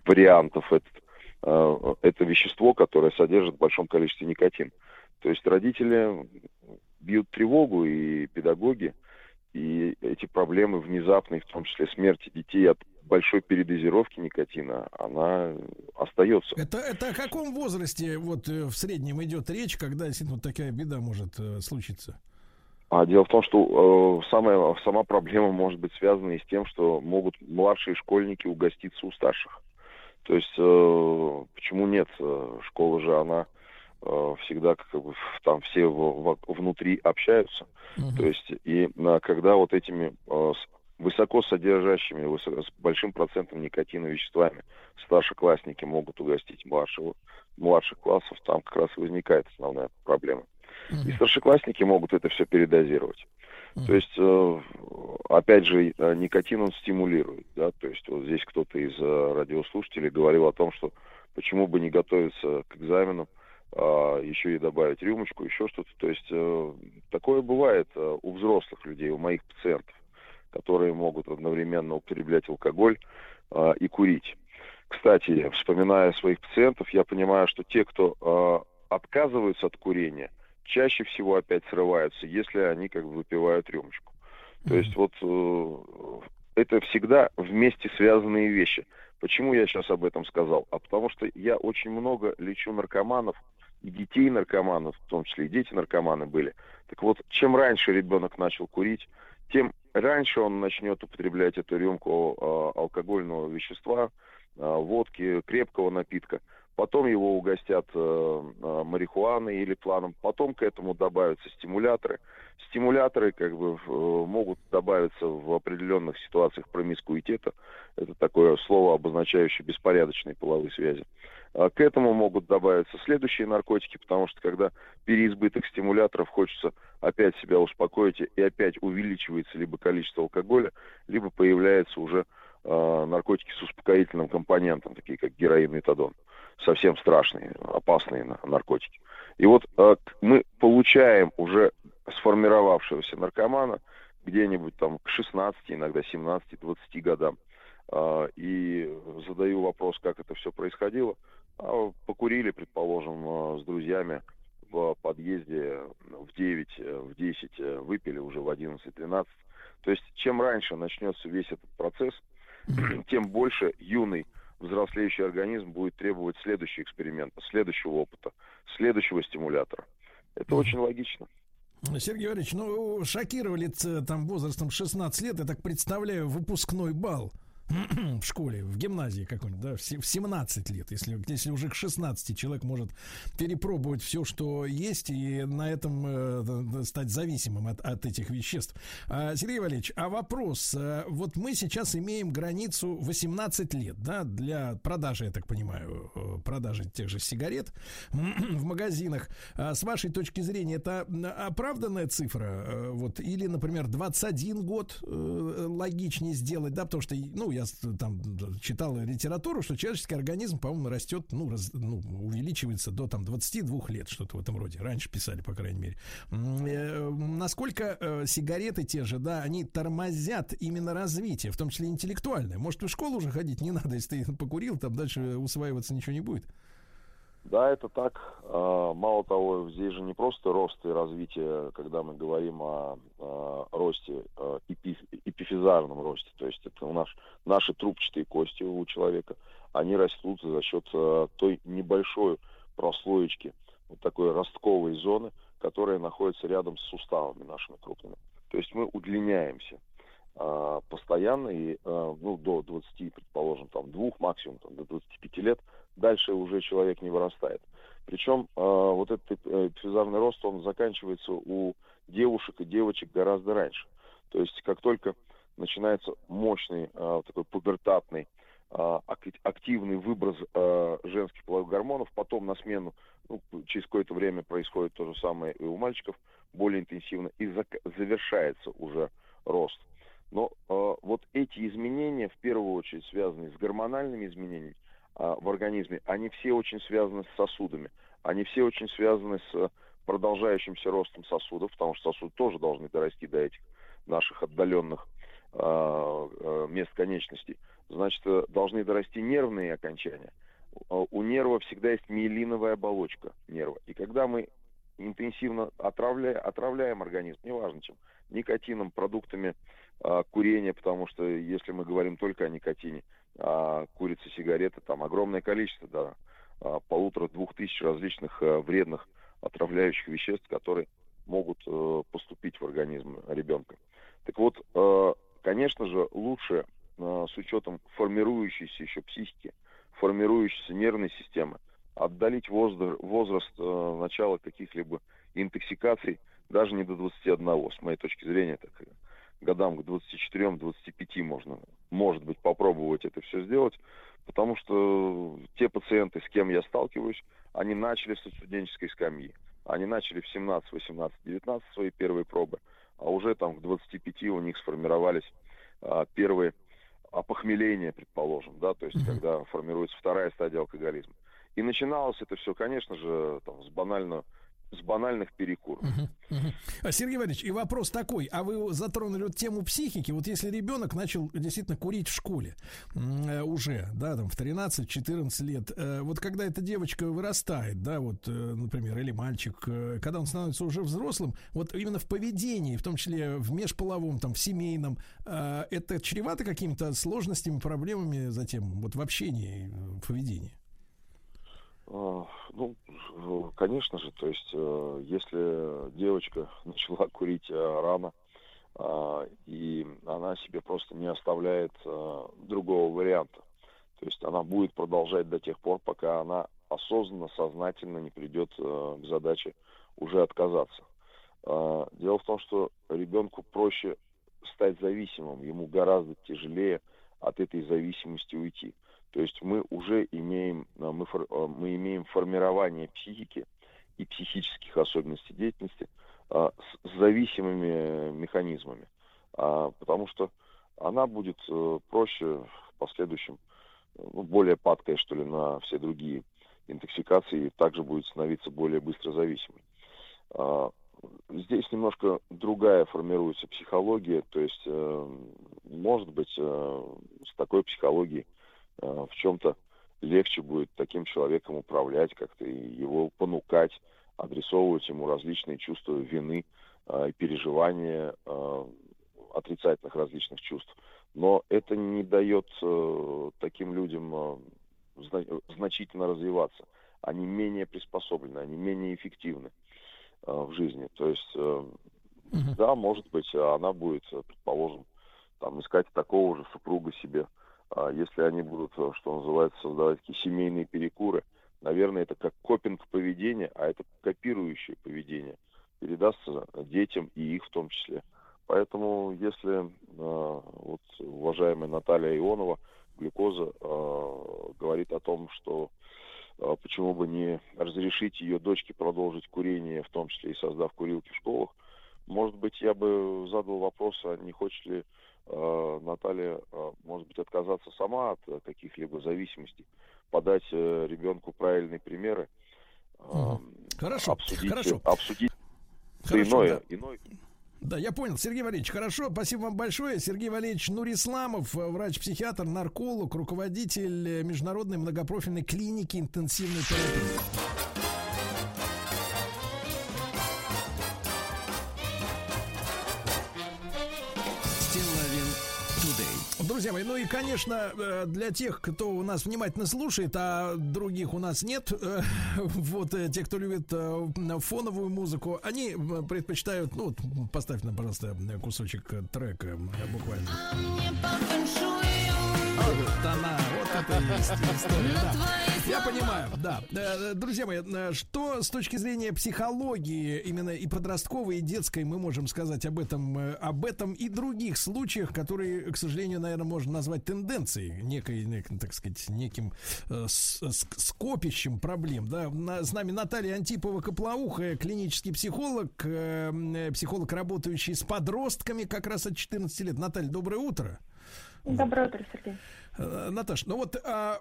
вариантов. Это, это вещество, которое содержит в большом количестве никотин. То есть родители бьют тревогу, и педагоги, и эти проблемы внезапные, в том числе смерти детей от большой передозировки никотина, она остается. Это, это о каком возрасте вот в среднем идет речь, когда действительно вот такая беда может э, случиться? А дело в том, что э, самая, сама проблема может быть связана и с тем, что могут младшие школьники угоститься у старших. То есть, э, почему нет? Школа же, она э, всегда как бы там все в, в, внутри общаются. Uh-huh. То есть, и на, когда вот этими э, высоко содержащими, высоко, с большим процентом никотина веществами старшеклассники могут угостить младшего, младших классов, там как раз и возникает основная проблема. Mm-hmm. И старшеклассники могут это все передозировать. Mm-hmm. То есть, опять же, никотин он стимулирует. Да? То есть, вот здесь кто-то из радиослушателей говорил о том, что почему бы не готовиться к экзаменам, еще и добавить рюмочку, еще что-то. То есть, такое бывает у взрослых людей, у моих пациентов, которые могут одновременно употреблять алкоголь э, и курить. Кстати, вспоминая своих пациентов, я понимаю, что те, кто э, отказываются от курения, чаще всего опять срываются, если они как бы выпивают рюмочку. Mm-hmm. То есть вот э, это всегда вместе связанные вещи. Почему я сейчас об этом сказал? А потому что я очень много лечу наркоманов, и детей наркоманов, в том числе и дети наркоманы были. Так вот, чем раньше ребенок начал курить, тем раньше он начнет употреблять эту рюмку э, алкогольного вещества, э, водки, крепкого напитка, потом его угостят э, марихуаной или планом, потом к этому добавятся стимуляторы. Стимуляторы как бы э, могут добавиться в определенных ситуациях промискуитета, это такое слово, обозначающее беспорядочные половые связи. Э, к этому могут добавиться следующие наркотики, потому что когда переизбыток стимуляторов, хочется опять себя успокоить, и опять увеличивается либо количество алкоголя, либо появляется уже э, наркотики с успокоительным компонентом, такие как героин, метадон. Совсем страшные, опасные наркотики. И вот э, мы получаем уже сформировавшегося наркомана где-нибудь там к шестнадцати, иногда семнадцати, двадцати годам. Э, и задаю вопрос, как это все происходило. А покурили, предположим, э, с друзьями в подъезде в девять, в десять, выпили уже в одиннадцать, двенадцать. То есть чем раньше начнется весь этот процесс, тем больше юный взрослеющий организм будет требовать следующего эксперимента, следующего опыта, следующего стимулятора. Это очень логично. Сергей Иванович, ну шокировали там возрастом шестнадцать лет, я так представляю, выпускной бал в школе, в гимназии какой-нибудь, да, в семнадцать лет, если, если уже к шестнадцати человек может перепробовать все, что есть, и на этом э, стать зависимым от, от этих веществ. А, Сергей Валерьевич, а вопрос, а, вот мы сейчас имеем границу восемнадцать лет, да, для продажи, я так понимаю, продажи тех же сигарет в магазинах. А, с вашей точки зрения, это оправданная цифра, вот, или, например, двадцать один год э, логичнее сделать, да, потому что, ну, я там читал литературу, что человеческий организм, по-моему, растет, ну, раз, ну, увеличивается до там двадцати двух лет, что-то в этом роде. Раньше писали, по крайней мере. Э-э- насколько э- сигареты те же, да, они тормозят именно развитие, в том числе интеллектуальное. Может, в школу уже ходить не надо, если ты покурил, там дальше усваиваться ничего не будет. Да, это так. Мало того, здесь же не просто рост и развитие, когда мы говорим о, о росте, эпиф, эпифизарном росте, то есть это у нас, наши трубчатые кости у человека, они растут за счет той небольшой прослоечки, вот такой ростковой зоны, которая находится рядом с суставами нашими крупными. То есть мы удлиняемся постоянно, и ну, до двадцати, предположим, там, двух, максимум там, до двадцати пяти лет, дальше уже человек не вырастает. Причем э, вот этот эпифизарный рост, он заканчивается у девушек и девочек гораздо раньше. То есть как только начинается мощный, э, такой пубертатный, э, активный выброс э, женских половых гормонов, потом на смену, ну, через какое-то время происходит то же самое и у мальчиков, более интенсивно, и зак- завершается уже рост. Но э, вот эти изменения, в первую очередь, связаны с гормональными изменениями в организме, они все очень связаны с сосудами, они все очень связаны с продолжающимся ростом сосудов, потому что сосуды тоже должны дорасти до этих наших отдаленных э, мест конечностей. Значит, должны дорасти нервные окончания. У нерва всегда есть миелиновая оболочка нерва. И когда мы интенсивно отравляем, отравляем организм, неважно чем, никотином, продуктами э, курения, потому что если мы говорим только о никотине, а курица, сигареты, там огромное количество, да, полутора-двух тысяч различных вредных отравляющих веществ, которые могут поступить в организм ребенка. Так вот, конечно же, лучше с учетом формирующейся еще психики, формирующейся нервной системы, отдалить возраст, возраст начала каких-либо интоксикаций даже не до двадцати одного, с моей точки зрения, так годам к двадцати четырём, двадцати пяти можно, может быть, попробовать это все сделать, потому что те пациенты, с кем я сталкиваюсь, они начали со студенческой скамьи. Они начали в семнадцать, восемнадцать, девятнадцать свои первые пробы, а уже там к двадцати пяти у них сформировались а, первые опохмеления, предположим, да, то есть когда формируется вторая стадия алкоголизма. И начиналось это все, конечно же, там, с банального с банальных перекуров. Uh-huh, uh-huh. Сергей Иванович, и вопрос такой, а вы затронули вот тему психики, вот если ребенок начал действительно курить в школе э, уже, да, там, в тринадцать-четырнадцать лет, э, вот когда эта девочка вырастает, да, вот, э, например, или мальчик, э, когда он становится уже взрослым, вот именно в поведении, в том числе в межполовом, там, в семейном, э, это чревато какими-то сложностями, проблемами затем, вот в общении, в поведении? Ну, конечно же, то есть, если девочка начала курить рано, и она себе просто не оставляет другого варианта, то есть она будет продолжать до тех пор, пока она осознанно, сознательно не придет э, к задаче уже отказаться. Э, дело в том, что ребенку проще стать зависимым, ему гораздо тяжелее от этой зависимости уйти. То есть мы уже имеем, мы, мы имеем формирование психики и психических особенностей деятельности а, с зависимыми механизмами, а, потому что она будет а, проще в последующем, ну, более падкая, что ли, на все другие интоксикации, и также будет становиться более быстро зависимой. А, здесь немножко другая формируется психология, то есть, а, может быть, а, с такой психологией а, в чем-то легче будет таким человеком управлять, как-то его понукать, адресовывать ему различные чувства вины э, и переживания э, отрицательных различных чувств. Но это не дает э, таким людям э, зна- значительно развиваться. Они менее приспособлены, они менее эффективны э, в жизни. То есть, э, угу. да, может быть, она будет, предположим, там, искать такого же супруга себе. Если они будут, что называется, создавать такие семейные перекуры, наверное, это как копинг поведения, а это копирующее поведение передастся детям и их в том числе. Поэтому, если вот уважаемая Наталья Ионова, Глюкоза, говорит о том, что почему бы не разрешить ее дочке продолжить курение, в том числе и создав курилки в школах, может быть, я бы задал вопрос, а не хочет ли Наталья, может быть, отказаться сама от каких-либо зависимостей, подать ребенку правильные примеры, угу. хорошо, обсудить, хорошо. обсудить хорошо, иное, да. иное. Да, я понял, Сергей Валерьевич, хорошо, спасибо вам большое. Сергей Валерьевич Нурисламов, врач-психиатр, нарколог, руководитель международной многопрофильной клиники интенсивной терапии. Друзья мои, ну и, конечно, для тех, кто у нас внимательно слушает, а других у нас нет, вот те, кто любит фоновую музыку, они предпочитают, ну, поставь нам, пожалуйста, кусочек трека, буквально. А мне а, вот она, вот это и есть история, да. Я понимаю, да. Друзья мои, что с точки зрения психологии именно и подростковой, и детской мы можем сказать об этом, об этом и других случаях, которые, к сожалению, наверное, можно назвать тенденцией, некой, так сказать, неким скопищем проблем, да. С нами Наталья Антипова-Коплоуха, клинический психолог, психолог, работающий с подростками как раз от четырнадцати лет. Наталья, доброе утро. Доброе утро, Сергей. Наташ, ну вот а,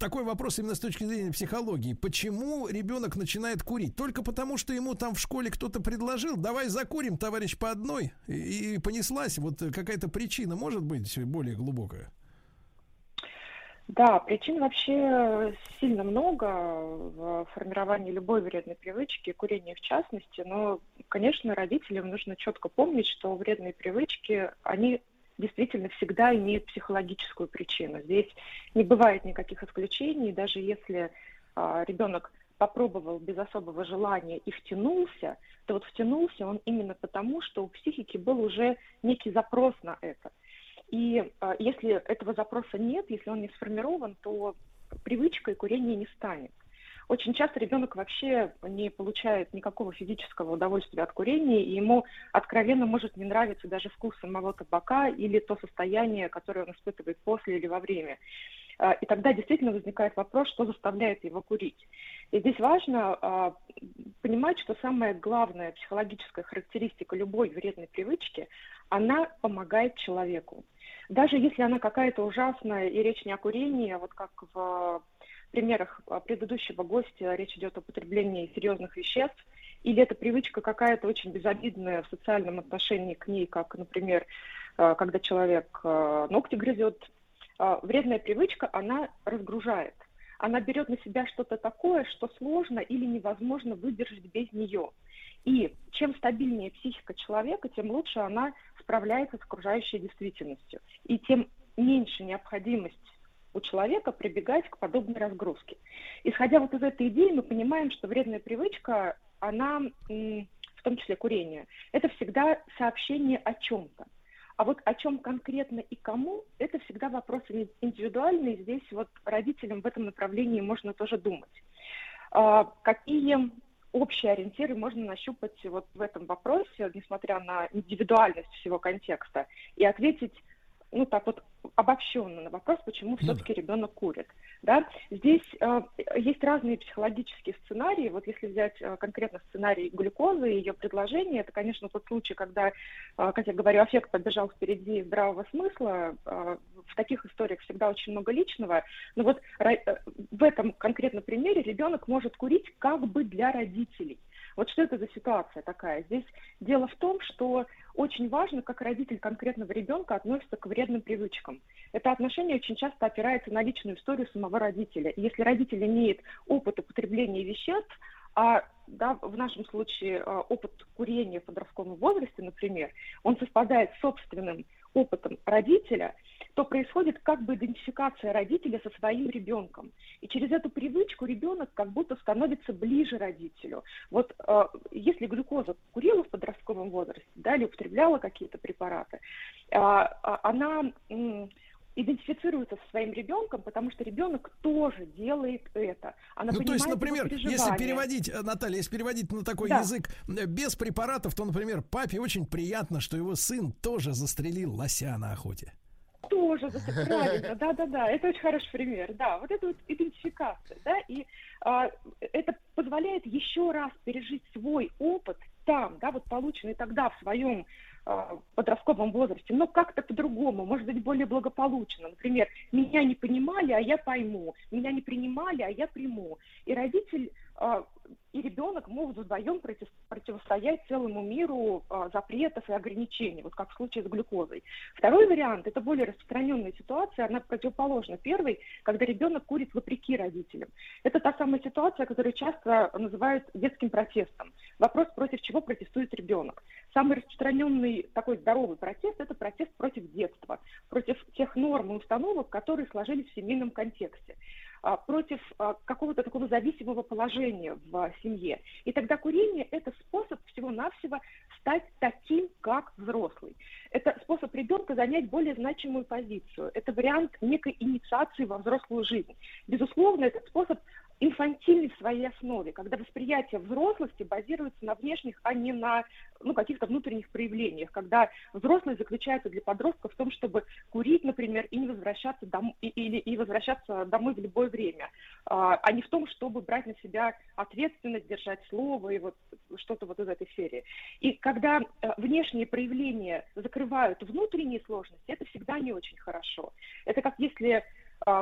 такой вопрос именно с точки зрения психологии. Почему ребенок начинает курить? Только потому, что ему там в школе кто-то предложил: давай закурим, товарищ, по одной. И, и понеслась. Вот какая-то причина может быть более глубокая? Да, причин вообще сильно много в формировании любой вредной привычки, курения в частности. Но, конечно, родителям нужно четко помнить, что вредные привычки, они действительно всегда имеют психологическую причину. Здесь не бывает никаких исключений, даже если а, ребенок попробовал без особого желания и втянулся, то вот втянулся он именно потому, что у психики был уже некий запрос на это. И а, если этого запроса нет, если он не сформирован, то привычкой курение не станет. Очень часто ребенок вообще не получает никакого физического удовольствия от курения, и ему откровенно может не нравиться даже вкус самого табака или то состояние, которое он испытывает после или во время. И тогда действительно возникает вопрос, что заставляет его курить. И здесь важно понимать, что самая главная психологическая характеристика любой вредной привычки, она помогает человеку. Даже если она какая-то ужасная, и речь не о курении, а вот как в В примерах предыдущего гостя речь идет о употреблении серьезных веществ, или это привычка какая-то очень безобидная в социальном отношении к ней, как, например, когда человек ногти грызет, вредная привычка, она разгружает. Она берет на себя что-то такое, что сложно или невозможно выдержать без нее. И чем стабильнее психика человека, тем лучше она справляется с окружающей действительностью. И тем меньше необходимость у человека прибегать к подобной разгрузке. Исходя вот из этой идеи, мы понимаем, что вредная привычка, она, в том числе курение, это всегда сообщение о чем-то. А вот о чем конкретно и кому, это всегда вопрос индивидуальный. Здесь вот родителям в этом направлении можно тоже думать. Какие общие ориентиры можно нащупать вот в этом вопросе, несмотря на индивидуальность всего контекста, и ответить, ну, так вот обобщенно на вопрос, почему все-таки ребенок курит. Да? Здесь э, есть разные психологические сценарии. Вот если взять э, конкретно сценарий глюкозы и ее предложение, это, конечно, тот случай, когда, э, как я говорю, аффект побежал впереди здравого смысла. Э, в таких историях всегда очень много личного. Но вот э, в этом конкретном примере ребенок может курить как бы для родителей. Вот что это за ситуация такая? Здесь дело в том, что очень важно, как родитель конкретного ребенка относится к вредным привычкам. Это отношение очень часто опирается на личную историю самого родителя. И если родитель имеет опыт употребления веществ, а да, в нашем случае опыт курения в подростковом возрасте, например, он совпадает с собственным опытом родителя, то происходит как бы идентификация родителя со своим ребенком. И через эту привычку ребенок как будто становится ближе родителю. Вот э, если глюкоза курила в подростковом возрасте, да, или употребляла какие-то препараты, э, она э, идентифицируется со своим ребенком, потому что ребенок тоже делает это. Она ну, то есть, например, если переводить, Наталья, если переводить на такой да. язык без препаратов, то, например, папе очень приятно, что его сын тоже застрелил лося на охоте. Тоже, правильно, да-да-да, это очень хороший пример, да, вот это вот идентификация, да, и а, это позволяет еще раз пережить свой опыт там, да, вот полученный тогда в своем а, подростковом возрасте, но как-то по-другому, может быть, более благополучно, например, меня не понимали, а я пойму, меня не принимали, а я приму, и родитель... А, и ребенок могут вдвоем против, противостоять целому миру а, запретов и ограничений, вот как в случае с глюкозой. Второй вариант – это более распространенная ситуация, она противоположна первой, когда ребенок курит вопреки родителям. Это та самая ситуация, которую часто называют детским протестом. Вопрос, против чего протестует ребенок. Самый распространенный такой здоровый протест – это протест против детства, против тех норм и установок, которые сложились в семейном контексте, а, против а, какого-то такого зависимого положения в семье. И тогда курение – это способ всего-навсего стать таким, как взрослый. Это способ ребенка занять более значимую позицию. Это вариант некой инициации во взрослую жизнь. Безусловно, этот способ инфантильный в своей основе, когда восприятие взрослости базируется на внешних, а не на ну, каких-то внутренних проявлениях, когда взрослые заключаются для подростков в том, чтобы курить, например, и не возвращаться домой, или и возвращаться домой в любое время, а, а не в том, чтобы брать на себя ответственность, держать слово и вот что-то вот из этой серии. И когда внешние проявления закрывают внутренние сложности, это всегда не очень хорошо. Это как если...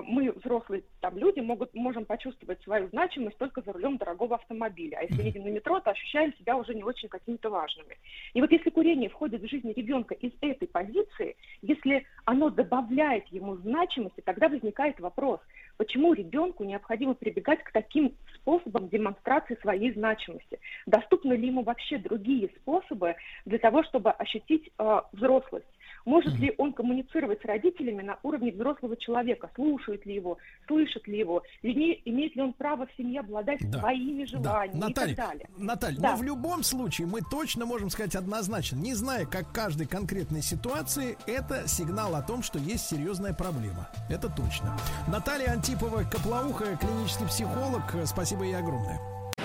мы, взрослые там, люди, могут, можем почувствовать свою значимость только за рулем дорогого автомобиля. А если едем на метро, то ощущаем себя уже не очень какими-то важными. И вот если курение входит в жизнь ребенка из этой позиции, если оно добавляет ему значимости, тогда возникает вопрос, почему ребенку необходимо прибегать к таким способам демонстрации своей значимости? Доступны ли ему вообще другие способы для того, чтобы ощутить э, взрослость? Может ли он коммуницировать с родителями на уровне взрослого человека? Слушают ли его? Слышат ли его? Имеет ли он право в семье обладать да. своими желаниями да. Наталья, и так далее? Наталья, да. но в любом случае мы точно можем сказать однозначно, не зная, как каждой конкретной ситуации, это сигнал о том, что есть серьезная проблема. Это точно. Наталья Антипова-Коплоуха, клинический психолог. Спасибо ей огромное.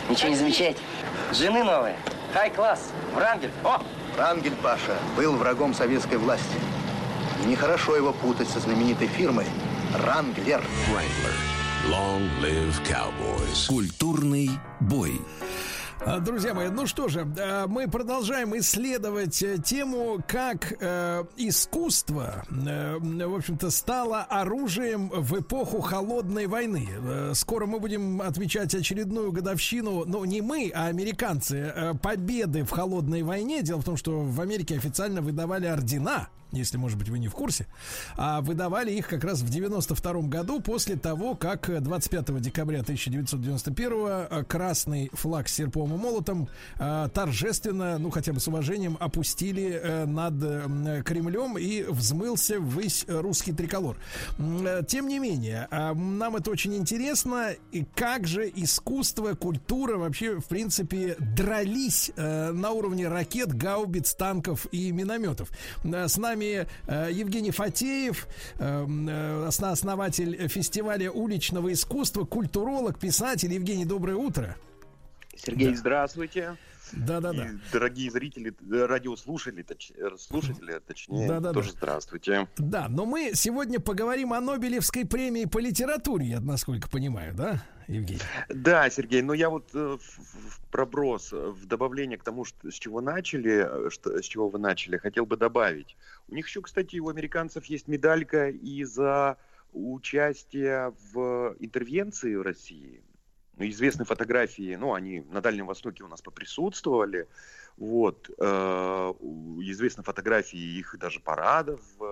Ничего не замечаете? Жены новые. Хай-класс. Врангель. О! Врангель, Паша, был врагом советской власти. Нехорошо его путать со знаменитой фирмой «Ранглер». Long live Cowboys. Культурный бой. Друзья мои, ну что же, мы продолжаем исследовать тему, как э, искусство, э, в общем-то, стало оружием в эпоху Холодной войны. Э, скоро мы будем отмечать очередную годовщину, ну не мы, а американцы, э, победы в Холодной войне. Дело в том, что в Америке официально выдавали ордена, если, может быть, вы не в курсе, а выдавали их как раз в девяносто втором году, после того, как двадцать пятого декабря тысяча девятьсот девяносто первого красный флаг с серпом и молотом э, торжественно, ну, хотя бы с уважением, опустили э, над э, Кремлем и взмылся ввысь русский триколор. Тем не менее, э, нам это очень интересно, и как же искусство, культура вообще, в принципе, дрались э, на уровне ракет, гаубиц, танков и минометов. Э, с нами нами Евгений Фатеев, основатель фестиваля уличного искусства, культуролог, писатель. Евгений, доброе утро. Сергей, да. Здравствуйте. Да, да, да. Дорогие зрители, радиослушатели, точ, слушатели, точнее, да, да, тоже да. Здравствуйте. Да, но мы сегодня поговорим о Нобелевской премии по литературе, я насколько понимаю, да, Евгений? Да, Сергей, но я вот в, в проброс, в добавление к тому, что, с чего начали, что, с чего вы начали, хотел бы добавить. У них еще, кстати, у американцев есть медалька и за участие в интервенции в России. Известны фотографии, ну, они на Дальнем Востоке у нас поприсутствовали, вот, э, известны фотографии их даже парадов э,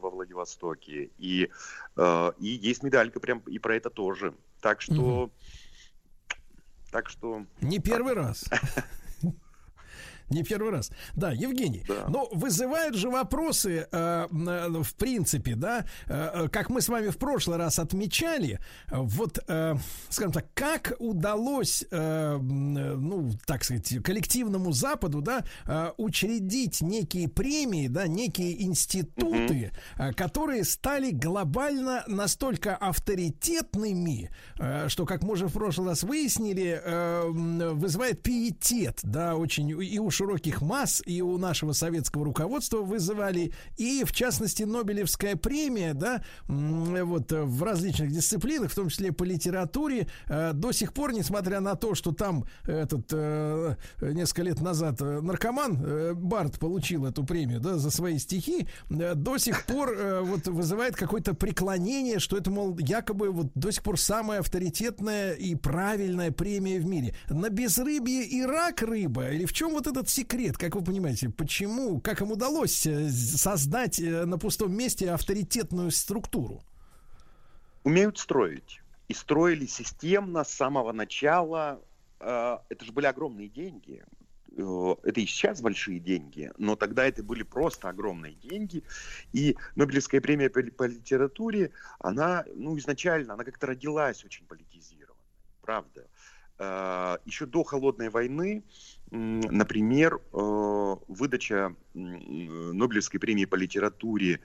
во Владивостоке, и, э, и есть медалька прям и про это тоже, так что, mm-hmm. так что... Не первый раз. Не первый раз. Да, Евгений. Да. Но вызывают же вопросы, э, в принципе, да, э, как мы с вами в прошлый раз отмечали, вот, э, скажем так, как удалось, э, ну, так сказать, коллективному Западу, да, э, учредить некие премии, да, некие институты, угу. э, которые стали глобально настолько авторитетными, э, что, как мы уже в прошлый раз выяснили, э, вызывает пиетет, да, очень и уж широких масс, и у нашего советского руководства вызывали, и в частности Нобелевская премия, да, вот в различных дисциплинах, в том числе по литературе, э, до сих пор, несмотря на то, что там этот э, несколько лет назад наркоман э, Барт получил эту премию, да, за свои стихи, э, до сих пор э, вот вызывает какое-то преклонение, что это, мол, якобы вот до сих пор самая авторитетная и правильная премия в мире. На безрыбье и рак рыба, или в чем вот этот секрет, как вы понимаете, почему, как им удалось создать на пустом месте авторитетную структуру? Умеют строить. И строили системно с самого начала. Это же были огромные деньги. Это и сейчас большие деньги, но тогда это были просто огромные деньги. И Нобелевская премия по литературе, она, ну, изначально, она как-то родилась очень политизированной. Правда. Еще до Холодной войны, например, выдача Нобелевской премии по литературе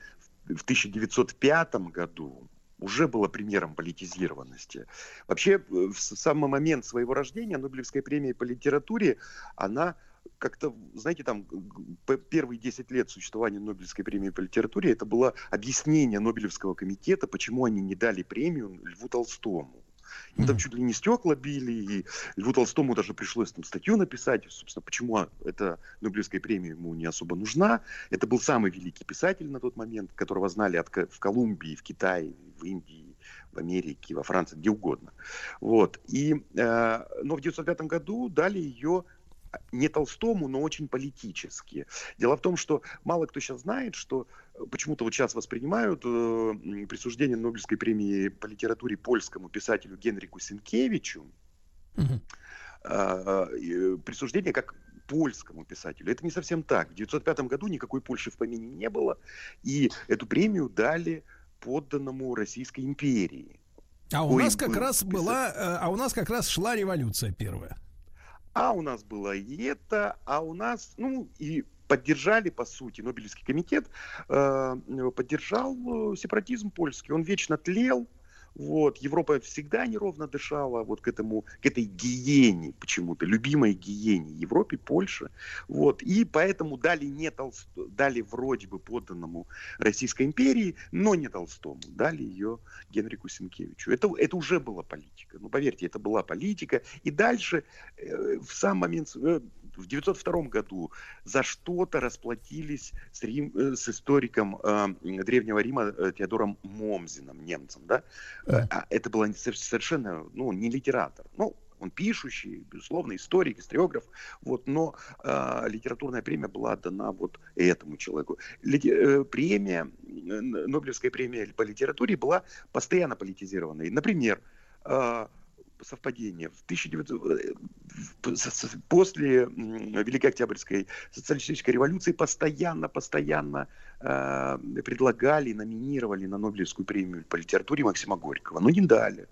в тысяча девятьсот пятом году уже была примером политизированности. Вообще, в самый момент своего рождения Нобелевская премия по литературе, она как-то, знаете, там первые десять лет существования Нобелевской премии по литературе, это было объяснение Нобелевского комитета, почему они не дали премию Льву Толстому. Им там чуть ли не стекла били, и Льву Толстому даже пришлось там статью написать, собственно, почему эта Нобелевская премия ему не особо нужна. Это был самый великий писатель на тот момент, которого знали от, в Колумбии, в Китае, в Индии, в Америке, во Франции, где угодно. Вот. И, э, но в девятьсот пятом году дали ее не Толстому, но очень политически. Дело в том, что мало кто сейчас знает, что почему-то вот сейчас воспринимают э, присуждение Нобелевской премии по литературе польскому писателю Генрику Сенкевичу, mm-hmm. э, э, присуждение как польскому писателю. Это не совсем так. В девятьсот пятом году никакой Польши в помине не было, и эту премию дали подданному Российской империи. А у, нас как раз была, а у нас как раз шла революция первая. А у нас было и это, а у нас, ну, и поддержали, по сути, Нобелевский комитет э, поддержал э, сепаратизм польский. Он вечно тлел, вот, Европа всегда неровно дышала, вот, к этому, к этой гиене почему-то, любимой гиене Европе, Польше, вот, и поэтому дали не Толстому, дали вроде бы подданному Российской империи, но не Толстому, дали ее Генрику Сенкевичу. Это, это уже была политика, ну, поверьте, это была политика, и дальше, э, в сам момент... Э, в девятьсот втором году за что-то расплатились с, Рим, с историком э, Древнего Рима Теодором Момзином, немцем. Да? Да. А это был совершенно, ну, не литератор. Ну, он пишущий, безусловно, историк, историограф. Вот, но э, литературная премия была отдана вот этому человеку. Лити, э, премия, э, Нобелевская премия по литературе была постоянно политизированной. Например, э, совпадение. В тысяча девятисотом после Великой Октябрьской социалистической революции постоянно, постоянно э, предлагали, номинировали на Нобелевскую премию по литературе Максима Горького, но не дали.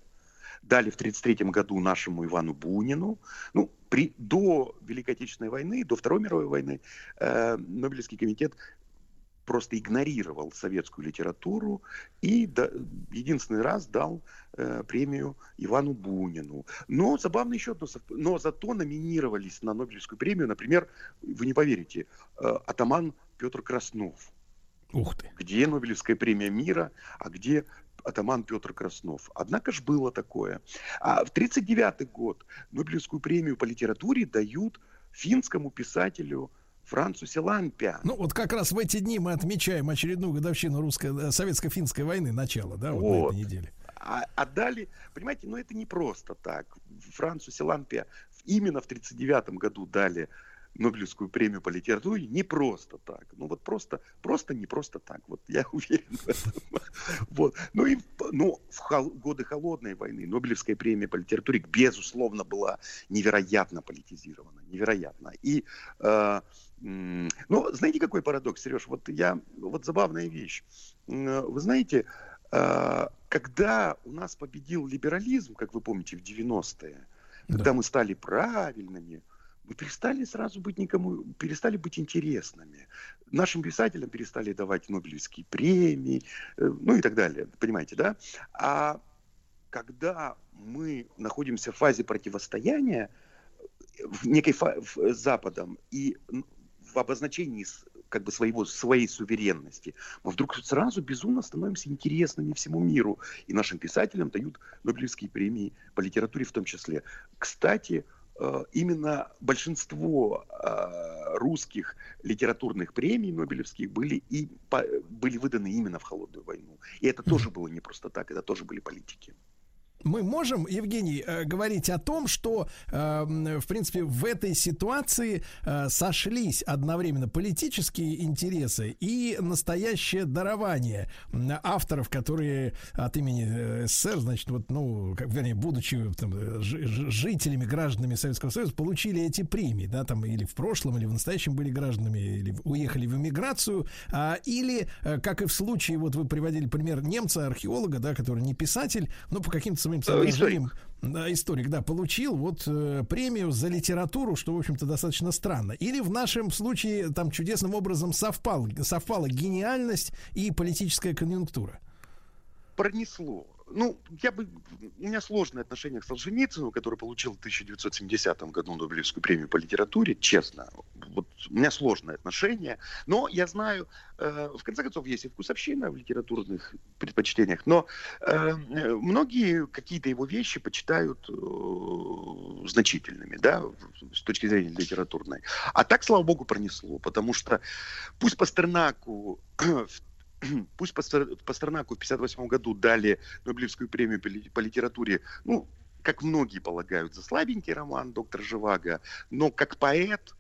Дали в тысяча девятьсот тридцать третьем году нашему Ивану Бунину. Ну, при, до Великой Отечественной войны, до Второй мировой войны э, Нобелевский комитет просто игнорировал советскую литературу и до, единственный раз дал э, премию Ивану Бунину. Но забавно еще одно, но зато номинировались на Нобелевскую премию, например, вы не поверите, э, атаман Петр Краснов. Ух ты. Где Нобелевская премия мира, а где атаман Петр Краснов. Однако ж было такое. А в тридцать девятый год Нобелевскую премию по литературе дают финскому писателю Франсу Силланпяя. Ну вот как раз в эти дни мы отмечаем очередную годовщину русско- советско-финской войны, начало, да, вот, вот. На этой неделе. А, а далее, понимаете, ну это не просто так. Франсу Силланпяя именно в тридцать девятом году дали Нобелевскую премию по литературе не просто так. Ну вот просто, просто не просто так. Вот я уверен в этом. Вот. Ну и ну, в хол- годы Холодной войны Нобелевская премия по литературе, безусловно, была невероятно политизирована. Невероятно. И, э, э, ну, знаете, какой парадокс, Сереж? Вот я, вот забавная вещь. Вы знаете, э, когда у нас победил либерализм, как вы помните, в девяностые, да. Когда мы стали правильными, мы перестали сразу быть никому, перестали быть интересными. Нашим писателям перестали давать Нобелевские премии, ну и так далее, понимаете, да? А когда мы находимся в фазе противостояния в некой фа- в Западом и в обозначении как бы своего, своей суверенности, мы вдруг сразу безумно становимся интересными всему миру. И нашим писателям дают Нобелевские премии по литературе в том числе. Кстати, именно большинство э, русских литературных премий нобелевских были, и, по, были выданы именно в Холодную войну. И это тоже было не просто так, это тоже были политики. Мы можем, Евгений, говорить о том, что, в принципе, в этой ситуации сошлись одновременно политические интересы и настоящее дарование авторов, которые от имени СССР, значит, вот, ну, как, вернее, будучи там, жителями, гражданами Советского Союза, получили эти премии, да, там, или в прошлом, или в настоящем были гражданами, или уехали в эмиграцию, а, или, как и в случае, вот вы приводили пример немца, археолога, да, который не писатель, но по каким-то своим историк. Да, историк, да, получил вот э, премию за литературу, что, в общем-то, достаточно странно. Или в нашем случае там чудесным образом совпал, совпала гениальность и политическая конъюнктура. Пронесло. Ну, я бы... У меня сложные отношения к Солженицыну, который получил в тысяча девятьсот семидесятом году Нобелевскую премию по литературе, честно. Вот у меня сложные отношения. Но я знаю, э, в конце концов, есть и вкусовщина в литературных предпочтениях, но э, многие какие-то его вещи почитают э, значительными, да, с точки зрения литературной. А так, слава богу, пронесло, потому что пусть Пастернаку... Пусть Пастернаку в пятьдесят восьмом году дали Нобелевскую премию по литературе, ну, как многие полагают, за слабенький роман «Доктор Живаго», но как поэт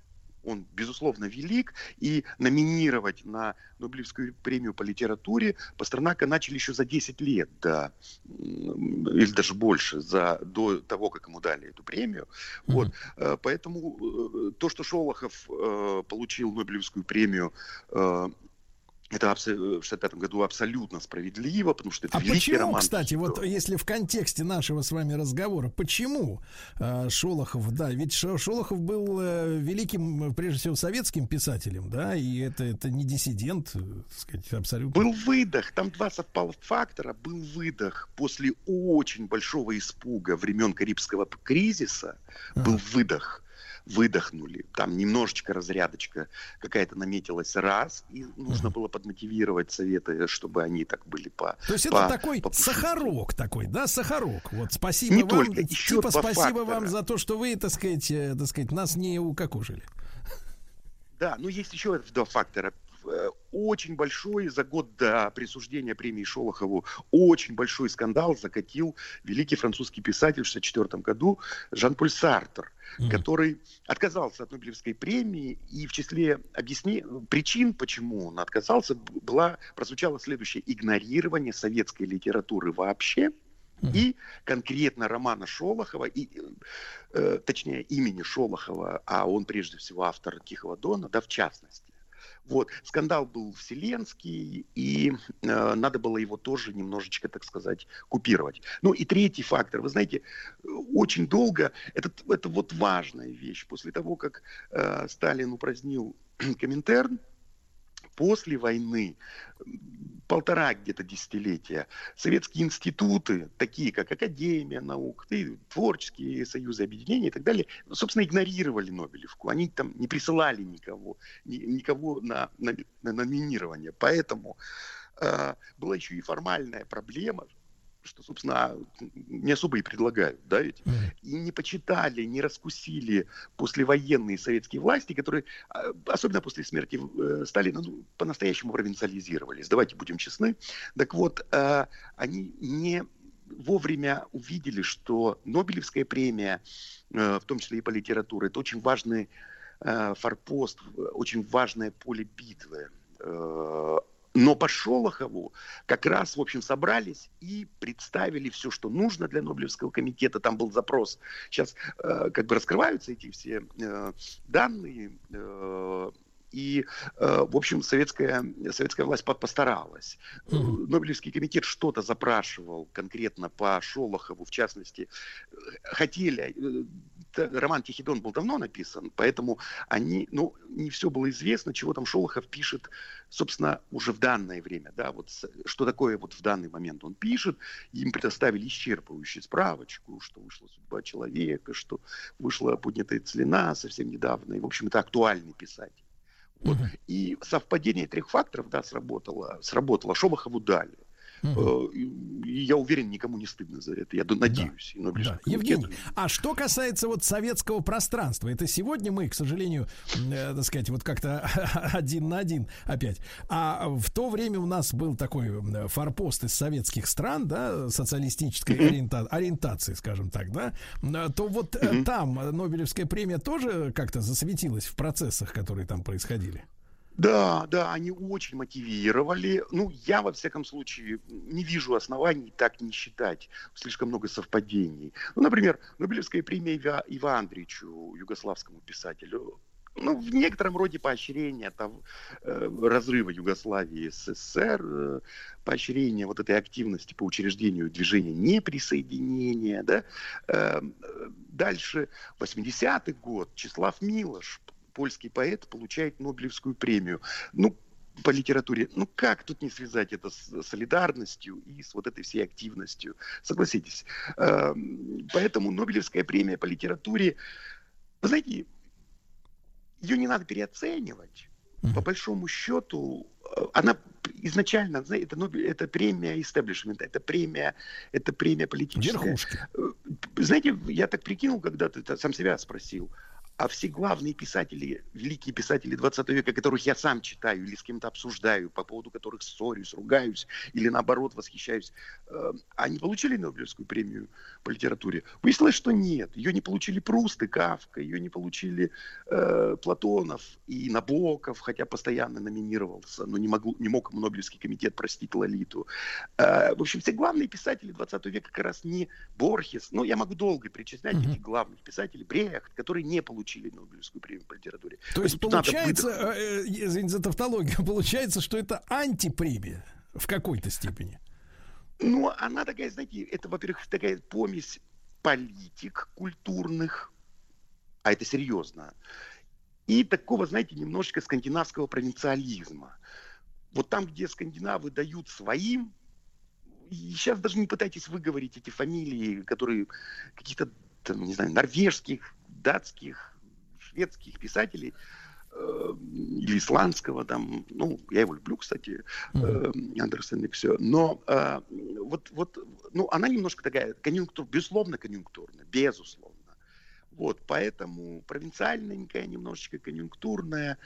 он, безусловно, велик, и номинировать на Нобелевскую премию по литературе Пастернака начали еще за десять лет, да, или даже больше, за, до того, как ему дали эту премию. Вот. Mm-hmm. Поэтому то, что Шолохов э, получил Нобелевскую премию, э, это в шестьдесят пятом году абсолютно справедливо, потому что это а великий почему, роман. А почему, кстати, вот если в контексте нашего с вами разговора, почему э, Шолохов, да, ведь Шолохов был э, великим, прежде всего, советским писателем, да, и это, это не диссидент, так сказать, абсолютно. Был выдох, там два совпало фактора, был выдох после очень большого испуга времен Карибского кризиса, а-а-а. был выдох. Выдохнули, там немножечко разрядочка какая-то наметилась раз, и нужно было подмотивировать советы, чтобы они так были по... То есть по, это такой по... сахарок такой, да, сахарок. Вот спасибо не вам, только, еще типа спасибо фактора. Вам за то, что вы, так сказать, так сказать, нас не укокушили. Да, ну есть еще два фактора. Очень большой, за год до присуждения премии Шолохову, очень большой скандал закатил великий французский писатель в шестьдесят четвертом году Жан-Поль Сартр, mm-hmm. который отказался от Нобелевской премии, и в числе объясни... причин, почему он отказался, была... прозвучало следующее: игнорирование советской литературы вообще, mm-hmm. и конкретно романа Шолохова, и, э, точнее имени Шолохова, а он прежде всего автор «Тихого дона», да, в частности. Вот. Скандал был вселенский, и э, надо было его тоже немножечко, так сказать, купировать. Ну и третий фактор. Вы знаете, очень долго, это, это вот важная вещь, после того, как э, Сталин упразднил Коминтерн, после войны, полтора где-то десятилетия, советские институты, такие как Академия наук, и творческие союзы, объединения и так далее, собственно, игнорировали Нобелевку. Они там не присылали никого, никого на, на, на номинирование. Поэтому э, была еще и формальная проблема, что, собственно, не особо и предлагают, да ведь? И не почитали, не раскусили послевоенные советские власти, которые, особенно после смерти Сталина, ну, по-настоящему провинциализировались. Давайте будем честны. Так вот, они не вовремя увидели, что Нобелевская премия, в том числе и по литературе, это очень важный форпост, очень важное поле битвы. Но по Шолохову как раз, в общем, собрались и представили все, что нужно для Нобелевского комитета. Там был запрос. Сейчас э, как бы раскрываются эти все э, данные. Э, и, э, в общем, советская, советская власть постаралась. Mm-hmm. Нобелевский комитет что-то запрашивал конкретно по Шолохову, в частности. Хотели... Э, роман «Тихий Дон» был давно написан, поэтому они, ну, не все было известно, чего там Шолохов пишет, собственно, уже в данное время, да, вот что такое вот в данный момент он пишет. Им предоставили исчерпывающую справочку, что вышла «Судьба человека», что вышла «Поднятая целина» совсем недавно, и, в общем, это актуальный писатель. Вот. Mm-hmm. И совпадение трех факторов, да, сработало, сработало, Шолохову дали. Uh-huh. И я уверен, никому не стыдно за это. Я надеюсь. Да. И да. Евгений, а что касается вот советского пространства, это сегодня мы, к сожалению, э, так сказать, вот как-то один на один опять. А в то время у нас был такой форпост из советских стран, да, социалистической uh-huh. ориента- ориентации, скажем так, да. То вот uh-huh. там Нобелевская премия тоже как-то засветилась в процессах, которые там происходили. Да, да, они очень мотивировали. Ну, я, во всяком случае, не вижу оснований так не считать. Слишком много совпадений. Ну, например, Нобелевская премия Ива, Ива Андричу, югославскому писателю. Ну, в некотором роде поощрение там, э, разрыва Югославии с СССР, э, поощрение вот этой активности по учреждению движения неприсоединения. Да? Э, дальше, восьмидесятый год, Чеслав Милош, польский поэт, получает Нобелевскую премию. Ну, по литературе. Ну, как тут не связать это с солидарностью и с вот этой всей активностью? Согласитесь. Поэтому Нобелевская премия по литературе, вы знаете, ее не надо переоценивать. По большому счету, она изначально, знаете, это, это премия истеблишмента, это премия, это премия политическая. Верхушки. Знаете, я так прикинул, когда ты сам себя спросил, а все главные писатели, великие писатели двадцатого века, которых я сам читаю или с кем-то обсуждаю, по поводу которых ссорюсь, ругаюсь или наоборот восхищаюсь, э, они получили Нобелевскую премию по литературе? Выяснилось, что нет. Ее не получили Пруст и Кафка, ее не получили э, Платонов и Набоков, хотя постоянно номинировался, но не, могло, не мог Нобелевский комитет простить Лолиту. Э, в общем, все главные писатели двадцатого века как раз не Борхес, но я могу долго перечислять mm-hmm. этих главных писателей, Брехт, которые не получили Нобелевскую премию по литературе. То есть получается, э, извините за тавтологию, получается, что это антипремия в какой-то степени. Ну, она такая, знаете, это, во-первых, такая помесь политик культурных, а это серьезно, и такого, знаете, немножечко скандинавского провинциализма. Вот там, где скандинавы дают своим, и сейчас даже не пытайтесь выговорить эти фамилии, которые каких-то, там, не знаю, норвежских, датских, шведских писателей э, или исландского, там, ну, я его люблю, кстати, э, Андерсен и все, но э, вот, вот, ну, она немножко такая, конъюнктур, безусловно, конъюнктурная, безусловно, вот, поэтому провинциальненькая, немножечко конъюнктурная,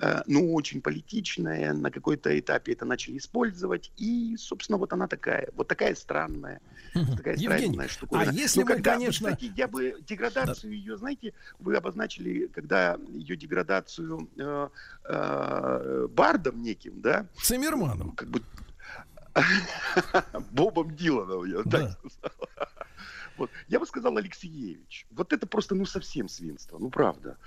э, ну, очень политичная, на какой-то этапе это начали использовать, и, собственно, вот она такая, вот такая странная, угу. такая Евгений, странная штуковина. А если ну, мы, когда, конечно... Вы, кстати, я бы деградацию да. ее, знаете, вы обозначили, когда ее деградацию э, э, бардом неким, да? Циммерманом. Как бы... Бобом Диланом, я так сказал. Вот. Я бы сказал, Алексеевич, вот это просто ну совсем свинство, ну правда.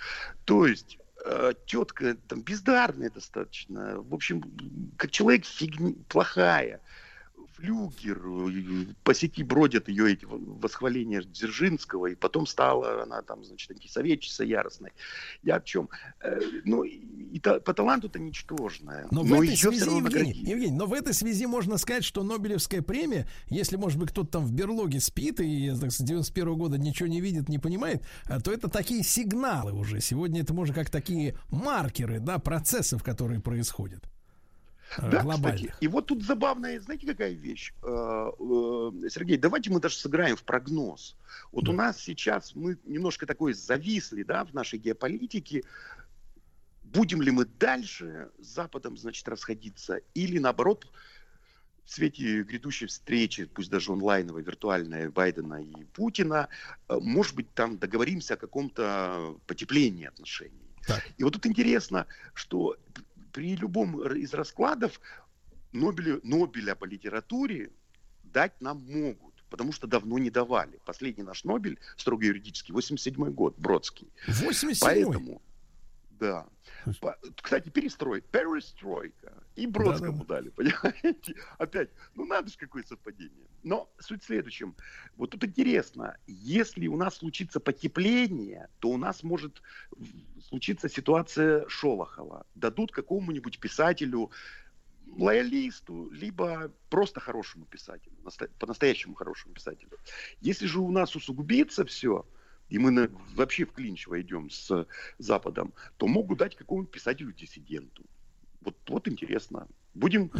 То есть э, тетка там бездарная достаточно, в общем, как человек фигня, плохая, Флюгер, по сети бродят ее эти восхваления Дзержинского, и потом стала она там, значит, антисоветчица яростной. Я о чем? Ну, и та, по таланту-то ничтожная. Но, но в этой связи, Евгений, Евгений, но в этой связи можно сказать, что Нобелевская премия, если, может быть, кто-то там в берлоге спит и так, с девяносто первого года ничего не видит, не понимает, то это такие сигналы уже. Сегодня это можно как такие маркеры, да, процессов, которые происходят. Да, кстати, и вот тут забавная, знаете, какая вещь, Сергей, давайте мы даже сыграем в прогноз. Вот да. У нас сейчас, мы немножко такой зависли, да, в нашей геополитике. Будем ли мы дальше с Западом, значит, расходиться, или наоборот, в свете грядущей встречи, пусть даже онлайновой, виртуальной, Байдена и Путина, может быть, там договоримся о каком-то потеплении отношений. Так. И вот тут интересно, что... При любом из раскладов Нобеля, Нобеля по литературе дать нам могут, потому что давно не давали. Последний наш Нобель, строго юридически, восемьдесят седьмой год, Бродский. восемьдесят седьмой? Поэтому, да. По, кстати, перестрой, перестройка. И Бродскому да, да. дали, понимаете? Опять, ну надо же, какое совпадение. Но суть в следующем. Вот тут интересно, если у нас случится потепление, то у нас может случиться ситуация Шолохова. Дадут какому-нибудь писателю, лоялисту, либо просто хорошему писателю, по-настоящему хорошему писателю. Если же у нас усугубится все, и мы на, вообще в клинч войдем с Западом, то могут дать какому-нибудь писателю-диссиденту. Вот, вот интересно. Будем,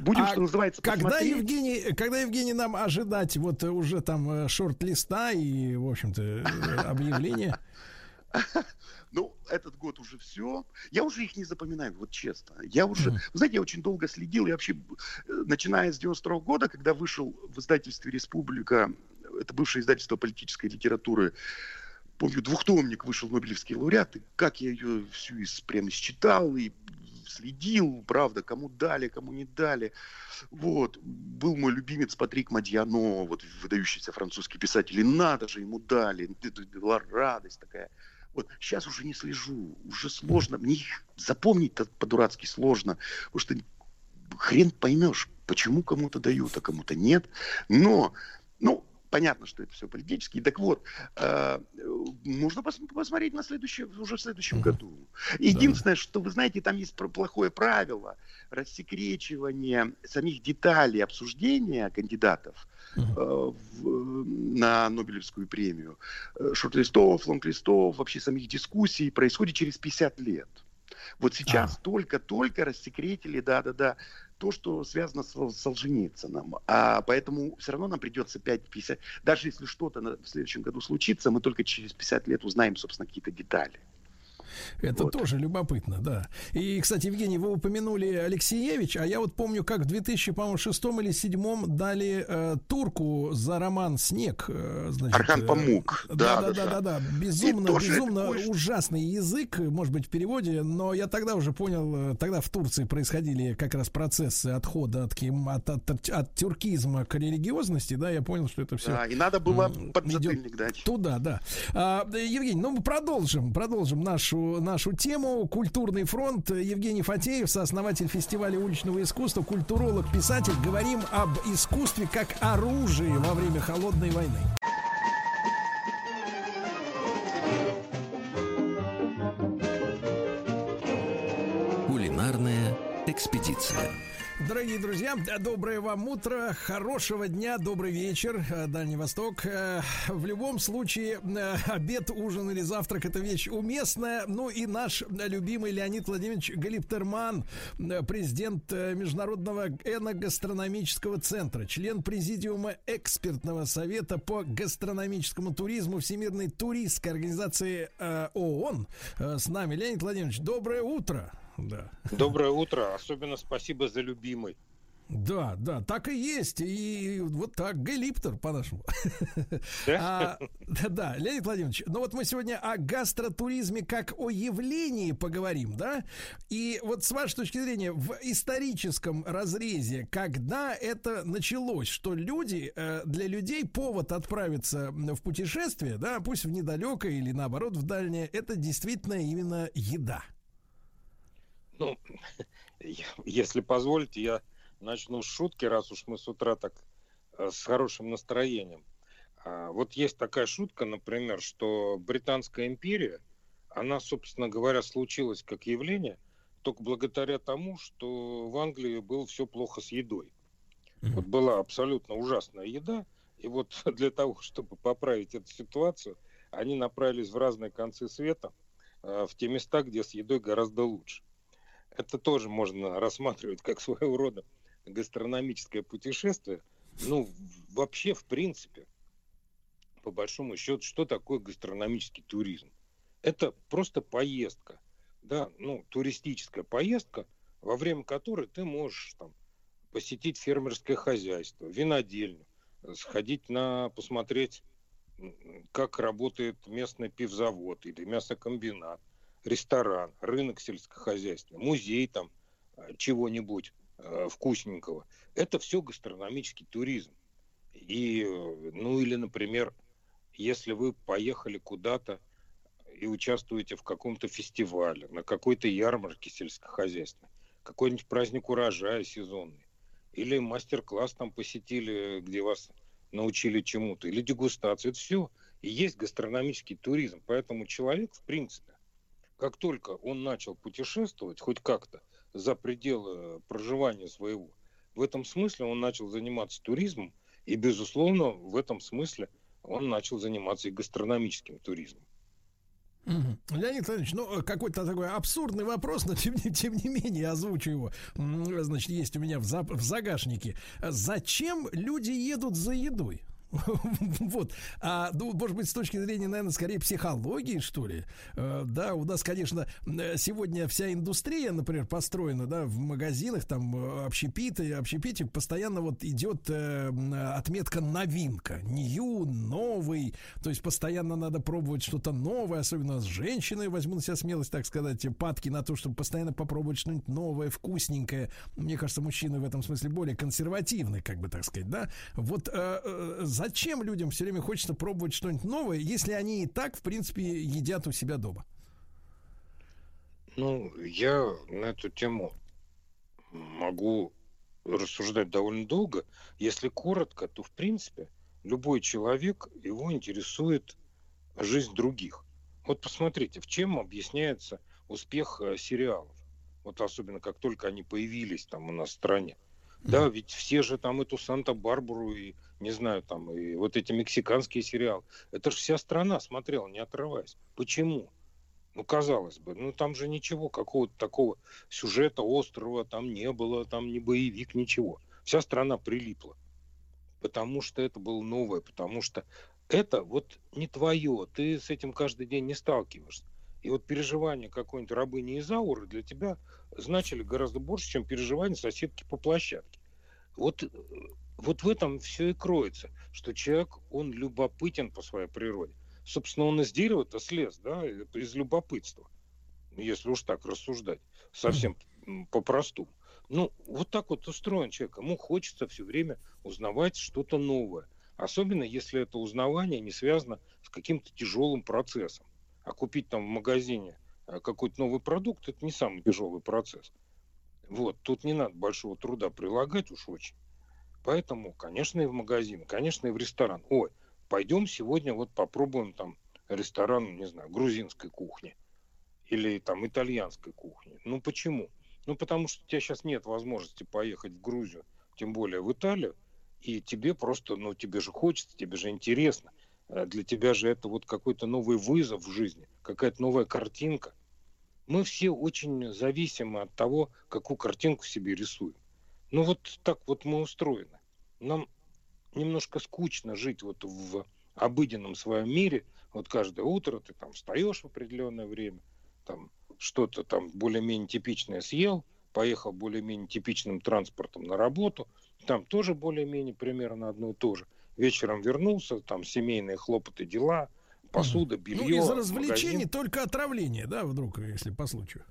будем а что называется, когда посмотреть. Евгений, когда, Евгений, нам ожидать вот уже там шорт-листа и, в общем-то, объявления? Ну, этот год уже все. Я уже их не запоминаю, вот честно. Я уже, вы знаете, я очень долго следил. Я вообще, начиная с девяносто второго года, когда вышел в издательстве «Республика», это бывшее издательство политической литературы, помню, двухтомник вышел «Нобелевский лауреат», и как я ее всю из, прямо считал и следил, правда, кому дали, кому не дали. Вот. Был мой любимец Патрик Мадьяно, вот, выдающийся французский писатель. И надо же, ему дали. Была радость такая. Вот. Сейчас уже не слежу. Уже сложно. Мне их запомнить-то по-дурацки сложно. Потому что хрен поймешь, почему кому-то дают, а кому-то нет. Но, ну, понятно, что это все политически. Так вот, э, можно пос- посмотреть на следующее, уже в следующем mm-hmm. году. Единственное, да. что, вы знаете, там есть плохое правило рассекречивания самих деталей обсуждения кандидатов mm-hmm. э, в, на Нобелевскую премию. Шорт-листов, лонг-листов, вообще самих дискуссий происходит через пятьдесят лет. Вот сейчас а. только-только рассекретили, да-да-да, то, что связано с Солженицыным. А поэтому все равно нам придется пять пятьдесят... Даже если что-то в следующем году случится, мы только через пятьдесят лет узнаем, собственно, какие-то детали. Это вот. Тоже любопытно, да. И, кстати, Евгений, вы упомянули Алексеевич, а я вот помню, как в две тысячи шестом или две тысячи седьмом дали э, турку за роман «Снег». Э, значит, Архан Памук. Да-да-да. Безумно, безумно ужасный язык, может быть, в переводе, но я тогда уже понял, тогда в Турции происходили как раз процессы отхода от, от, от, от тюркизма к религиозности, да, я понял, что это все... Да, и надо было подзатыльник дать. Туда, да. А, Евгений, ну мы продолжим, продолжим нашу нашу тему. Культурный фронт. Евгений Фатеев, сооснователь фестиваля уличного искусства, культуролог, писатель. Говорим об искусстве как оружии во время Холодной войны. Кулинарная экспедиция. Дорогие друзья, доброе вам утро, хорошего дня, добрый вечер, Дальний Восток. В любом случае, обед, ужин или завтрак — это вещь уместная. Ну и наш любимый Леонид Владимирович Галифтерман, президент Международного эногастрономического центра, член президиума экспертного совета по гастрономическому туризму Всемирной туристской организации ООН. С нами Леонид Владимирович, доброе утро. Да. Доброе утро. Особенно спасибо за любимый. Да, да, так и есть. И вот так, Галиптер, по-нашему. Да? А, да, Леонид Владимирович, ну вот мы сегодня о гастротуризме как о явлении поговорим, да? И вот с вашей точки зрения, в историческом разрезе, когда это началось, что люди, для людей повод отправиться в путешествие, да, пусть в недалекое или наоборот в дальнее, это действительно именно еда. Ну, если позволите, я начну с шутки, раз уж мы с утра так с хорошим настроением. Вот есть такая шутка, например, что Британская империя, она, собственно говоря, случилась как явление только благодаря тому, что в Англии было все плохо с едой. Вот была абсолютно ужасная еда, и вот для того, чтобы поправить эту ситуацию, они направились в разные концы света, в те места, где с едой гораздо лучше. Это тоже можно рассматривать как своего рода гастрономическое путешествие. Ну, вообще, в принципе, по большому счету, что такое гастрономический туризм? Это просто поездка, да, ну, туристическая поездка, во время которой ты можешь там посетить фермерское хозяйство, винодельню, сходить на, посмотреть, как работает местный пивзавод или мясокомбинат, ресторан, рынок сельскохозяйственный, музей там чего-нибудь э, вкусненького. Это все гастрономический туризм. И, ну или, например, если вы поехали куда-то и участвуете в каком-то фестивале, на какой-то ярмарке сельскохозяйственной, какой-нибудь праздник урожая сезонный, или мастер-класс там посетили, где вас научили чему-то, или дегустацию. Это все и есть гастрономический туризм. Поэтому человек, в принципе, как только он начал путешествовать, хоть как-то, за пределы проживания своего, в этом смысле он начал заниматься туризмом, и, безусловно, в этом смысле он начал заниматься и гастрономическим туризмом. Леонид Владимирович, ну, какой-то такой абсурдный вопрос, но тем, тем не менее озвучу его. Значит, есть у меня в, за, в загашнике. Зачем люди едут за едой? Вот, а, ну, может быть, с точки зрения, наверное, скорее психологии, что ли. э, Да, у нас, конечно, сегодня вся индустрия, например, построена, да, в магазинах, там, общепиты, общепите, постоянно вот идет э, отметка новинка, new, новый. То есть постоянно надо пробовать что-то новое, особенно женщины возьмут на себя смелость, так сказать, падки на то, чтобы постоянно попробовать что-нибудь новое, вкусненькое. Мне кажется, мужчины в этом смысле более консервативны, как бы так сказать, да. Вот, э, э, зачем людям все время хочется пробовать что-нибудь новое, если они и так, в принципе, едят у себя дома? Ну, я на эту тему могу рассуждать довольно долго. Если коротко, то, в принципе, любой человек, его интересует жизнь других. Вот посмотрите, в чем объясняется успех сериалов. Вот особенно, как только они появились там у нас в стране. Да, ведь все же там эту Санта-Барбару и, не знаю, там, и вот эти мексиканские сериалы. Это же вся страна смотрела, не отрываясь. Почему? Ну, казалось бы, ну, там же ничего, какого-то такого сюжета острого там не было, там не боевик, ничего. Вся страна прилипла, потому что это было новое, потому что это вот не твое, ты с этим каждый день не сталкиваешься. И вот переживания какой-нибудь рабыни Изауры для тебя значили гораздо больше, чем переживания соседки по площадке. Вот, вот в этом все и кроется, что человек, он любопытен по своей природе. Собственно, он из дерева-то слез, да, из любопытства, если уж так рассуждать, совсем по-простому. Ну, вот так вот устроен человек. Ему хочется все время узнавать что-то новое. Особенно, если это узнавание не связано с каким-то тяжелым процессом. А купить там в магазине какой-то новый продукт, это не самый тяжелый процесс. Вот, тут не надо большого труда прилагать уж очень. Поэтому, конечно, и в магазин, конечно, и в ресторан. Ой, пойдем сегодня вот попробуем там ресторан, не знаю, грузинской кухни или там итальянской кухни. Ну почему? Ну потому что у тебя сейчас нет возможности поехать в Грузию, тем более в Италию, и тебе просто, ну тебе же хочется, тебе же интересно. Для тебя же это вот какой-то новый вызов в жизни, какая-то новая картинка. Мы все очень зависимы от того, какую картинку себе рисуем. Ну вот так вот мы устроены. Нам немножко скучно жить вот в обыденном своем мире. Вот каждое утро ты там встаешь в определенное время, там что-то там более-менее типичное съел, поехал более-менее типичным транспортом на работу, там тоже более-менее примерно одно и то же. Вечером вернулся, там семейные хлопоты, дела, посуда, белье. Ну, из развлечений магазин. Только отравление, да, вдруг, если по случаю.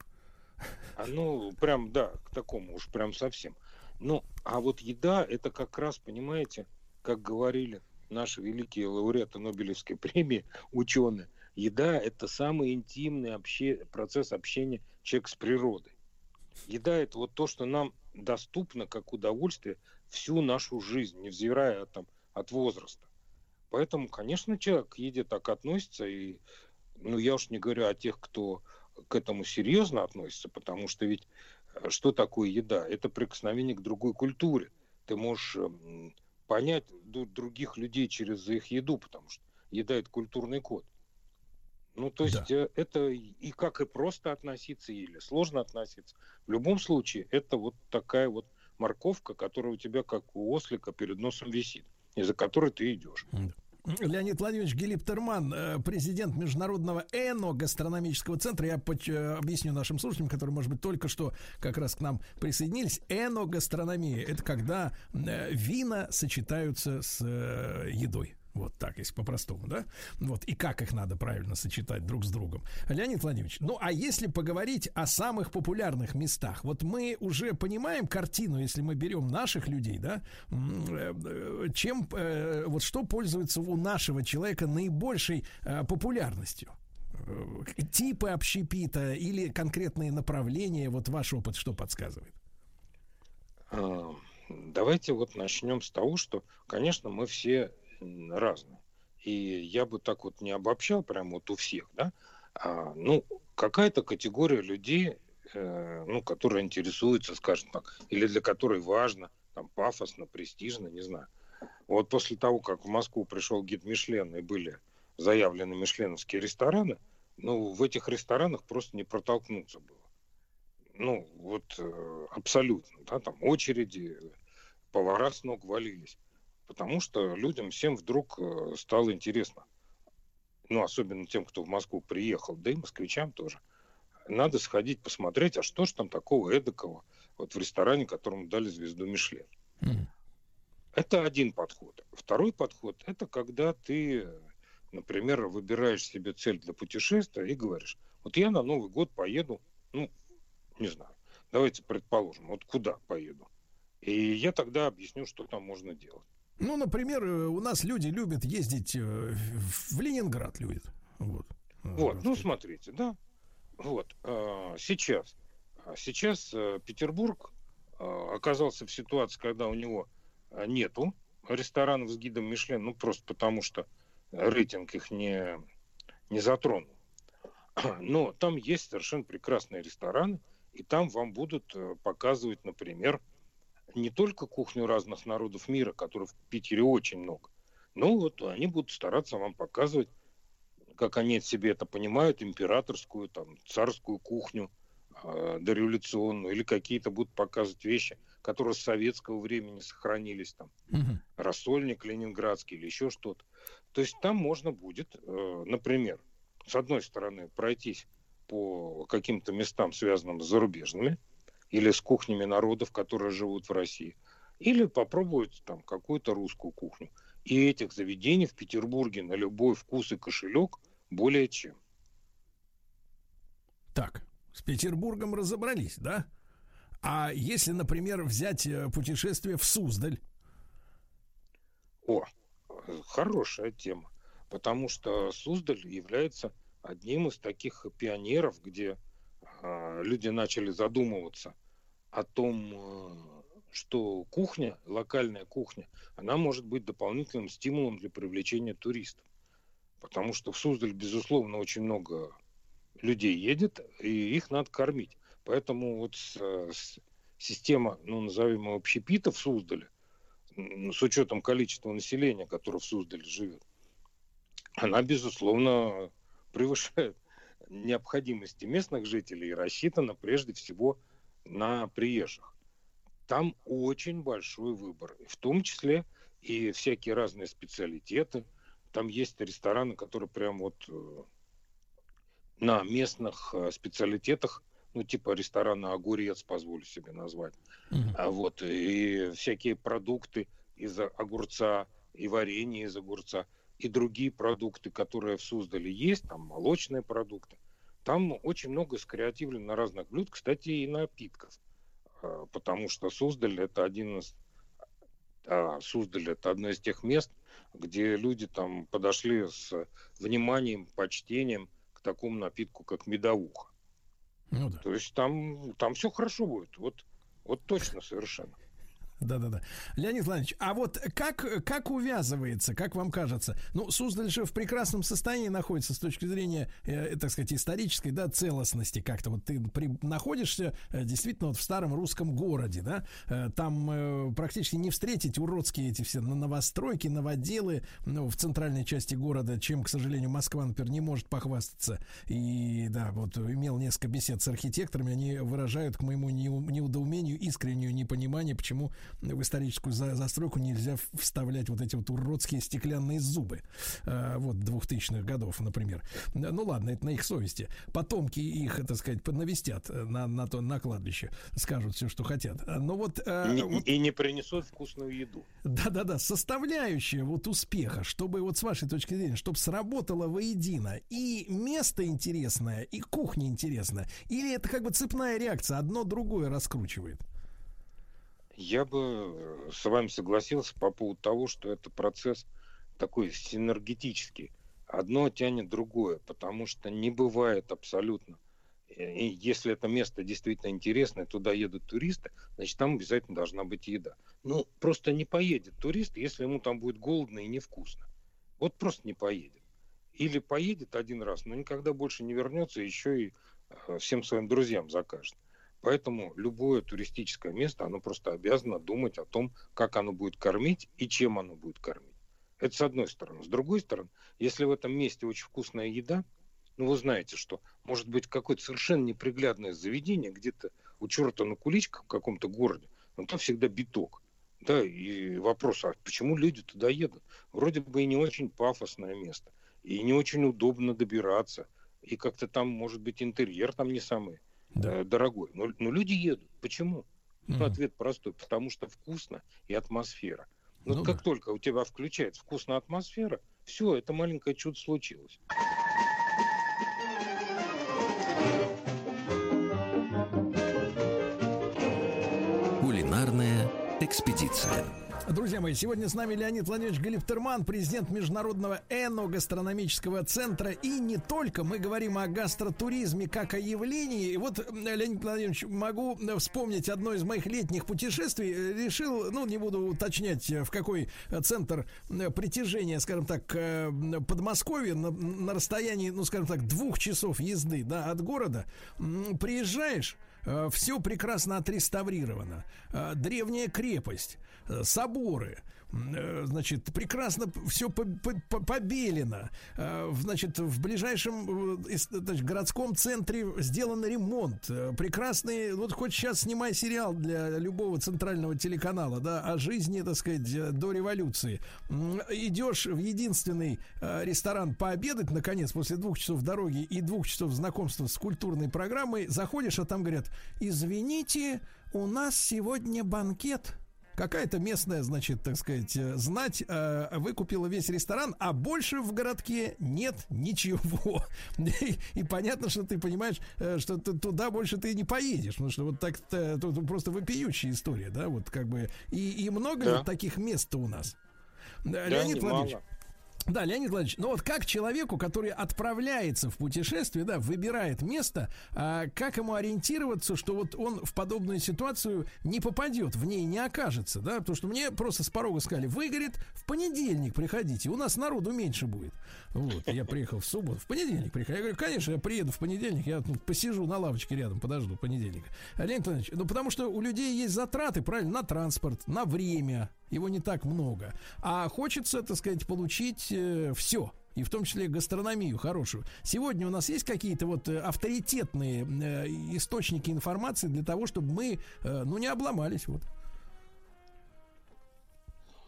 А, ну, прям, да, к такому уж прям совсем. Ну, а вот еда, это как раз, понимаете, как говорили наши великие лауреаты Нобелевской премии, ученые, еда — это самый интимный обще... процесс общения человека с природой. Еда — это вот то, что нам доступно как удовольствие всю нашу жизнь, невзирая там, от возраста. Поэтому, конечно, человек к еде так относится, и, ну, я уж не говорю о тех, кто к этому серьезно относится, потому что ведь что такое еда? Это прикосновение к другой культуре. Ты можешь понять других людей через их еду, потому что еда – это культурный код. Ну, то есть, да. Это и как и просто относиться, или сложно относиться. В любом случае, это вот такая вот морковка, которая у тебя, как у ослика, перед носом висит, из-за которой ты идешь. Леонид Владимирович Галифтерман, президент Международного эногастрономического центра. Я под... объясню нашим слушателям, которые, может быть, только что как раз к нам присоединились. Эногастрономия – это когда вина сочетаются с едой. Вот так, если по-простому, да? Вот. И как их надо правильно сочетать друг с другом. Леонид Владимирович, ну а если поговорить о самых популярных местах? Вот мы уже понимаем картину, если мы берем наших людей, да? Чем, вот что пользуется у нашего человека наибольшей популярностью? Типы общепита или конкретные направления? Вот ваш опыт что подсказывает? Давайте вот начнем с того, что, конечно, мы все... разные. И я бы так вот не обобщал прям вот у всех, да. А, ну, какая-то категория людей, э, ну, которые интересуются, скажем так, или для которой важно, там, пафосно, престижно, не знаю. Вот после того, как в Москву пришел гид Мишлен и были заявлены мишленовские рестораны, ну, в этих ресторанах просто не протолкнуться было. Ну, вот э, абсолютно, да, там очереди, повара с ног валились. Потому что людям всем вдруг стало интересно. Ну, особенно тем, кто в Москву приехал, да и москвичам тоже. Надо сходить посмотреть, а что же там такого эдакого вот в ресторане, которому дали звезду Мишлен. Mm. Это один подход. Второй подход – это когда ты, например, выбираешь себе цель для путешествия и говоришь, вот я на Новый год поеду, ну, не знаю, давайте предположим, вот куда поеду. И я тогда объясню, что там можно делать. Ну, например, у нас люди любят ездить в Ленинград, любят. Вот, вот ну, смотрите, да. Вот, сейчас. Сейчас Петербург оказался в ситуации, когда у него нету ресторанов с гидом Мишлен, ну, просто потому что рейтинг их не, не затронул. Но там есть совершенно прекрасные рестораны, и там вам будут показывать, например, не только кухню разных народов мира, которых в Питере очень много, но вот они будут стараться вам показывать, как они себе это понимают, императорскую, там, царскую кухню, э, дореволюционную, или какие-то будут показывать вещи, которые с советского времени сохранились, там, угу. рассольник ленинградский или еще что-то. То есть там можно будет, э, например, с одной стороны, пройтись по каким-то местам, связанным с зарубежными, или с кухнями народов, которые живут в России, или попробовать там какую-то русскую кухню. И этих заведений в Петербурге на любой вкус и кошелек более чем. Так, с Петербургом разобрались, да? А если, например, взять путешествие в Суздаль? О, хорошая тема, потому что Суздаль является одним из таких пионеров, где люди начали задумываться о том, что кухня, локальная кухня, она может быть дополнительным стимулом для привлечения туристов. Потому что в Суздаль, безусловно, очень много людей едет, и их надо кормить. Поэтому вот с, с, система, ну, назовем ее, общепита в Суздале, с учетом количества населения, которое в Суздале живет, она, безусловно, превышает необходимости местных жителей, рассчитана прежде всего на приезжих. Там очень большой выбор, в том числе и всякие разные специалитеты. Там есть рестораны, которые прям вот на местных специалитетах, ну типа ресторана «Огурец», позволю себе назвать. Mm-hmm. Вот, и всякие продукты из огурца, и варенье из огурца, и другие продукты, которые в Суздале есть, там молочные продукты. Там очень много скреативлено на разных блюд, кстати, и напитков, потому что Суздаль это один из, а, Суздаль это одно из тех мест, где люди там подошли с вниманием, почтением к такому напитку, как медовуха. Ну да. То есть там, там все хорошо будет. Вот Вот точно совершенно. Да-да-да. Леонид Владимирович, а вот как, как увязывается, как вам кажется? Ну, Суздаль же в прекрасном состоянии находится с точки зрения, э, так сказать, исторической, да, целостности как-то. Вот ты при, находишься э, действительно вот в старом русском городе, да? Э, там э, практически не встретить уродские эти все новостройки, новоделы, ну, в центральной части города, чем, к сожалению, Москва, например, не может похвастаться. И, да, вот имел несколько бесед с архитекторами, они выражают, к моему неудоумению, искреннее непонимание, почему в историческую за- застройку нельзя вставлять вот эти вот уродские стеклянные зубы, э, вот двухтысячных годов, например. Ну ладно, это на их совести. Потомки их, так сказать, навестят на, на, то, на кладбище, скажут все, что хотят. Но вот, э, и, вот... и не принесут вкусную еду. Да-да-да, составляющая вот успеха, чтобы вот с вашей точки зрения, чтобы сработало воедино и место интересное, и кухня интересная, или это как бы цепная реакция, одно другое раскручивает? Я бы с вами согласился по поводу того, что это процесс такой синергетический. Одно тянет другое, потому что не бывает абсолютно. И если это место действительно интересное, туда едут туристы, значит, там обязательно должна быть еда. Ну, просто не поедет турист, если ему там будет голодно и невкусно. Вот просто не поедет. Или поедет один раз, но никогда больше не вернется, еще и всем своим друзьям закажет. Поэтому любое туристическое место, оно просто обязано думать о том, как оно будет кормить и чем оно будет кормить. Это с одной стороны. С другой стороны, если в этом месте очень вкусная еда, ну вы знаете, что может быть какое-то совершенно неприглядное заведение где-то у черта на куличках в каком-то городе, но там всегда биток. Да, и вопрос, а почему люди туда едут? Вроде бы и не очень пафосное место, и не очень удобно добираться, и как-то там, может быть, интерьер там не самый. Да. Дорогой. Но, но люди едут. Почему? Mm-hmm. Ну, ответ простой. Потому что вкусно и атмосфера. Но ну, как да. только у тебя включается вкусная атмосфера, все, это маленькое чудо случилось. Кулинарная экспедиция. Друзья мои, сегодня с нами Леонид Владимирович Галифтерман, президент Международного эногастрономического центра. И не только. Мы говорим о гастротуризме как о явлении. И вот, Леонид Владимирович, могу вспомнить одно из моих летних путешествий. Решил, ну, не буду уточнять, в какой центр притяжения, скажем так, Подмосковья на, на расстоянии, ну, скажем так, двух часов езды, да, от города. Приезжаешь, все прекрасно отреставрировано. Древняя крепость, соборы, значит, прекрасно все побелено. Значит, в ближайшем, значит, городском центре сделан ремонт. Прекрасный, вот хоть сейчас снимай сериал для любого центрального телеканала, да, о жизни, так сказать, до революции. Идешь в единственный ресторан пообедать, наконец, после двух часов дороги и двух часов знакомства с культурной программой, заходишь, а там говорят: извините, у нас сегодня банкет. Какая-то местная, значит, так сказать, знать выкупила весь ресторан, а больше в городке нет ничего. И, и понятно, что ты понимаешь, что ты, туда больше ты не поедешь, потому что вот так тут просто вопиющая история, да, вот как бы. И, и много да. ли таких мест-то у нас? Да, Леонид Владимирович. Да, Леонид Владимирович, ну вот как человеку, который отправляется в путешествие, да, выбирает место, а как ему ориентироваться, что вот он в подобную ситуацию не попадет, в ней не окажется, да, потому что мне просто с порога сказали: вы, говорит, в понедельник приходите, у нас народу меньше будет. Вот, я приехал в субботу, в понедельник приходил. Я говорю: конечно, я приеду в понедельник, я ну, посижу на лавочке рядом, подожду понедельника. Леонид Владимирович, ну потому что у людей есть затраты, правильно, на транспорт, на время. Его не так много. А хочется, так сказать, получить э, все. И в том числе гастрономию хорошую. Сегодня у нас есть какие-то вот авторитетные э, источники информации для того, чтобы мы, э, ну, не обломались. Вот.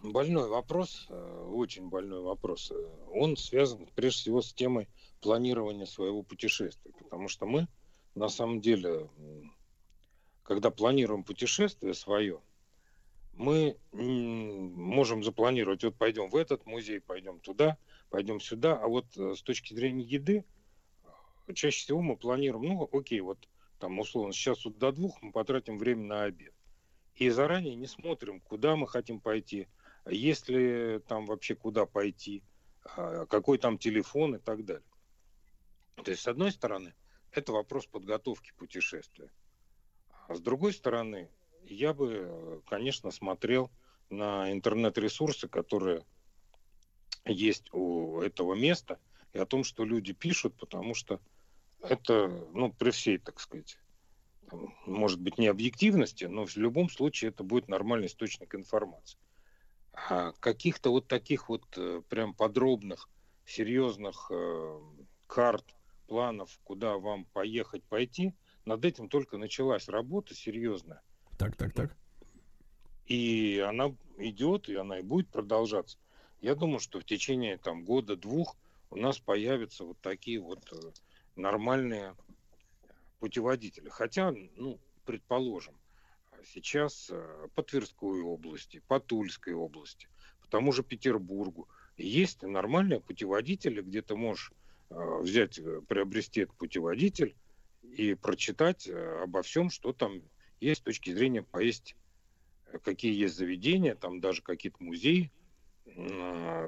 Больной вопрос. Очень больной вопрос. Он связан, прежде всего, с темой планирования своего путешествия. Потому что мы, на самом деле, когда планируем путешествие свое, мы можем запланировать, вот пойдем в этот музей, пойдем туда, пойдем сюда. А вот с точки зрения еды, чаще всего мы планируем, ну, окей, вот там, условно, сейчас вот до двух мы потратим время на обед. И заранее не смотрим, куда мы хотим пойти, есть ли там вообще куда пойти, какой там телефон и так далее. То есть, с одной стороны, это вопрос подготовки путешествия. А с другой стороны, я бы, конечно, смотрел на интернет-ресурсы, которые есть у этого места, и о том, что люди пишут, потому что это, ну, при всей, так сказать, может быть, не объективности, но в любом случае это будет нормальный источник информации. А каких-то вот таких вот прям подробных, серьезных э, карт, планов, куда вам поехать, пойти, над этим только началась работа серьезная. Так, так, так. И она идет, и она и будет продолжаться. Я думаю, что в течение там года-двух у нас появятся вот такие вот нормальные путеводители. Хотя, ну, предположим, сейчас по Тверской области, по Тульской области, по тому же Петербургу есть нормальные путеводители, где ты можешь взять, приобрести этот путеводитель и прочитать обо всем, что там есть с точки зрения поесть, какие есть заведения, там даже какие-то музеи,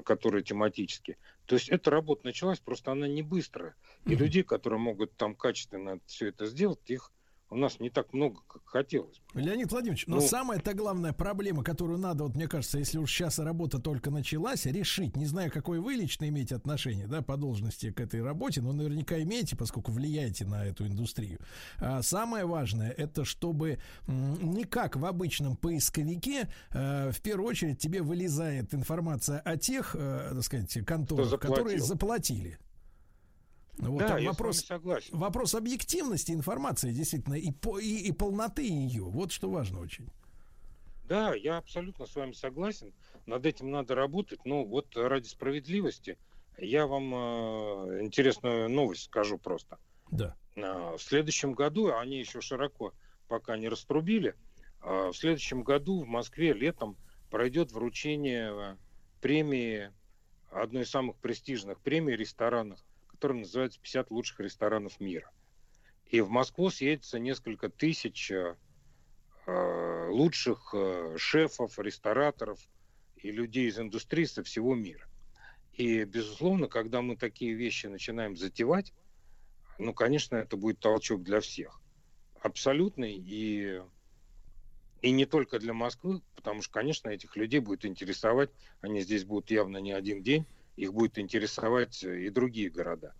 которые тематические. То есть эта работа началась, просто она не быстрая. И mm-hmm. людей, которые могут там качественно все это сделать, их у нас не так много, как хотелось. Леонид Владимирович, ну, но самая-то главная проблема, которую надо, вот мне кажется, если уж сейчас работа только началась, решить, не знаю, какое вы лично имеете отношение, да, по должности к этой работе, но наверняка имеете, поскольку влияете на эту индустрию. А самое важное, это чтобы не как в обычном поисковике, э, в первую очередь тебе вылезает информация о тех, э, так сказать, конторах, заплатил. которые заплатили. Вот, да, там вопрос, вопрос объективности информации, действительно, и, по, и, и полноты ее. Вот что важно очень. Да, я абсолютно с вами согласен. Над этим надо работать. Но вот ради справедливости я вам э, интересную новость скажу просто. Да. Э, в следующем году, они еще широко пока не раструбили, э, в следующем году в Москве летом пройдет вручение премии, одной из самых престижных премий ресторанов, который называется «пятьдесят лучших ресторанов мира». И в Москву съедется несколько тысяч э, лучших э, шефов, рестораторов и людей из индустрии со всего мира. И, безусловно, когда мы такие вещи начинаем затевать, ну, конечно, это будет толчок для всех. Абсолютный и, и не только для Москвы, потому что, конечно, этих людей будет интересовать, они здесь будут явно не один день, их будет интересовать и другие города.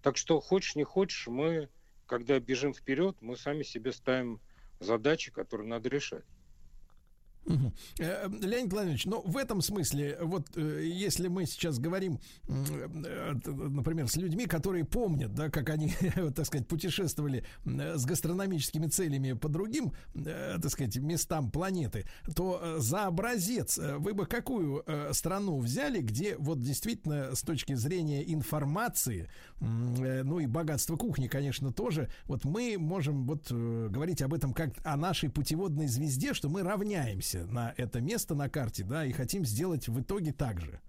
Так что, хочешь не хочешь, мы, когда бежим вперед, мы сами себе ставим задачи, которые надо решать. Угу. Леонид Владимирович, но в этом смысле, вот если мы сейчас говорим, например, с людьми, которые помнят, да, как они, так сказать, путешествовали с гастрономическими целями по другим, так сказать, местам планеты, то за образец вы бы какую страну взяли, где вот действительно с точки зрения информации, ну и богатства кухни, конечно, тоже, вот мы можем вот говорить об этом как о нашей путеводной звезде, что мы равняемся на это место на карте, да, и хотим сделать в итоге так же.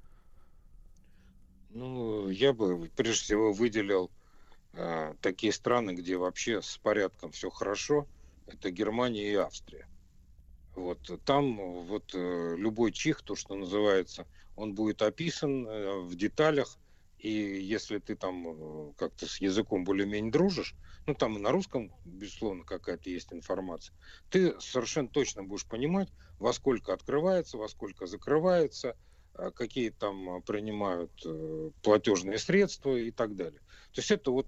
Ну, я бы прежде всего выделил э, такие страны, где вообще с порядком все хорошо. Это Германия и Австрия. Вот там вот э, любой чих, то, что называется, он будет описан э, в деталях, и если ты там э, как-то с языком более-менее дружишь, ну, там и на русском, безусловно, какая-то есть информация, ты совершенно точно будешь понимать, во сколько открывается, во сколько закрывается, какие там принимают платежные средства и так далее. То есть это вот...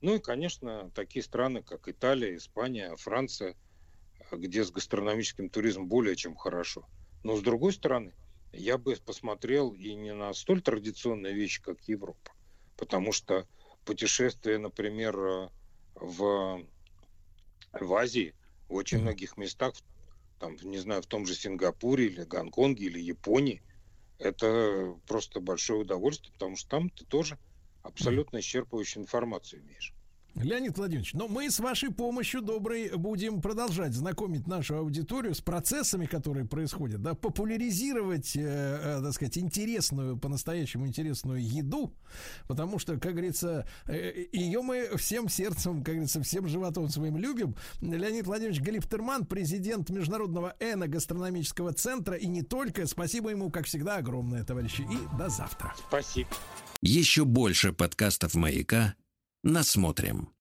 Ну и, конечно, такие страны, как Италия, Испания, Франция, где с гастрономическим туризмом более чем хорошо. Но, с другой стороны, я бы посмотрел и не на столь традиционные вещи, как Европа. Потому что путешествие, например... В, в Азии, в очень mm-hmm. многих местах, там, не знаю, в том же Сингапуре или Гонконге или Японии, это просто большое удовольствие, потому что там ты тоже абсолютно исчерпывающую информацию имеешь. Леонид Владимирович, но мы с вашей помощью, доброй, будем продолжать знакомить нашу аудиторию с процессами, которые происходят, да, популяризировать, э, э, так сказать, интересную, по-настоящему интересную еду, потому что, как говорится, э, ее мы всем сердцем, как говорится, всем животом своим любим. Леонид Владимирович Галифтерман, президент Международного эногастрономического центра, и не только. Спасибо ему, как всегда, огромное, товарищи, и до завтра. Спасибо. Еще больше подкастов «Маяка» насмотрим.